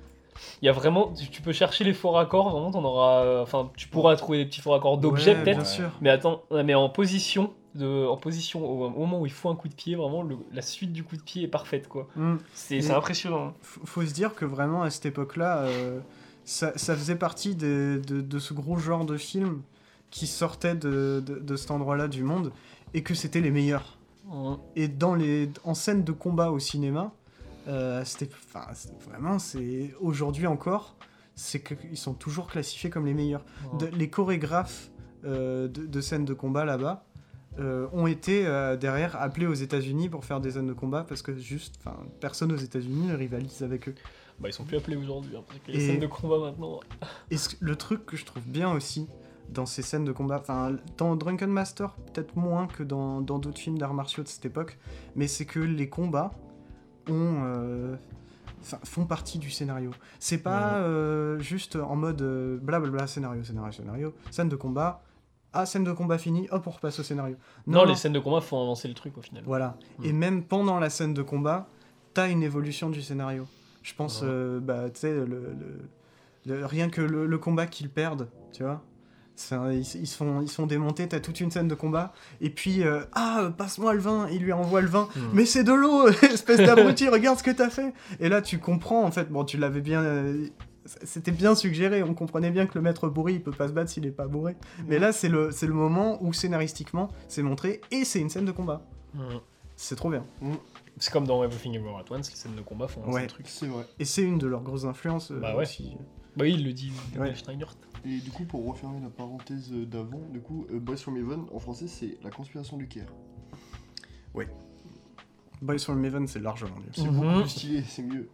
Il y a vraiment, tu, tu peux chercher les faux raccords, vraiment, t'en auras, enfin, tu pourras trouver des petits faux raccords d'objets, ouais, peut-être. Bien sûr. Mais attends, mais en position, de, en position au, au moment où il faut un coup de pied, vraiment, le, la suite du coup de pied est parfaite, quoi. Mm. C'est, c'est impressionnant. Hein. F- faut se dire que vraiment, à cette époque-là, euh, ça, ça faisait partie des, de, de ce gros genre de film qui sortait de, de, de cet endroit-là du monde, et que c'était les meilleurs. Et dans les en scène de combat au cinéma, euh, c'était, enfin, c'était vraiment c'est aujourd'hui encore, c'est qu'ils sont toujours classifiés comme les meilleurs. Oh. De, les chorégraphes euh, de, de scènes de combat là-bas euh, ont été euh, derrière appelés aux États-Unis pour faire des scènes de combat parce que juste, enfin, personne aux États-Unis ne rivalise avec eux. Bah ils sont plus appelés aujourd'hui hein, parce que les et, scènes de combat maintenant. Et ce, le truc que je trouve bien aussi. Dans ces scènes de combat, enfin dans Drunken Master peut-être moins que dans, dans d'autres films d'arts martiaux de cette époque, mais c'est que les combats ont, euh, font partie du scénario. C'est pas ouais. euh, juste en mode euh, blablabla scénario, scénario, scénario, scène de combat, ah scène de combat finie, hop on repasse au scénario. Non, non les scènes de combat font avancer le truc au final. Voilà, mmh. Et même pendant la scène de combat, t'as une évolution du scénario. Je pense, ouais. euh, bah tu sais, le, le, le, rien que le, le combat qu'ils perdent, tu vois. Ça, ils, ils, sont, ils sont démontés, t'as toute une scène de combat, et puis euh, ah, passe-moi le vin, il lui envoie le vin, mmh. mais c'est de l'eau, espèce d'abruti, regarde ce que t'as fait. Et là, tu comprends, en fait, bon, tu l'avais bien. Euh, c'était bien suggéré, on comprenait bien que le maître bourré, il peut pas se battre s'il est pas bourré. Mmh. Mais là, c'est le, c'est le moment où scénaristiquement, c'est montré, et c'est une scène de combat. Mmh. C'est trop bien. Mmh. C'est comme dans Everything Everywhere at Once, les scènes de combat font ouais. un truc. C'est vrai. Et c'est une de leurs grosses influences. Euh, bah ouais. Aussi. Bah oui, il le dit, ouais. Schneider. Et du coup, pour refermer la parenthèse d'avant, du coup, euh, Boys from Heaven, en français, c'est La Conspiration du Caire. Oui. Boys from Heaven, c'est largement mieux. C'est mm-hmm. beaucoup plus stylé, c'est mieux.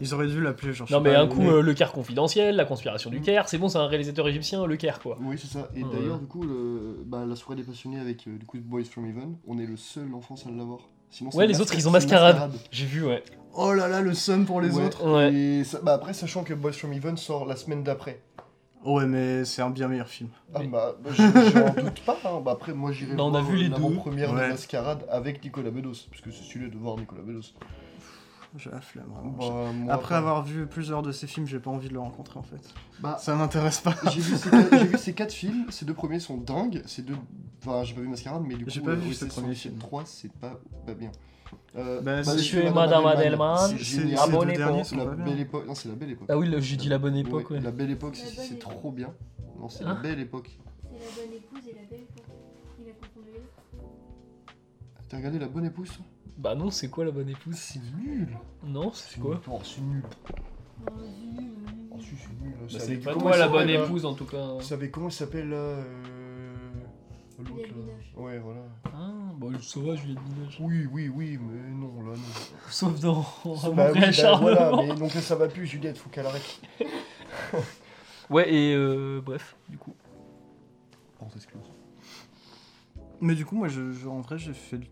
Ils auraient dû l'appeler genre... Non mais pas, un coup, mais... Euh, le Caire confidentiel, La Conspiration mm-hmm. du Caire, c'est bon, c'est un réalisateur égyptien, le Caire, quoi. Oui, c'est ça. Et mm-hmm. d'ailleurs, du coup, le, bah, la soirée des passionnés avec, euh, du coup, Boys from Heaven, on est le seul en France à l'avoir. Sinon, ouais, les mascarade. Autres, ils ont mascarade. mascarade. J'ai vu, ouais. Oh là là, le seum pour les ouais. autres. Ouais. Et ça, bah, après, sachant que Boys from Heaven sort la semaine d'après. Ouais, mais c'est un bien meilleur film. Ah mais... bah, bah j'en doute pas. Hein. Bah, après, moi, j'irai non, voir l'avant-première ouais. de Mascarade avec Nicolas Bedos, parce que c'est celui de voir Nicolas Bedos. J'ai la flemme, vraiment. Bah, moi, après bah... avoir vu plusieurs de ses films, j'ai pas envie de le rencontrer, en fait. Bah, ça m'intéresse pas. J'ai vu ces quatre, j'ai vu ces quatre films, ces deux premiers sont dingues, ces deux... Enfin, j'ai pas vu Mascarade, mais du coup, j'ai pas euh, vu ces premiers films. trois, c'est pas, pas bien. Euh, bah, bah, je suis Madame Adelman, c'est la bonne époque. C'est la belle époque. Non, c'est la belle époque. Ah oui, là, j'ai dit la bonne époque. Ouais, ouais. La belle époque, la c'est, bonne c'est époque. Trop bien. Non, c'est hein? la belle époque. C'est la bonne épouse et la belle époque. Il a confondu les deux. T'as regardé la bonne épouse? Bah non, c'est quoi la bonne épouse? C'est nul. Non, c'est, c'est quoi? Oh, c'est nul. Oh, c'est nul. Oh, c'est nul. Bah, c'est, c'est pas toi la bonne épouse en tout cas. Vous savez comment il s'appelle là? L'autre là. Ouais, voilà. Ah, bah ça va, Juliette Binoche. Oui, oui, oui, mais non, là, non. Sauf dans... Bah oui, là, voilà, mais donc ça va plus, Juliette, faut qu'elle arrête. Ouais, et euh, bref, du coup. Parenthèse close. Mais du coup, moi, je, je, en vrai, j'ai fait le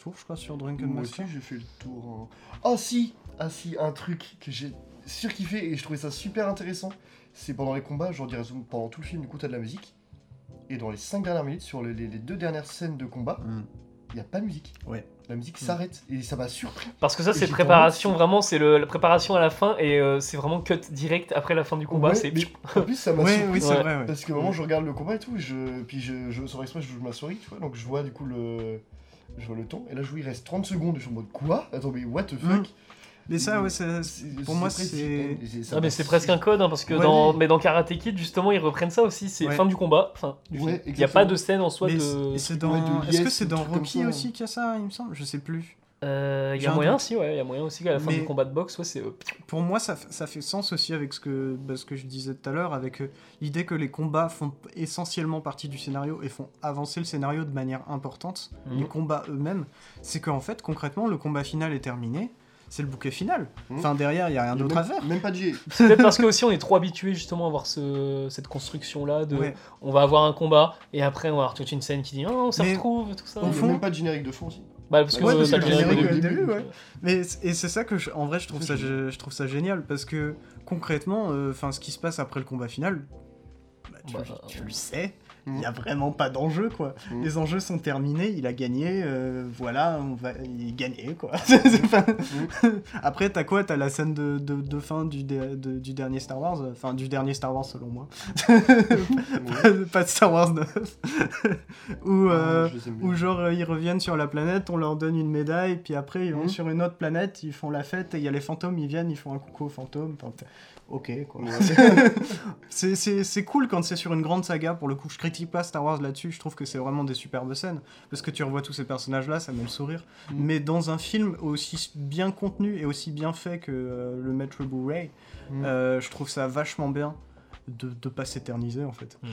tour, je crois, sur Drunken Master. Moi aussi, j'ai fait le tour. Hein. Oh, si Ah, si, un truc que j'ai surkiffé et je trouvais ça super intéressant, c'est pendant les combats, genre, pendant tout le film, du coup, t'as de la musique. Et dans les cinq dernières minutes, sur les, les, les deux dernières scènes de combat, il mm. n'y a pas de musique. Ouais. La musique mm. s'arrête et ça m'a surpris. Parce que ça, et c'est préparation, vraiment, c'est le, la préparation à la fin et euh, c'est vraiment cut direct après la fin du combat. Ouais, c'est... En plus, ça m'a ouais, surpris. Oui, c'est ouais. vrai, ouais. Parce que vraiment, je regarde le combat et tout, et je, puis je, je, sur exprès, je joue ma souris, tu vois, donc je vois du coup le, je vois le temps. Et là, je vois, il reste trente secondes, je suis en mode quoi? Attends, mais what the fuck? Mm. Mais ça, ouais, ça, c'est, pour moi, c'est... c'est... c'est ça, ah, mais c'est, c'est presque un code, hein, parce que ouais, dans, mais... mais dans Karate Kid, justement, ils reprennent ça aussi, c'est ouais. fin du combat, fin du film. Ouais, il n'y a pas de scène en soi mais de... C'est dans... ouais, de Est-ce que c'est dans Rocky aussi qu'il y a ça, il me semble? Je sais plus. Euh, il y a moyen, doute. si, ouais, il y a moyen aussi qu'à la fin mais... du combat de boxe, ouais, c'est... Pour moi, ça, ça fait sens aussi avec ce que, bah, ce que je disais tout à l'heure, avec euh, l'idée que les combats font essentiellement partie du scénario et font avancer le scénario de manière importante, mmh. les combats eux-mêmes. C'est qu'en fait, concrètement, le combat final est terminé, c'est le bouquet final. Mmh. Enfin, derrière, il n'y a rien d'autre même, à faire. Même pas de G. C'est peut-être parce que aussi on est trop habitué justement à avoir ce, cette construction-là de ouais. on va avoir un combat et après on va avoir toute une scène qui dit oh, on se retrouve, tout ça. Au fond, il n'y a même pas de générique de fond aussi. Bah, parce que ouais, ça le générique au début, ouais. Mais, et c'est ça que, je, en vrai, je trouve, ça, je, je trouve ça génial parce que concrètement, euh, ce qui se passe après le combat final, bah, tu, bah, tu, tu le sais. Il n'y a vraiment pas d'enjeu, quoi. Mmh. Les enjeux sont terminés, il a gagné, euh, voilà, on va... il est gagné, quoi. Pas... Mmh. Après, t'as quoi? T'as la scène de, de, de fin du, de, du dernier Star Wars, enfin, du dernier Star Wars, selon moi. pas, pas de Star Wars neuf. Où, euh, où, genre, ils reviennent sur la planète, on leur donne une médaille, puis après, ils vont mmh. sur une autre planète, ils font la fête, et il y a les fantômes, ils viennent, ils font un coucou aux fantômes, enfin... Ok, quoi. Ouais. c'est, c'est, c'est cool quand c'est sur une grande saga, pour le coup, je critique pas Star Wars là-dessus, je trouve que c'est vraiment des superbes scènes, parce que tu revois tous ces personnages-là, ça met le sourire, mm. mais dans un film aussi bien contenu et aussi bien fait que euh, le Maître Bourré, mm. euh, je trouve ça vachement bien de, de pas s'éterniser, en fait. Mm.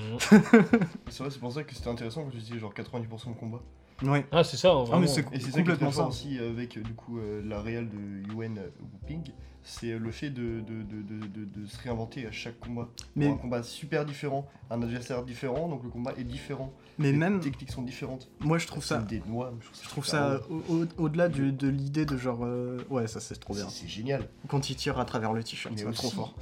C'est vrai, c'est pour ça que c'était intéressant quand tu disais genre quatre-vingt-dix pour cent de combat. Ouais. Ah, c'est ça, vraiment. Ah, mais c'est co- et c'est complètement ça, ça aussi, avec, du coup, euh, la réal de Yuen Wuping, c'est le fait de, de, de, de, de, de se réinventer à chaque combat. Mais... Un combat super différent, un adversaire différent, donc le combat est différent. Mais les même... techniques sont différentes. Moi, je trouve ça... Des noix, je trouve ça, je trouve ça au, au, au-delà du, de l'idée de genre... Euh... Ouais, ça, c'est trop bien. C'est, c'est génial. Quand il tire à travers le t-shirt, mais c'est aussi... trop fort.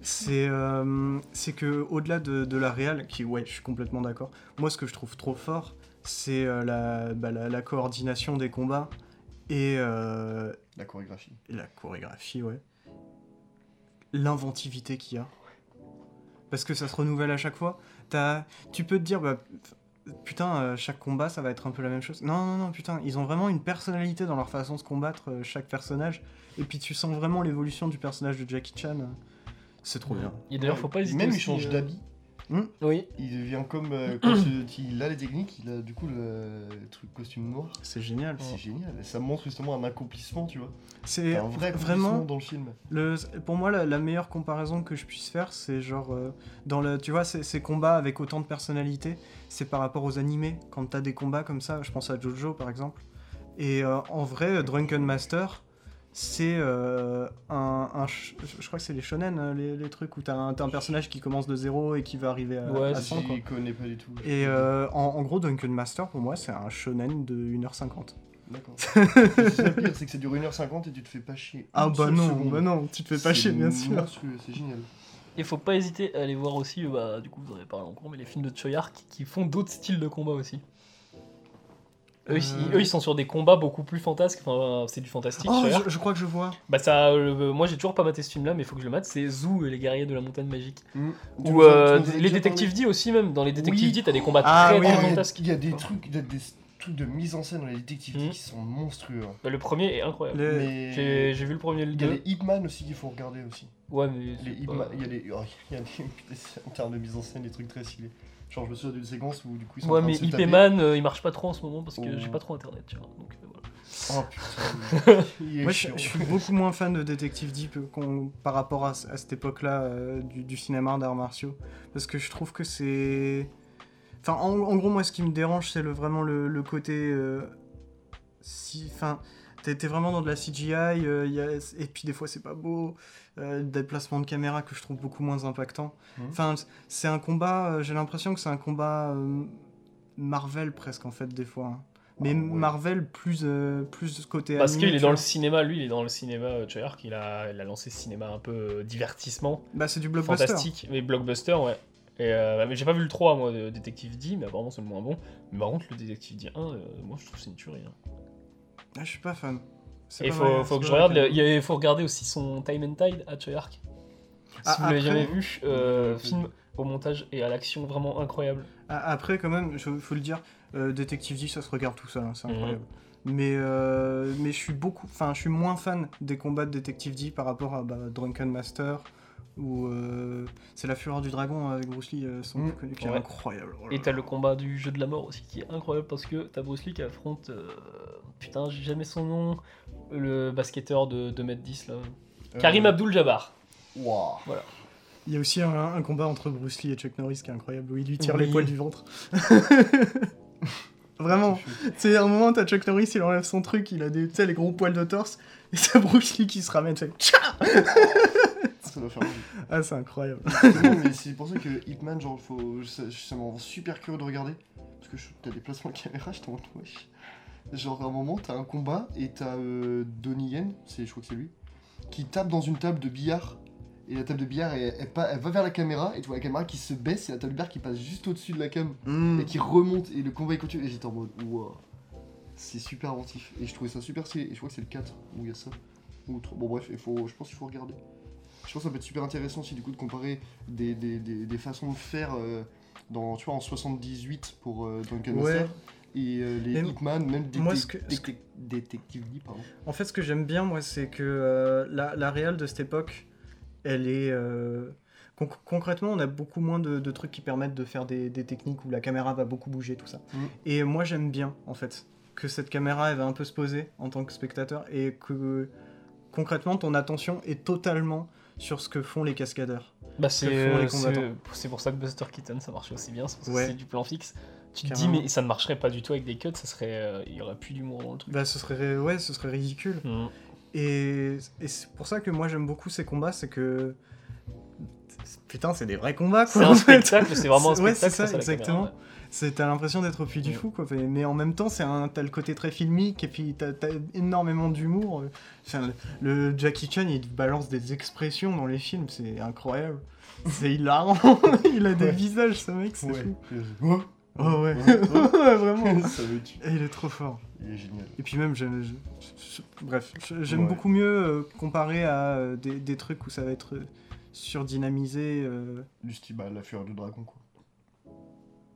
C'est, euh, c'est que, au-delà de, de la réal, qui, ouais, je suis complètement d'accord, moi, ce que je trouve trop fort, c'est euh, la, bah, la, la coordination des combats et... Euh... La chorégraphie. La chorégraphie, ouais. L'inventivité qu'il y a. parce que ça se renouvelle à chaque fois. T'as... Tu peux te dire, bah, putain, euh, chaque combat, ça va être un peu la même chose. Non, non, non, putain, ils ont vraiment une personnalité dans leur façon de se combattre, euh, chaque personnage. Et puis tu sens vraiment l'évolution du personnage de Jackie Chan. C'est trop bien. Et d'ailleurs, faut pas hésiter. Même, aussi, il change euh... d'habit. Mmh. Oui. Il devient comme euh, costume, il a les techniques, il a du coup le, le truc costume noir. C'est génial. C'est génial. Et ça montre justement un accomplissement, tu vois. C'est un vrai accomplissement vraiment dans le film. Le, pour moi, la, la meilleure comparaison que je puisse faire, c'est genre euh, dans le, tu vois, ces, ces combats avec autant de personnalité, c'est par rapport aux animés. Quand t'as des combats comme ça, je pense à JoJo par exemple. Et euh, en vrai, Drunken Master. C'est euh, un, un... Je crois que c'est les shonen, les, les trucs où t'as un, t'as un personnage qui commence de zéro et qui va arriver à, ouais, à cent. Ouais, je connais pas du tout. Et euh, en, en gros, Drunken Master, pour moi, c'est un shonen de une heure cinquante. D'accord. C'est le pire, c'est que ça dure une heure cinquante et tu te fais pas chier. Ah bah non, bah non, tu te fais pas chier, bien sûr. Monstrueux, c'est génial. Et faut pas hésiter à aller voir aussi, bah, du coup, vous en avez parlé en cours, mais les films de Choyark qui, qui font d'autres styles de combat aussi. Eux, euh... eux, ils sont sur des combats beaucoup plus fantasques. Enfin, c'est du fantastique. Oh, je, je crois que je vois. Bah ça, euh, moi j'ai toujours pas maté ce film-là, mais il faut que je le mate. C'est Zoo et les guerriers de la montagne magique. Mmh. Ou euh, les détectives D aussi même. Dans les détectives oui. D, t'as des combats ah, très, oui, très fantasques. Il y a des trucs, des, des trucs de mise en scène dans les détectives D mmh. qui sont monstrueux. Bah, le premier est incroyable. Les... J'ai, j'ai vu le premier. Il y a les Ip Man aussi qu'il faut regarder aussi. Ouais, mais les Ip Man. Il y a des, oh, il y a des en termes de mise en scène, des trucs très stylés. Genre, je me souviens d'une séquence où du coup ils sont ouais, en train de se taper. Ouais, mais Ip Man, euh, il marche pas trop en ce moment parce que oh. j'ai pas trop internet, tu vois. Donc voilà. Oh putain. Moi, je, je suis beaucoup moins fan de Détective Deep par rapport à, à cette époque-là euh, du, du cinéma d'arts martiaux. Parce que je trouve que c'est. Enfin, en, en gros, moi, ce qui me dérange, c'est le, vraiment le, le côté. Euh, si. Enfin. T'es, t'es vraiment dans de la C G I, euh, y a, et puis des fois c'est pas beau, euh, des placements de caméra que je trouve beaucoup moins impactants. Mmh. Enfin, c'est un combat, euh, j'ai l'impression que c'est un combat euh, Marvel presque en fait, des fois. Hein. Mais oh, ouais. Marvel plus, euh, plus côté parce animé. Parce qu'il est dans vois. Le cinéma, lui il est dans le cinéma, euh, Choyark, il a, il a lancé ce cinéma un peu euh, divertissement. Bah c'est du blockbuster. Fantastique, mais blockbuster, ouais. Et euh, mais j'ai pas vu le trois moi, de Détective D, mais apparemment c'est le moins bon. Mais par contre, le Détective D un, euh, moi je trouve c'est une tuerie. Hein. Ah, je suis pas fan. C'est Et il faut, faut, faut que je regarde. Il le... faut regarder aussi son Time and Tide à Choyark. Si ah, vous l'avez jamais vu, euh, film au montage et à l'action vraiment incroyable. Ah, après, quand même, il faut le dire, euh, Détective D, ça se regarde tout seul, hein, c'est incroyable. Mmh. Mais, euh, mais je suis beaucoup, enfin, je suis moins fan des combats de Détective D par rapport à bah, Drunken Master. Où euh, c'est la fureur du dragon avec Bruce Lee, euh, son mmh. qui ouais. est incroyable. Oh là là. Et t'as le combat du jeu de la mort aussi qui est incroyable parce que t'as Bruce Lee qui affronte, euh, putain j'ai jamais son nom, le basketteur de deux mètres dix là, euh... Karim Abdul-Jabbar. Wow. Voilà. Il y a aussi un, un combat entre Bruce Lee et Chuck Norris qui est incroyable où il lui tire oui. les poils du ventre. Vraiment, c'est à un moment t'as Chuck Norris, il enlève son truc, il a des, tu sais, les gros poils de torse et t'as Bruce Lee qui se ramène, c'est tcha. Ça doit faire mal. Ah, c'est incroyable. Non, mais c'est pour ça que Ip Man, genre, faut... ça, ça me rend super curieux de regarder. Parce que je... t'as des placements de caméra, je t'en montre, wesh. Genre, à un moment, t'as un combat et t'as euh, Donnie Yen, c'est, je crois que c'est lui, qui tape dans une table de billard. Et la table de billard, elle, elle, elle, elle va vers la caméra, et tu vois la caméra qui se baisse, et la table de billard qui passe juste au-dessus de la cam, mmh. et qui remonte, et le combat est continue. Et j'étais en mode, wow, c'est super inventif. Et je trouvais ça super stylé. Et je crois que c'est le quatre où il y a ça. Ou trois. Bon, bref, il faut... je pense qu'il faut regarder. Je pense que ça peut être super intéressant aussi du coup de comparer des, des, des, des façons de faire euh, dans, tu vois, en soixante-dix-huit pour euh, Drunken Master ouais. et euh, les Ip Man, même des Détective D, pardon. En fait, ce que j'aime bien, moi, c'est que euh, la, la réal de cette époque, elle est... Euh, con- concrètement, on a beaucoup moins de, de trucs qui permettent de faire des, des techniques où la caméra va beaucoup bouger, tout ça. Mmh. Et moi, j'aime bien, en fait, que cette caméra, elle va un peu se poser en tant que spectateur et que, concrètement, ton attention est totalement... sur ce que font les cascadeurs. Bah c'est, les c'est, c'est pour ça que Buster Keaton ça marchait aussi bien, c'est parce que ouais. c'est du plan fixe. Tu te Carrément. Dis mais ça ne marcherait pas du tout avec des cuts, ça serait euh, il y aurait plus d'humour dans le truc. Bah ce serait ouais, ce serait ridicule. Mmh. Et, et c'est pour ça que moi j'aime beaucoup ces combats, c'est que putain, c'est des vrais combats quoi. C'est un spectacle, c'est vraiment un spectacle. Ouais, c'est ça, ça exactement. Caméra, ouais. C'est, t'as l'impression d'être au puits du ouais. fou, quoi. Mais en même temps, c'est un, t'as le côté très filmique et puis t'as, t'as énormément d'humour. Enfin, le Jackie Chan, il balance des expressions dans les films, c'est incroyable. C'est hilarant. Il a des ouais. visages, ce mec, c'est ouais. fou. Ouais. Oh ouais, ouais, ouais. Vraiment. Ça veut dire. Et il est trop fort. Il est génial. Et puis même, j'aime, j'aime, j'aime, bref, j'aime ouais. beaucoup mieux euh, comparé à euh, des, des trucs où ça va être... Euh, surdynamisé. Euh... Du style, bah, la fureur du dragon, quoi.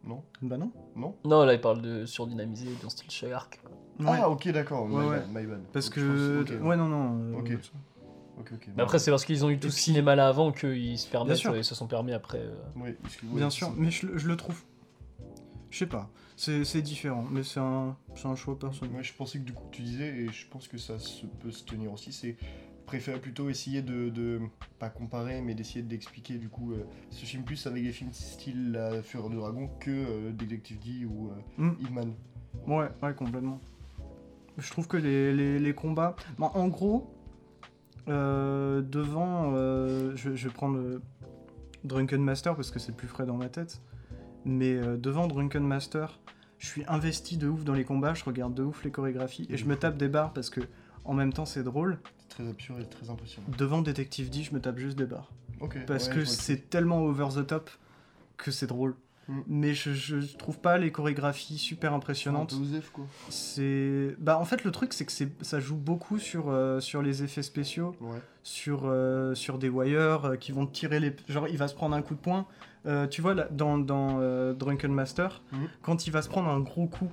Non ? Bah non. Non ? Non, là, il parle de surdynamisé dans style Shyark. Ouais. Ah, ok, d'accord. Ouais, my, ouais. Bad, my bad. Parce Donc, que... Okay, ouais, non, non. Euh... Ok. Okay, okay. Mais après, c'est parce qu'ils ont eu tout ce cinéma-là avant qu'ils se permettent et se sont permis après. Euh... Oui, oui, bien sûr, mais je, je le trouve. Je sais pas, c'est, c'est différent, mais c'est un, c'est un choix personnel. Moi, je pensais que du coup, tu disais, et je pense que ça se, peut se tenir aussi, c'est préfère plutôt essayer de, de pas comparer, mais d'essayer d'expliquer du coup euh, ce film plus avec des films style La Fureur du Dragon que euh, Detective D ou euh, mm. Hitman. Ouais, ouais, complètement. Je trouve que les, les, les combats. Bon, en gros. Euh, devant, euh, je, je vais prendre euh, Drunken Master parce que c'est plus frais dans ma tête, mais euh, devant Drunken Master, je suis investi de ouf dans les combats, je regarde de ouf les chorégraphies, et je me tape des barres parce que, en même temps, c'est drôle. C'est très absurde et très impossible. Devant Detective D, je me tape juste des barres. Okay, parce ouais, que c'est que... tellement over the top que c'est drôle. Mm. Mais je, je trouve pas les chorégraphies super impressionnantes. C'est un peu osef, quoi. C'est... Bah, en fait, le truc, c'est que c'est... ça joue beaucoup sur, euh, sur les effets spéciaux, ouais. sur, euh, sur des wires euh, qui vont tirer les... Genre, il va se prendre un coup de poing. Euh, tu vois, là, dans, dans euh, Drunken Master, mm. quand il va se prendre un gros coup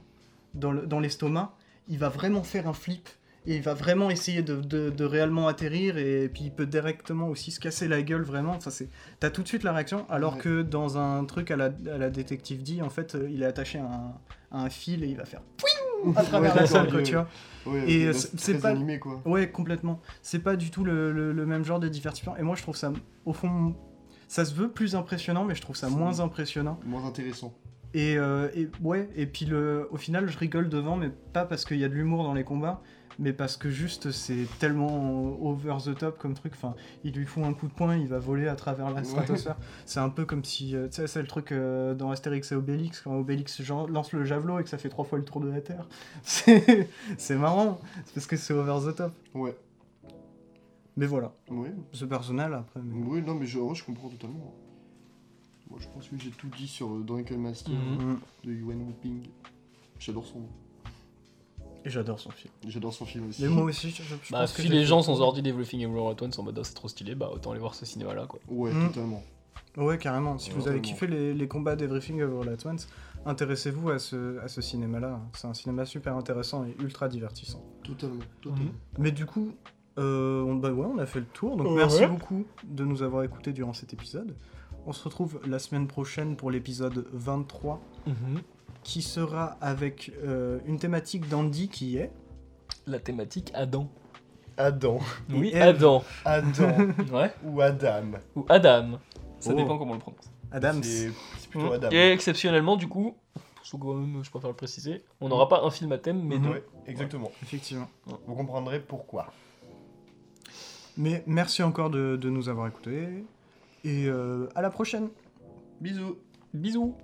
dans, le, dans l'estomac, il va vraiment faire un flip et il va vraiment essayer de, de, de réellement atterrir et, et puis il peut directement aussi se casser la gueule vraiment, enfin, c'est... t'as tout de suite la réaction alors ouais. que dans un truc à la, à la Detective D, en fait euh, il est attaché à un, à un fil et il va faire pouing à travers ouais, la salle, quoi, ouais, tu vois ouais, et euh, c'est, c'est pas animé, quoi. Ouais, complètement, c'est pas du tout le, le, le même genre de divertissement, et moi je trouve ça, au fond, ça se veut plus impressionnant, mais je trouve ça c'est moins impressionnant, moins intéressant. Et, euh, et ouais, et puis le, au final je rigole devant, mais pas parce qu'il y a de l'humour dans les combats, mais parce que juste c'est tellement over the top comme truc, enfin, ils lui font un coup de poing, il va voler à travers la stratosphère. Ouais. C'est un peu comme si, tu sais, c'est le truc euh, dans Astérix et Obélix, quand Obélix lance le javelot et que ça fait trois fois le tour de la Terre. C'est, c'est marrant, c'est parce que c'est over the top. Ouais. Mais voilà. Oui. Ce personnage après. Mais... Oui, non, mais je, je comprends totalement. Moi, je pense que j'ai tout dit sur Drunken Master mm-hmm. de Yuen Woo-ping. J'adore son nom. Et j'adore son film. J'adore son film aussi. Mais moi aussi, je, je, je bah, pense que... Si les gens sont ordi Everything Everywhere at Once en mode « c'est trop stylé », bah autant aller voir ce cinéma-là, quoi. Ouais, mmh. totalement. Ouais, carrément. Si ouais, vous totalement. avez kiffé les, les combats d'Everything Everywhere at Once, intéressez-vous à ce, à ce cinéma-là. C'est un cinéma super intéressant et ultra divertissant. Totalement, totalement. Mmh. Mais du coup, euh, on, bah ouais, on a fait le tour. Donc ouais. merci beaucoup de nous avoir écoutés durant cet épisode. On se retrouve la semaine prochaine pour l'épisode vingt-trois. Mmh. qui sera avec euh, une thématique d'Andy qui est... La thématique Adam. Adam. Oui, Eve. Adam. Adam. Ouais. Ou Adam. Ou Adam. Ça oh. dépend comment on le prononce. Adam. C'est, c'est plutôt mmh. Adam. Et exceptionnellement, du coup, pour ceux quand même, je préfère le préciser, on n'aura mmh. pas un film à thème, mais mmh. deux. Ouais, exactement. Ouais. Effectivement. Ouais. Vous comprendrez pourquoi. Mais merci encore de, de nous avoir écoutés. Et euh, à la prochaine. Bisous. Bisous.